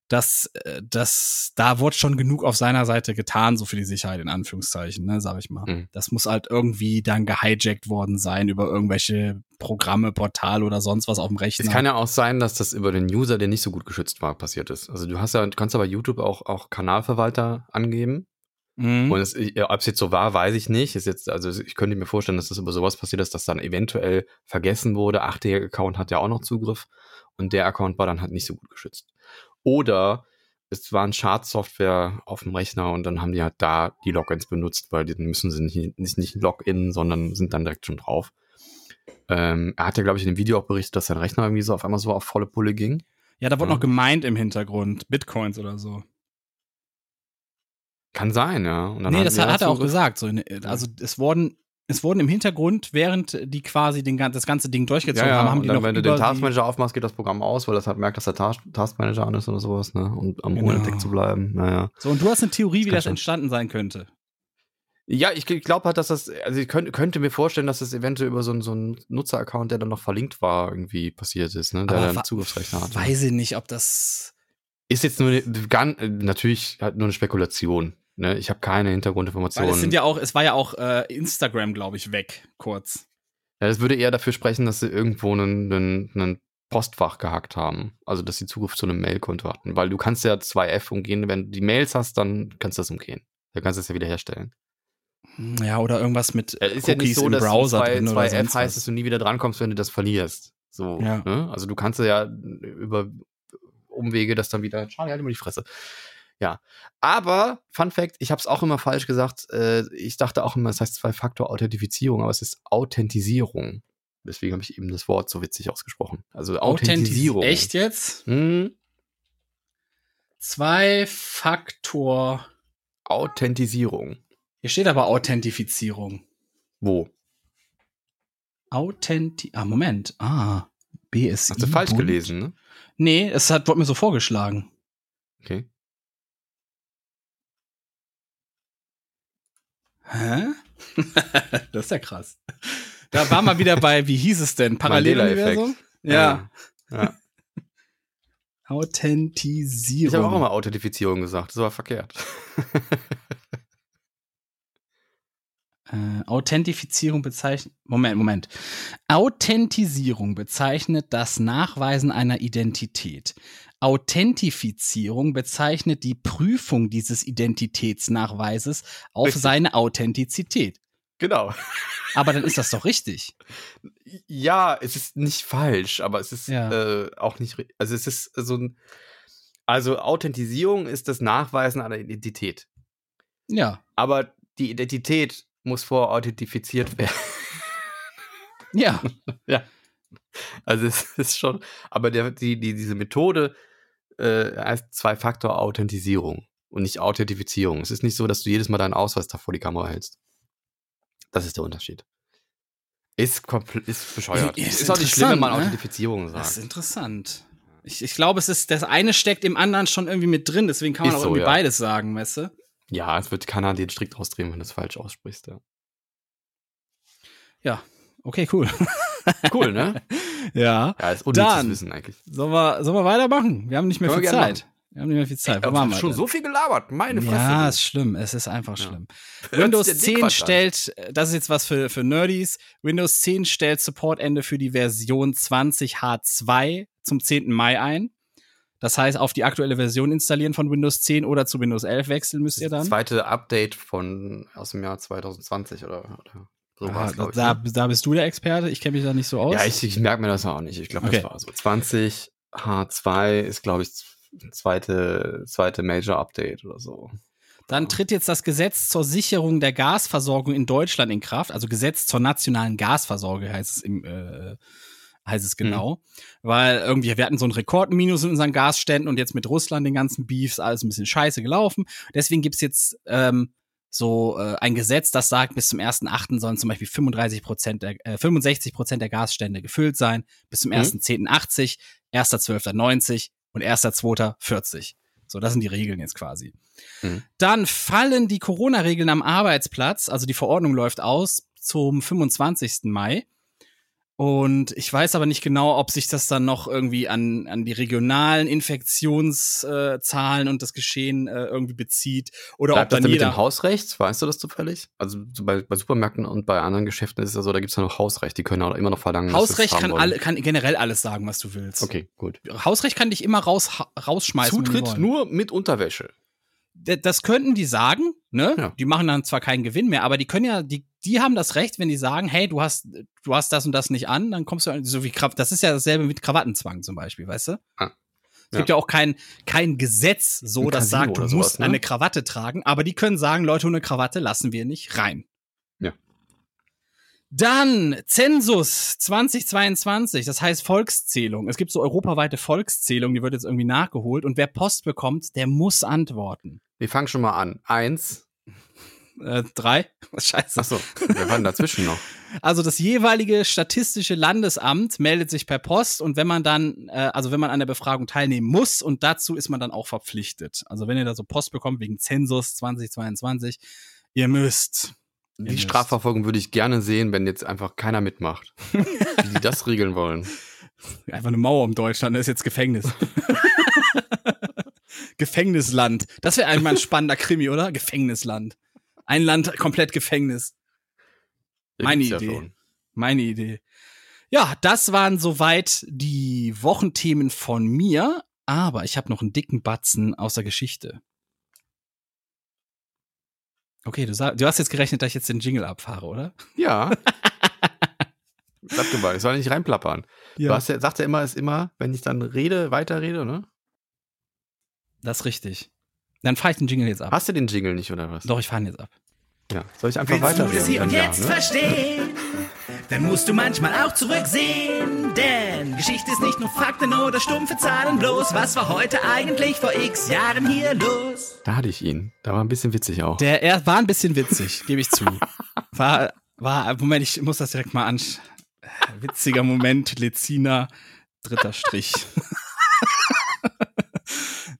Das, das, da wurde schon genug auf seiner Seite getan, so für die Sicherheit, in Anführungszeichen, ne, sag ich mal. Mhm. Das muss halt irgendwie dann gehijackt worden sein über irgendwelche Programme, Portale oder sonst was auf dem Rechner. Es kann ja auch sein, dass das über den User, der nicht so gut geschützt war, passiert ist. Also du hast ja, du kannst ja bei YouTube auch, auch Kanalverwalter angeben. Mhm. Und ob es jetzt so war, weiß ich nicht. Ist jetzt, also ich könnte mir vorstellen, dass das über sowas passiert ist, dass dann eventuell vergessen wurde. Ach, der Account hat ja auch noch Zugriff und der Account war dann halt nicht so gut geschützt. Oder es war ein Schadsoftware auf dem Rechner und dann haben die halt da die Logins benutzt, weil die müssen sie nicht, nicht, nicht Login, sondern sind dann direkt schon drauf. Ähm, er hat ja, glaube ich, in dem Video auch berichtet, dass sein Rechner irgendwie so auf einmal so auf volle Pulle ging. Ja, da wurde ja noch gemeint im Hintergrund, Bitcoins oder so. Kann sein, ja. Und dann nee, das hat, hat er auch gesagt. So, also es wurden, es wurden im Hintergrund, während die quasi den, das ganze Ding durchgezogen ja, ja, haben, haben die dann, noch wenn du den Taskmanager aufmachst, geht das Programm aus, weil das halt merkt, dass der Task, Taskmanager an ist oder sowas, ne? Und am Uhr entdeckt zu bleiben. Naja. So, und du hast eine Theorie, das wie das entstanden sein könnte. Ja, ich glaube halt, dass das, also ich könnte, könnte mir vorstellen, dass das eventuell über so einen, so einen Nutzer-Account, der dann noch verlinkt war, irgendwie passiert ist, ne? Der aber dann Zugriffsrechte hat. Weiß ich nicht, ob das ist jetzt nur eine, ganz, natürlich halt nur eine Spekulation. Ne, ich habe keine Hintergrundinformationen. Weil es sind ja auch, es war ja auch äh, Instagram, glaube ich, weg, kurz. Ja, das würde eher dafür sprechen, dass sie irgendwo einen, einen, einen Postfach gehackt haben. Also, dass sie Zugriff zu einem Mailkonto hatten. Weil du kannst ja zwei F umgehen, wenn du die Mails hast, dann kannst du das umgehen. Dann kannst du es ja wieder herstellen. Ja, oder irgendwas mit ja, ist Cookies ja nicht so, im dass Browser zwei, drin oder zwei F heißt, dass du nie wieder drankommst, wenn du das verlierst. So, ja. Ne? Also, du kannst ja über Umwege das dann wieder, schau dir halt immer die Fresse. Ja, aber, Fun Fact, ich habe es auch immer falsch gesagt, äh, ich dachte auch immer, es heißt Zwei-Faktor-Authentifizierung, aber es ist Authentisierung. Deswegen habe ich eben das Wort so witzig ausgesprochen. Also Authentisierung. Authentiz- Echt jetzt? Hm. Zwei-Faktor. Authentisierung. Hier steht aber Authentifizierung. Wo? Authenti... Ah, Moment. Ah, B S I. Hast du falsch Bund? Gelesen, ne? Nee, es hat, wurde mir so vorgeschlagen. Okay. Hä? Das ist ja krass. Da war mal wieder bei, wie hieß es denn? Paralleluniversum? Ja. Ja. Authentisierung. Ich habe auch mal Authentifizierung gesagt, das war verkehrt. äh, Authentifizierung bezeichnet. Moment, Moment. Authentisierung bezeichnet das Nachweisen einer Identität. Authentifizierung bezeichnet die Prüfung dieses Identitätsnachweises auf richtig. Seine Authentizität. Genau. Aber dann ist das doch richtig. Ja, es ist nicht falsch, aber es ist ja. äh, auch nicht, also es ist so ein, also Authentisierung ist das Nachweisen einer Identität. Ja. Aber die Identität muss vorauthentifiziert werden. Ja. Ja. Also es ist schon, aber der, die, die, diese Methode äh, heißt Zwei-Faktor-Authentisierung und nicht Authentifizierung. Es ist nicht so, dass du jedes Mal deinen Ausweis da vor die Kamera hältst. Das ist der Unterschied. Ist, kompl- ist bescheuert. Ist, ist auch nicht schlimm, wenn man ne? Authentifizierung sagt. Das ist interessant. Ich, ich glaube, es ist, das eine steckt im anderen schon irgendwie mit drin, deswegen kann man ist auch so, irgendwie ja. beides sagen, weißt du? Ja, es wird keiner den Strick draus drehen, wenn du es falsch aussprichst. Ja, ja. Okay, cool. Cool, ne? Ja. Ja, ist unnützes Wissen eigentlich. Sollen wir, sollen wir weitermachen? Wir haben nicht mehr Können viel wir Zeit. Wir haben nicht mehr viel Zeit. Wir haben schon denn? so viel gelabert. Meine Fresse. Ja, ist schlimm. Es ist einfach ja. schlimm. Windows zehn stellt, das ist jetzt was für, für Nerdies, Windows zehn stellt Supportende für die Version zwanzig H zwei zum zehnten Mai ein. Das heißt, auf die aktuelle Version installieren von Windows zehn oder zu Windows elf wechseln müsst ihr dann. Das zweite Update von, aus dem Jahr zwanzig zwanzig oder, oder. So ah, ich, da, ne? da bist du der Experte, ich kenne mich da nicht so aus. Ja, ich, ich merke mir das auch nicht. Ich glaube, okay. das war so. zwanzig H zwei ist, glaube ich, zweite, zweite Major-Update oder so. Dann tritt jetzt das Gesetz zur Sicherung der Gasversorgung in Deutschland in Kraft, also Gesetz zur nationalen Gasversorgung heißt es im äh, heißt es genau, mhm. weil irgendwie wir hatten so einen Rekordminus in unseren Gasständen und jetzt mit Russland den ganzen Beefs, alles ein bisschen scheiße gelaufen. Deswegen gibt es jetzt ähm, so äh, ein Gesetz, das sagt, bis zum ersten achten sollen zum Beispiel fünfunddreißig Prozent der, äh, fünfundsechzig Prozent der Gasstände gefüllt sein, bis zum mhm. ersten zehnten achtzig, erster zwölfter neunzig und erster zweiter vierzig. So, das sind die Regeln jetzt quasi. Mhm. Dann fallen die Corona-Regeln am Arbeitsplatz, also die Verordnung läuft aus zum fünfundzwanzigsten Mai. Und ich weiß aber nicht genau, ob sich das dann noch irgendwie an, an die regionalen Infektionszahlen äh, und das Geschehen äh, irgendwie bezieht. Oder bleibt ob dann das jeder mit dem Hausrecht? Weißt du das zufällig? Also bei, bei Supermärkten und bei anderen Geschäften ist es ja so, da gibt es ja noch Hausrecht. Die können auch immer noch verlangen, Hausrecht kann, alle, kann generell alles sagen, was du willst. Okay, gut. Hausrecht kann dich immer raus, ha- rausschmeißen. Zutritt nur mit Unterwäsche. Das könnten die sagen, ne? Ja. Die machen dann zwar keinen Gewinn mehr, aber die können ja, die, die haben das Recht, wenn die sagen, hey, du hast, du hast das und das nicht an, dann kommst du so wie Kraft. Das ist ja dasselbe mit Krawattenzwang zum Beispiel, weißt du? Ah. Es ja. gibt ja auch kein, kein Gesetz, so, das sagt, du musst eine Krawatte tragen, aber die können sagen, Leute, ohne Krawatte lassen wir nicht rein. Ja. Dann Zensus zwanzig zweiundzwanzig, das heißt Volkszählung. Es gibt so europaweite Volkszählung, die wird jetzt irgendwie nachgeholt und wer Post bekommt, der muss antworten. Wir fangen schon mal an. Eins. Äh, drei? Was scheiße. Achso, wir waren dazwischen noch. Also das jeweilige statistische Landesamt meldet sich per Post und wenn man dann, äh, also wenn man an der Befragung teilnehmen muss und dazu ist man dann auch verpflichtet. Also wenn ihr da so Post bekommt wegen Zensus zwanzig zweiundzwanzig, ihr müsst. Ihr die müsst. Strafverfolgung würde ich gerne sehen, wenn jetzt einfach keiner mitmacht. Wie die das regeln wollen. Einfach eine Mauer um Deutschland, das ist jetzt Gefängnis. Gefängnisland. Das wäre eigentlich mal ein spannender Krimi, oder? Gefängnisland. Ein Land, komplett Gefängnis. Meine Idee. Ja Meine Idee. Ja, das waren soweit die Wochenthemen von mir. Aber ich habe noch einen dicken Batzen aus der Geschichte. Okay, du, sag, du hast jetzt gerechnet, dass ich jetzt den Jingle abfahre, oder? Ja. Bleib dabei, ich soll nicht reinplappern. Ja. Du hast ja, sagt ja immer, ist immer, wenn ich dann rede, weiterrede, ne? Das ist richtig. Dann fahre ich den Jingle jetzt ab. Hast du den Jingle nicht, oder was? Doch, ich fahre ihn jetzt ab. Ja, soll ich einfach weiterreden? Willst du das hier und jetzt ja, ne? verstehen, dann musst du manchmal auch zurücksehen, denn Geschichte ist nicht nur Fakten oder stumpfe Zahlen bloß. Was war heute eigentlich vor x Jahren hier los? Da hatte ich ihn. Da war ein bisschen witzig auch. Der er war ein bisschen witzig, gebe ich zu. War, war, Moment, ich muss das direkt mal ansch... Witziger Moment, Lehzina, dritter Strich.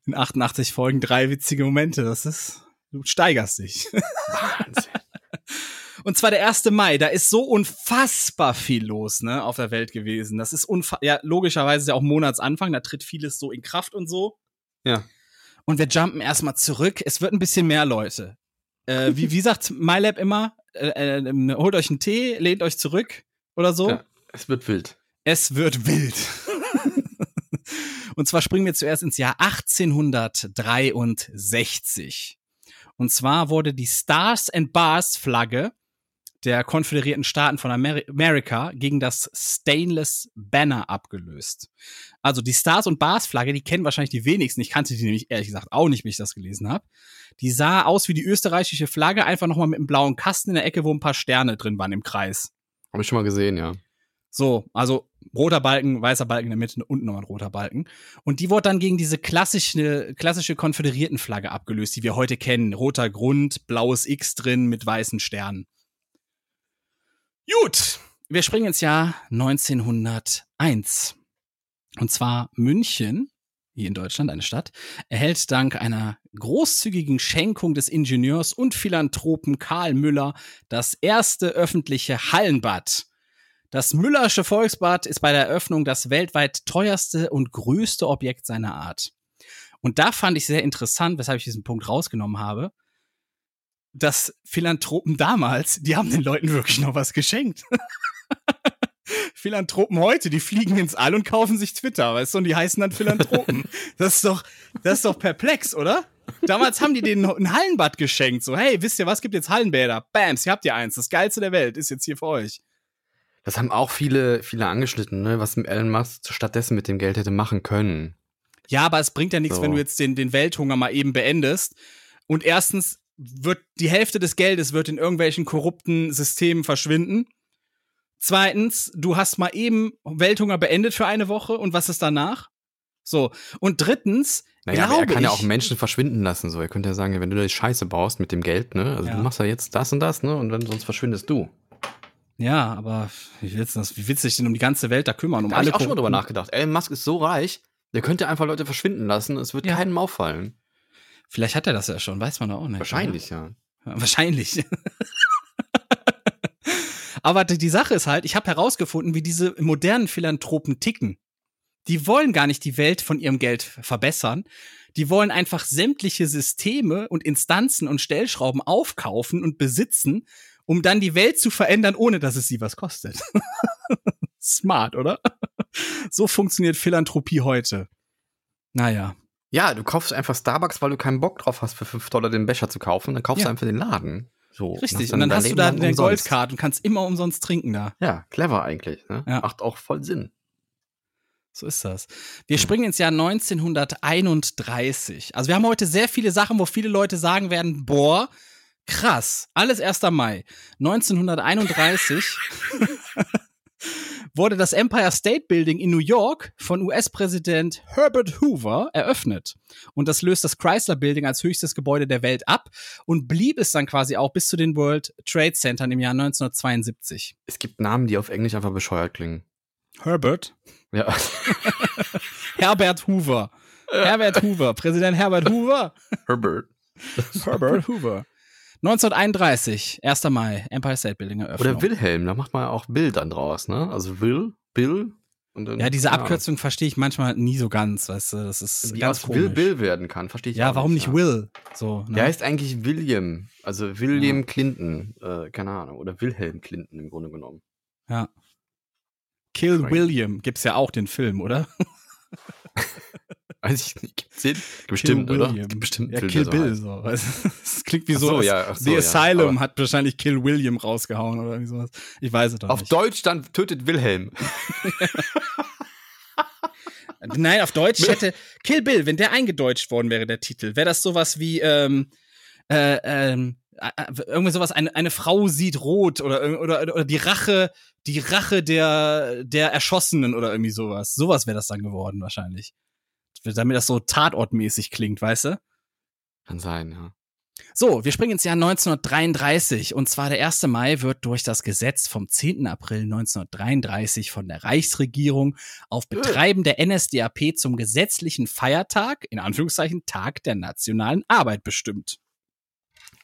In achtundachtzig Folgen drei witzige Momente. Das ist, du steigerst dich. Wahnsinn. Und zwar der erste Mai. Da ist so unfassbar viel los, ne, auf der Welt gewesen. Das ist unfa- ja, logischerweise ist ja auch Monatsanfang. Da tritt vieles so in Kraft und so. Ja. Und wir jumpen erstmal zurück. Es wird ein bisschen mehr, Leute. Äh, wie, wie sagt MyLab immer? Äh, äh, holt euch einen Tee, lehnt euch zurück oder so. Ja, es wird wild. Es wird wild. Und zwar springen wir zuerst ins Jahr achtzehnhundertdreiundsechzig. Und zwar wurde die Stars and Bars Flagge der Konföderierten Staaten von Amerika gegen das Stainless Banner abgelöst. Also die Stars und Bars Flagge, die kennen wahrscheinlich die wenigsten. Ich kannte die nämlich ehrlich gesagt auch nicht, wie ich das gelesen habe. Die sah aus wie die österreichische Flagge, einfach nochmal mit einem blauen Kasten in der Ecke, wo ein paar Sterne drin waren im Kreis. Habe ich schon mal gesehen, ja. So, also roter Balken, weißer Balken in der Mitte und nochmal ein roter Balken. Und die wurde dann gegen diese klassische, klassische Konföderiertenflagge abgelöst, die wir heute kennen. Roter Grund, blaues X drin mit weißen Sternen. Gut, wir springen ins Jahr neunzehnhunderteins. Und zwar München, hier in Deutschland, eine Stadt, erhält dank einer großzügigen Schenkung des Ingenieurs und Philanthropen Karl Müller das erste öffentliche Hallenbad. Das Müllersche Volksbad ist bei der Eröffnung das weltweit teuerste und größte Objekt seiner Art. Und da fand ich sehr interessant, weshalb ich diesen Punkt rausgenommen habe, dass Philanthropen damals, die haben den Leuten wirklich noch was geschenkt. Philanthropen heute, die fliegen ins All und kaufen sich Twitter, weißt du, und die heißen dann Philanthropen. Das ist doch, das ist doch perplex, oder? Damals haben die denen ein Hallenbad geschenkt. So, hey, wisst ihr was, gibt jetzt Hallenbäder. Bams, ihr habt ja eins, das geilste der Welt ist jetzt hier für euch. Das haben auch viele, viele angeschnitten, ne? Was Elon Musk stattdessen mit dem Geld hätte machen können. Ja, aber es bringt ja nichts, so. Wenn du jetzt den, den Welthunger mal eben beendest. Und erstens wird die Hälfte des Geldes wird in irgendwelchen korrupten Systemen verschwinden. Zweitens, du hast mal eben Welthunger beendet für eine Woche und was ist danach? So. Und drittens, naja, glaube ich... Er kann ja auch Menschen verschwinden lassen. So. Er könnte ja sagen, wenn du da die Scheiße baust mit dem Geld, ne? Also ja. Du machst ja jetzt das und das, ne? Und dann sonst verschwindest du. Ja, aber wie willst du das? Wie willst du dich denn um die ganze Welt da kümmern? Um da habe ich auch schon mal drüber nachgedacht. Elon Musk ist so reich, der könnte einfach Leute verschwinden lassen. Es wird ja. keinem auffallen. Vielleicht hat er das ja schon, weiß man doch auch nicht. Wahrscheinlich, ja. ja. Wahrscheinlich. Aber die Sache ist halt, ich habe herausgefunden, wie diese modernen Philanthropen ticken. Die wollen gar nicht die Welt von ihrem Geld verbessern. Die wollen einfach sämtliche Systeme und Instanzen und Stellschrauben aufkaufen und besitzen, um dann die Welt zu verändern, ohne dass es sie was kostet. Smart, oder? So funktioniert Philanthropie heute. Naja. Ja, du kaufst einfach Starbucks, weil du keinen Bock drauf hast, für fünf Dollar den Becher zu kaufen. Dann kaufst du ja. einfach den Laden. So, richtig, und dann, und dann hast du da eine Goldkarte und kannst immer umsonst trinken da. Ja, clever eigentlich. Ne? Ja. Macht auch voll Sinn. So ist das. Wir springen ins Jahr neunzehnhunderteinunddreißig. Also wir haben heute sehr viele Sachen, wo viele Leute sagen werden, boah, krass, alles erster Mai. neunzehnhunderteinunddreißig wurde das Empire State Building in New York von U S-Präsident Herbert Hoover eröffnet. Und das löst das Chrysler Building als höchstes Gebäude der Welt ab und blieb es dann quasi auch bis zu den World Trade Centern im Jahr neunzehnhundertzweiundsiebzig. Es gibt Namen, die auf Englisch einfach bescheuert klingen. Herbert? Ja. Herbert Hoover. Herbert Hoover. Präsident Herbert Hoover. Herbert. Herbert Hoover. neunzehnhunderteinunddreißig, erster Mai, Empire State Building eröffnet. Oder Wilhelm, da macht man ja auch Bill dann draus, ne? Also Will, Bill und dann. Ja, diese ja. Abkürzung verstehe ich manchmal nie so ganz, weißt du, das ist Wie ganz komisch. Will Bill werden kann, verstehe ich ja, auch warum nicht. Ja, warum nicht Will? So, ne? Der heißt eigentlich William, also William ja. Clinton, äh, keine Ahnung, oder Wilhelm Clinton im Grunde genommen. Ja. Kill Frank. William gibt's ja auch den Film, oder? Weiß ich nicht. Zehn? Bestimmt, Kill oder? Bestimmt. Ja, Kill Bill. So. Das klingt wie so, so, ja, so The ja, Asylum hat wahrscheinlich Kill William rausgehauen oder irgendwie sowas. Ich weiß es doch auf nicht. Auf Deutsch dann tötet Wilhelm. Nein, auf Deutsch hätte Kill Bill, wenn der eingedeutscht worden wäre, der Titel, wäre das sowas wie ähm, äh, ähm, irgendwie sowas, eine, eine Frau sieht rot oder, oder, oder die Rache die Rache der, der Erschossenen oder irgendwie sowas. Sowas wäre das dann geworden wahrscheinlich. Damit das so tatortmäßig klingt, weißt du? Kann sein, ja. So, wir springen ins Jahr neunzehnhundertdreiunddreißig. Und zwar der erste Mai wird durch das Gesetz vom zehnten April neunzehnhundertdreiunddreißig von der Reichsregierung auf Betreiben der N S D A P zum gesetzlichen Feiertag, in Anführungszeichen Tag der nationalen Arbeit bestimmt.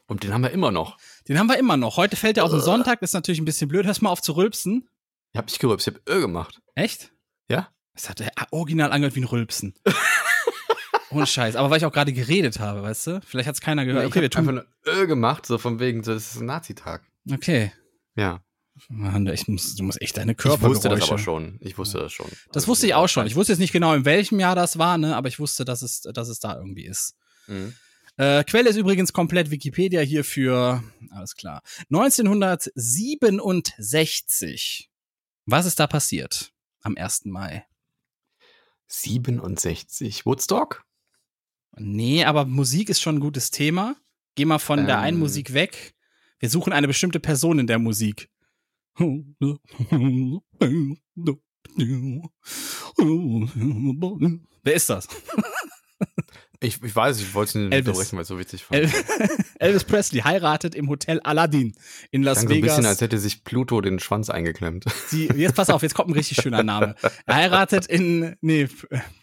Und den haben wir immer noch. Den haben wir immer noch. Heute fällt ja auf den Sonntag, das ist natürlich ein bisschen blöd. Hörst mal auf zu rülpsen. Ich hab nicht gerülpst, ich hab Ö gemacht. Echt? Ja. Das hat der original angehört wie ein Rülpsen. Ohne Scheiß. Aber weil ich auch gerade geredet habe, weißt du? Vielleicht hat es keiner gehört. Okay, ich habe einfach eine Ö gemacht, so von wegen, so, das ist ein Nazitag. Okay. Ja. Mann, ich muss, du musst echt deine Körpergeräusche. Ich wusste das aber schon. Ich wusste ja. das schon. Das also, wusste ich auch schon. Ich wusste jetzt nicht genau, in welchem Jahr das war, ne? Aber ich wusste, dass es, dass es da irgendwie ist. Mhm. Äh, Quelle ist übrigens komplett Wikipedia hierfür. Alles klar. neunzehnhundertsiebenundsechzig. Was ist da passiert am ersten Mai? siebenundsechzig. Woodstock? Nee, aber Musik ist schon ein gutes Thema. Geh mal von ähm. der einen Musik weg. Wir suchen eine bestimmte Person in der Musik. Wer ist das? Ich, ich weiß, ich wollte es nicht unterbrechen, weil es so witzig fand. El- Elvis Presley heiratet im Hotel Aladdin in Las Vegas. So ein bisschen, als hätte sich Pluto den Schwanz eingeklemmt. Sie, jetzt pass auf, jetzt kommt ein richtig schöner Name. Er heiratet in, nee.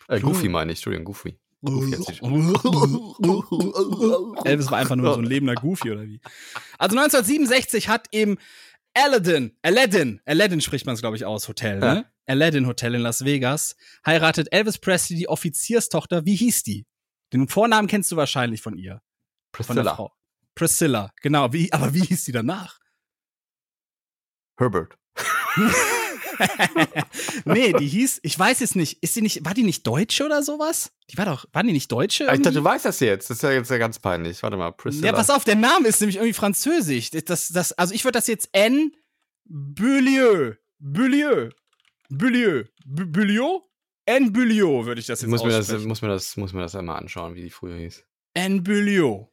Äh, Goofy meine ich, Entschuldigung, Goofy. Goofy Elvis war einfach nur so ein lebender Goofy, oder wie? Also neunzehnhundertsiebenundsechzig hat im Aladdin, Aladdin, Aladdin spricht man es, glaube ich, aus, Hotel, ne? Ja. Aladdin Hotel in Las Vegas, heiratet Elvis Presley die Offizierstochter, wie hieß die? Den Vornamen kennst du wahrscheinlich von ihr. Priscilla. Von der Frau. Priscilla, genau. Wie, aber wie hieß die danach? Herbert. Nee, die hieß, ich weiß jetzt nicht, ist die nicht, war die nicht Deutsche oder sowas? Die war doch, waren die nicht Deutsche? Irgendwie? Ich dachte, du weißt das jetzt. Das ist ja jetzt ja ganz peinlich. Warte mal, Priscilla. Ja, pass auf, der Name ist nämlich irgendwie französisch. Das, das, also ich würde das jetzt N. Beaulieu. Beaulieu. Beaulieu. Beaulieu? N. Beaulieu würde ich das jetzt muss mir das, muss mir das Muss mir das einmal anschauen, wie die früher hieß. N. Beaulieu.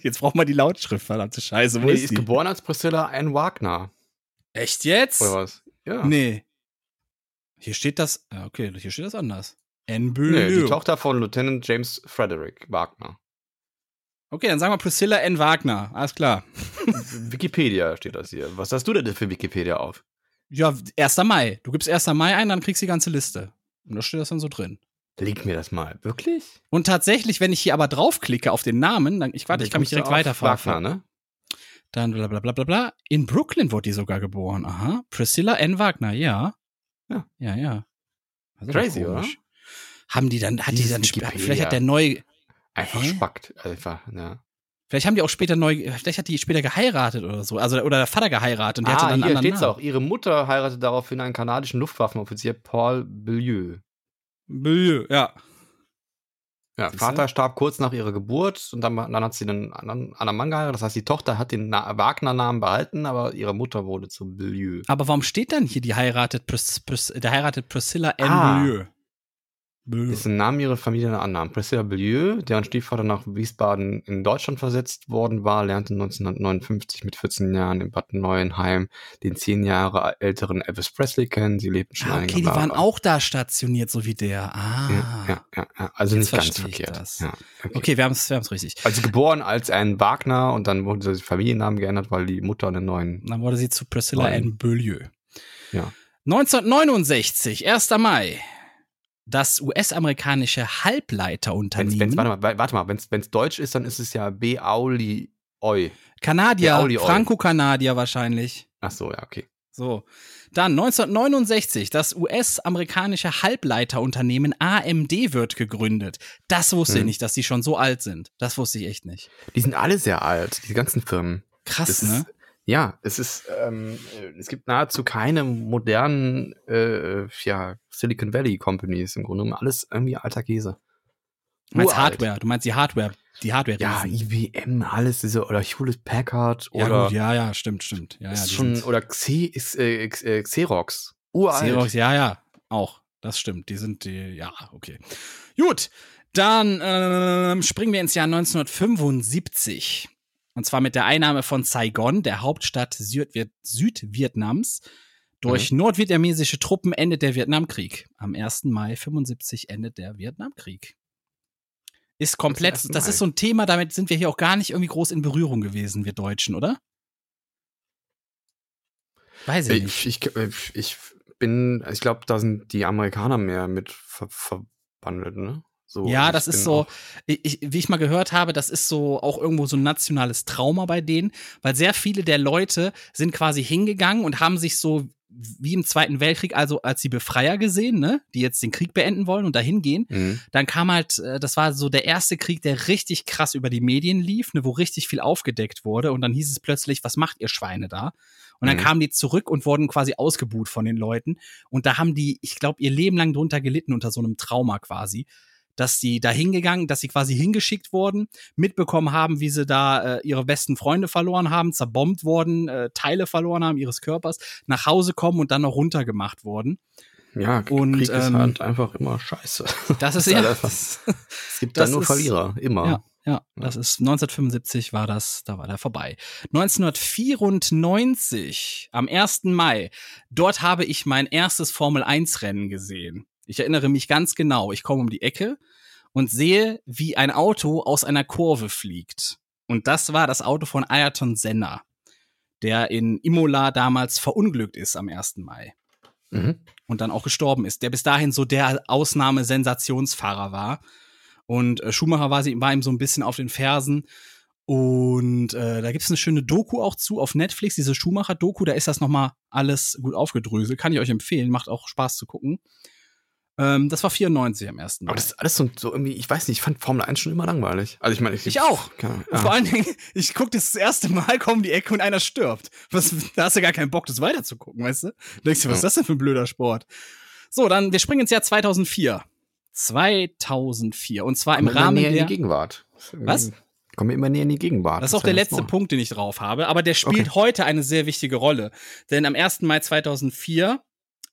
Jetzt braucht man die Lautschrift, verdammte Scheiße. Wo nee, ist die ist geboren als Priscilla Ann Wagner. Echt jetzt? Oder was? Ja. Nee. Hier steht das, okay, hier steht das anders. N. Beaulieu. Nee, die Tochter von Lieutenant James Frederick Wagner. Okay, dann sagen wir Priscilla Ann Wagner. Alles klar. Wikipedia steht das hier. Was hast du denn für Wikipedia auf? Ja, erster Mai. Du gibst ersten Mai ein, dann kriegst du die ganze Liste. Und da steht das dann so drin. Leg mir das mal. Wirklich? Und tatsächlich, wenn ich hier aber draufklicke auf den Namen, dann, ich warte, ich kann mich direkt weiterfahren. Ne? Dann blablabla. Bla bla bla. In Brooklyn wurde die sogar geboren. Aha. Priscilla Ann Wagner, ja. Ja, ja, ja. Also crazy, oder? Haben die dann, hat die dann, sp- vielleicht hat der neu. Einfach hä? Spackt, einfach, ja. Vielleicht haben die auch später neu, vielleicht hat die später geheiratet oder so, also oder der Vater geheiratet und die ah, hatte dann hier einen anderen steht's Namen. Auch. Ihre Mutter heiratet daraufhin einen kanadischen Luftwaffenoffizier Paul Beaulieu. Beaulieu, ja. Ja, Siehste? Vater starb kurz nach ihrer Geburt und dann, dann hat sie einen anderen, anderen Mann geheiratet. Das heißt, die Tochter hat den Na- Wagner-Namen behalten, aber ihre Mutter wurde zu Beaulieu. Aber warum steht dann hier, die heiratet, Pris, Pris, der heiratet Priscilla N. Ah. Beaulieu? Beaulieu. Ist im Namen ihrer Familie eine Annahme. Priscilla Beaulieu, deren Stiefvater nach Wiesbaden in Deutschland versetzt worden war, lernte neunzehnhundertneunundfünfzig mit vierzehn Jahren in Bad Neuenheim den zehn Jahre älteren Elvis Presley kennen. Sie lebten schon ah, okay, die waren auch da stationiert, so wie der. Ah. Ja, ja, ja, ja. Also nicht ganz verkehrt. Ja, okay. okay, wir haben es wir haben's richtig. Also geboren als ein Wagner und dann wurde der Familiennamen geändert, weil die Mutter einen neuen... Dann wurde sie zu Priscilla N. Beaulieu. Ja. neunzehnhundertneunundsechzig, erster Mai. Das U S-amerikanische Halbleiterunternehmen. Wenn's, wenn's, warte mal, warte mal, wenn es deutsch ist, dann ist es ja Beaulieu. Kanadier, Franco-Kanadier wahrscheinlich. Ach so, ja, okay. So. Dann neunzehnhundertneunundsechzig, das U S-amerikanische Halbleiterunternehmen A M D wird gegründet. Das wusste hm. ich nicht, dass die schon so alt sind. Das wusste ich echt nicht. Die sind alle sehr alt, die ganzen Firmen. Krass, das ne? Ist, ja, es ist, ähm, es gibt nahezu keine modernen äh, ja, Silicon Valley Companies im Grunde genommen. Alles irgendwie alter Käse. Du meinst uralt. Hardware, du meinst die Hardware, die Hardware. Ja, I B M, alles diese, oder Hewlett Packard. Ja, oder gut, ja, ja, stimmt, stimmt. Ja, ist ja, schon, oder Xe, X, äh, X, äh, Xerox, uralt. Xerox, ja, ja, auch, das stimmt. Die sind, die, ja, okay. Gut, dann ähm, springen wir ins Jahr neunzehnhundertfünfundsiebzig. Und zwar mit der Einnahme von Saigon, der Hauptstadt Südviet- Südvietnams. Durch mhm. nordvietnamesische Truppen endet der Vietnamkrieg. Am erster Mai fünfundsiebzig endet der Vietnamkrieg. Ist komplett, das, ist, das ist so ein Thema, damit sind wir hier auch gar nicht irgendwie groß in Berührung gewesen, wir Deutschen, oder? Weiß ich nicht. Ich, ich, ich bin, ich glaube, da sind die Amerikaner mehr mit ver- verwandelt, ne? So, ja, das ist so, ich, wie ich mal gehört habe, das ist so auch irgendwo so ein nationales Trauma bei denen, weil sehr viele der Leute sind quasi hingegangen und haben sich so wie im Zweiten Weltkrieg, also als die Befreier gesehen, ne, die jetzt den Krieg beenden wollen und dahin gehen. Mhm. Dann kam halt, das war so der erste Krieg, der richtig krass über die Medien lief, ne, wo richtig viel aufgedeckt wurde und dann hieß es plötzlich, was macht ihr Schweine da? Und dann mhm. kamen die zurück und wurden quasi ausgebuht von den Leuten und da haben die, ich glaube, ihr Leben lang drunter gelitten unter so einem Trauma quasi. Dass sie da hingegangen, dass sie quasi hingeschickt wurden, mitbekommen haben, wie sie da äh, ihre besten Freunde verloren haben, zerbombt wurden, äh, Teile verloren haben ihres Körpers, nach Hause kommen und dann noch runtergemacht wurden. Ja, Krieg und, ist ähm, halt einfach immer scheiße. Das ist ja. Das, es gibt da nur ist, Verlierer, immer. Ja, ja, das ist neunzehnhundertfünfundsiebzig war das, da war der vorbei. neunzehnhundertvierundneunzig, am ersten Mai, dort habe ich mein erstes Formel eins Rennen gesehen. Ich erinnere mich ganz genau, ich komme um die Ecke und sehe, wie ein Auto aus einer Kurve fliegt. Und das war das Auto von Ayrton Senna, der in Imola damals verunglückt ist am ersten Mai. Mhm. Und dann auch gestorben ist, der bis dahin so der Ausnahmesensationsfahrer war. Und äh, Schumacher war, sie, war ihm so ein bisschen auf den Fersen. Und äh, da gibt es eine schöne Doku auch zu auf Netflix, diese Schumacher-Doku, da ist das nochmal alles gut aufgedröselt. Kann ich euch empfehlen, macht auch Spaß zu gucken. Ähm, das war vierundneunzig am ersten Mal. Aber das ist alles so, so irgendwie, ich weiß nicht, ich fand Formel eins schon immer langweilig. Also ich meine, ich, ich auch. Keine, ja. Vor allen Dingen, ich gucke das, das erste Mal, komm die Ecke und einer stirbt. Was, da hast du gar keinen Bock, das weiterzugucken, weißt du? Da denkst du, was ist das denn für ein blöder Sport? So, dann, wir springen ins Jahr zweitausendvier. zweitausendvier. Und zwar im Rahmen der... Kommen wir immer näher in die Gegenwart. Was? Kommen wir immer näher in die Gegenwart. Das ist auch der letzte Punkt, den ich drauf habe. Aber der spielt okay. heute eine sehr wichtige Rolle. Denn am ersten Mai zweitausendvier...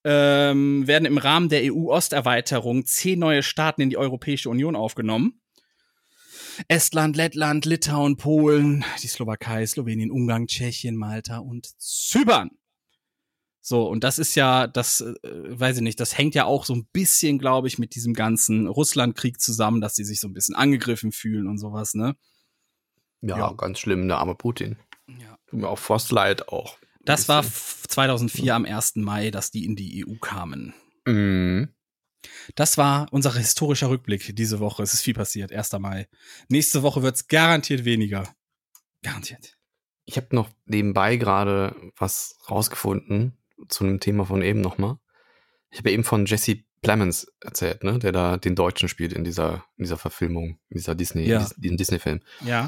Ähm, werden im Rahmen der E U-Osterweiterung zehn neue Staaten in die Europäische Union aufgenommen. Estland, Lettland, Litauen, Polen, die Slowakei, Slowenien, Ungarn, Tschechien, Malta und Zypern. So, und das ist ja, das äh, weiß ich nicht, das hängt ja auch so ein bisschen, glaube ich, mit diesem ganzen Russlandkrieg zusammen, dass die sich so ein bisschen angegriffen fühlen und sowas, ne? Ja, ja. Ganz schlimm, der arme Putin. Ja. Tut mir auch fast leid auch. Das war zweitausendvier am ersten Mai, dass die in die E U kamen. Mhm. Das war unser historischer Rückblick diese Woche. Es ist viel passiert, erster Mai. Nächste Woche wird es garantiert weniger. Garantiert. Ich habe noch nebenbei gerade was rausgefunden zu einem Thema von eben nochmal. Ich habe ja eben von Jesse Plemons erzählt, ne, der da den Deutschen spielt in dieser, in dieser Verfilmung, in dieser Disney, ja. in diesem Disney-Film. Ja.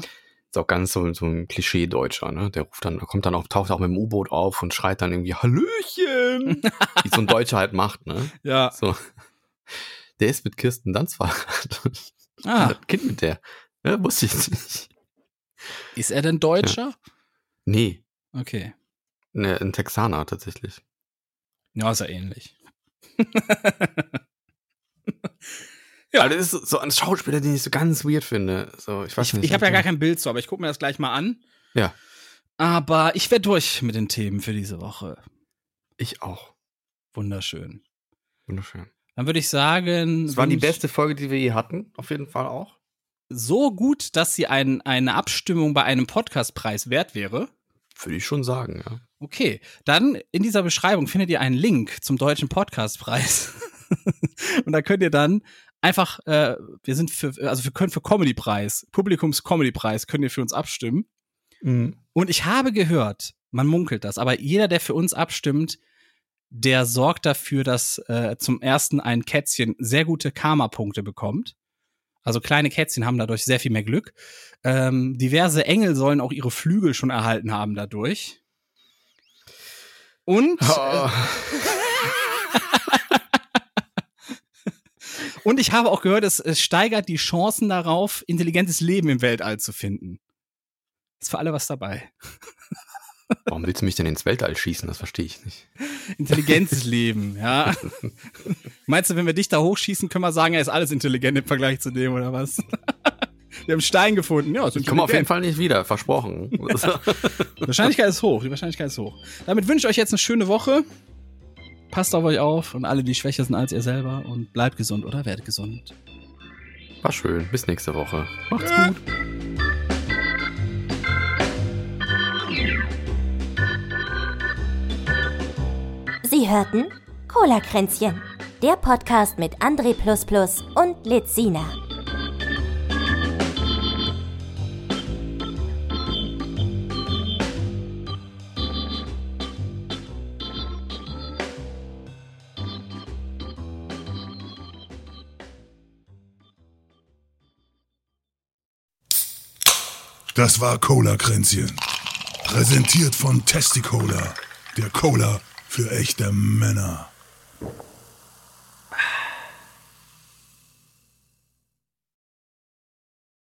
Ist auch ganz so, so ein Klischee-Deutscher, ne? Der ruft dann, kommt dann auf, taucht auch mit dem U-Boot auf und schreit dann irgendwie Hallöchen! Wie so ein Deutscher halt macht, ne? Ja. So. Der ist mit Kirsten Dunst verheiratet. Ah. Ein Kind mit der. Ja, wusste ich nicht. Ist er denn Deutscher? Ja. Nee. Okay. Ne, ein Texaner tatsächlich. Ja, ist er ähnlich. Ja, also das ist so ein Schauspieler, den ich so ganz weird finde. So, ich weiß ich, nicht. Ich habe ja gar kein Bild zu, aber ich gucke mir das gleich mal an. Ja. Aber ich werde durch mit den Themen für diese Woche. Ich auch. Wunderschön. Wunderschön. Dann würde ich sagen... Das war die beste Folge, die wir je hatten, auf jeden Fall auch. So gut, dass sie ein, eine Abstimmung bei einem Podcastpreis wert wäre. Würde ich schon sagen, ja. Okay, dann in dieser Beschreibung findet ihr einen Link zum Deutschen Podcastpreis. Und da könnt ihr dann... Einfach, äh, wir sind für, also wir können für Comedy-Preis, Publikums-Comedy-Preis, können ihr für uns abstimmen. Mhm. Und ich habe gehört, man munkelt das, aber jeder, der für uns abstimmt, der sorgt dafür, dass äh, zum ersten ein Kätzchen sehr gute Karma-Punkte bekommt. Also kleine Kätzchen haben dadurch sehr viel mehr Glück. Ähm, diverse Engel sollen auch ihre Flügel schon erhalten haben dadurch. Und oh. äh, Und ich habe auch gehört, es, es steigert die Chancen darauf, intelligentes Leben im Weltall zu finden. Ist für alle was dabei. Warum willst du mich denn ins Weltall schießen? Das verstehe ich nicht. Intelligentes Leben, ja. Meinst du, wenn wir dich da hochschießen, können wir sagen, er ist alles intelligent im Vergleich zu dem oder was? Wir haben einen Stein gefunden. Ja, ich komme auf jeden Fall nicht wieder, versprochen. Ja. Die Wahrscheinlichkeit ist hoch, die Wahrscheinlichkeit ist hoch. Damit wünsche ich euch jetzt eine schöne Woche. Passt auf euch auf und alle, die schwächer sind als ihr selber, und bleibt gesund oder werdet gesund. War schön. Bis nächste Woche. Macht's ja. gut. Sie hörten Cola-Kränzchen, der Podcast mit André plus plus und Lehzina. Das war Cola-Kränzchen. Präsentiert von Testy Cola, der Cola für echte Männer.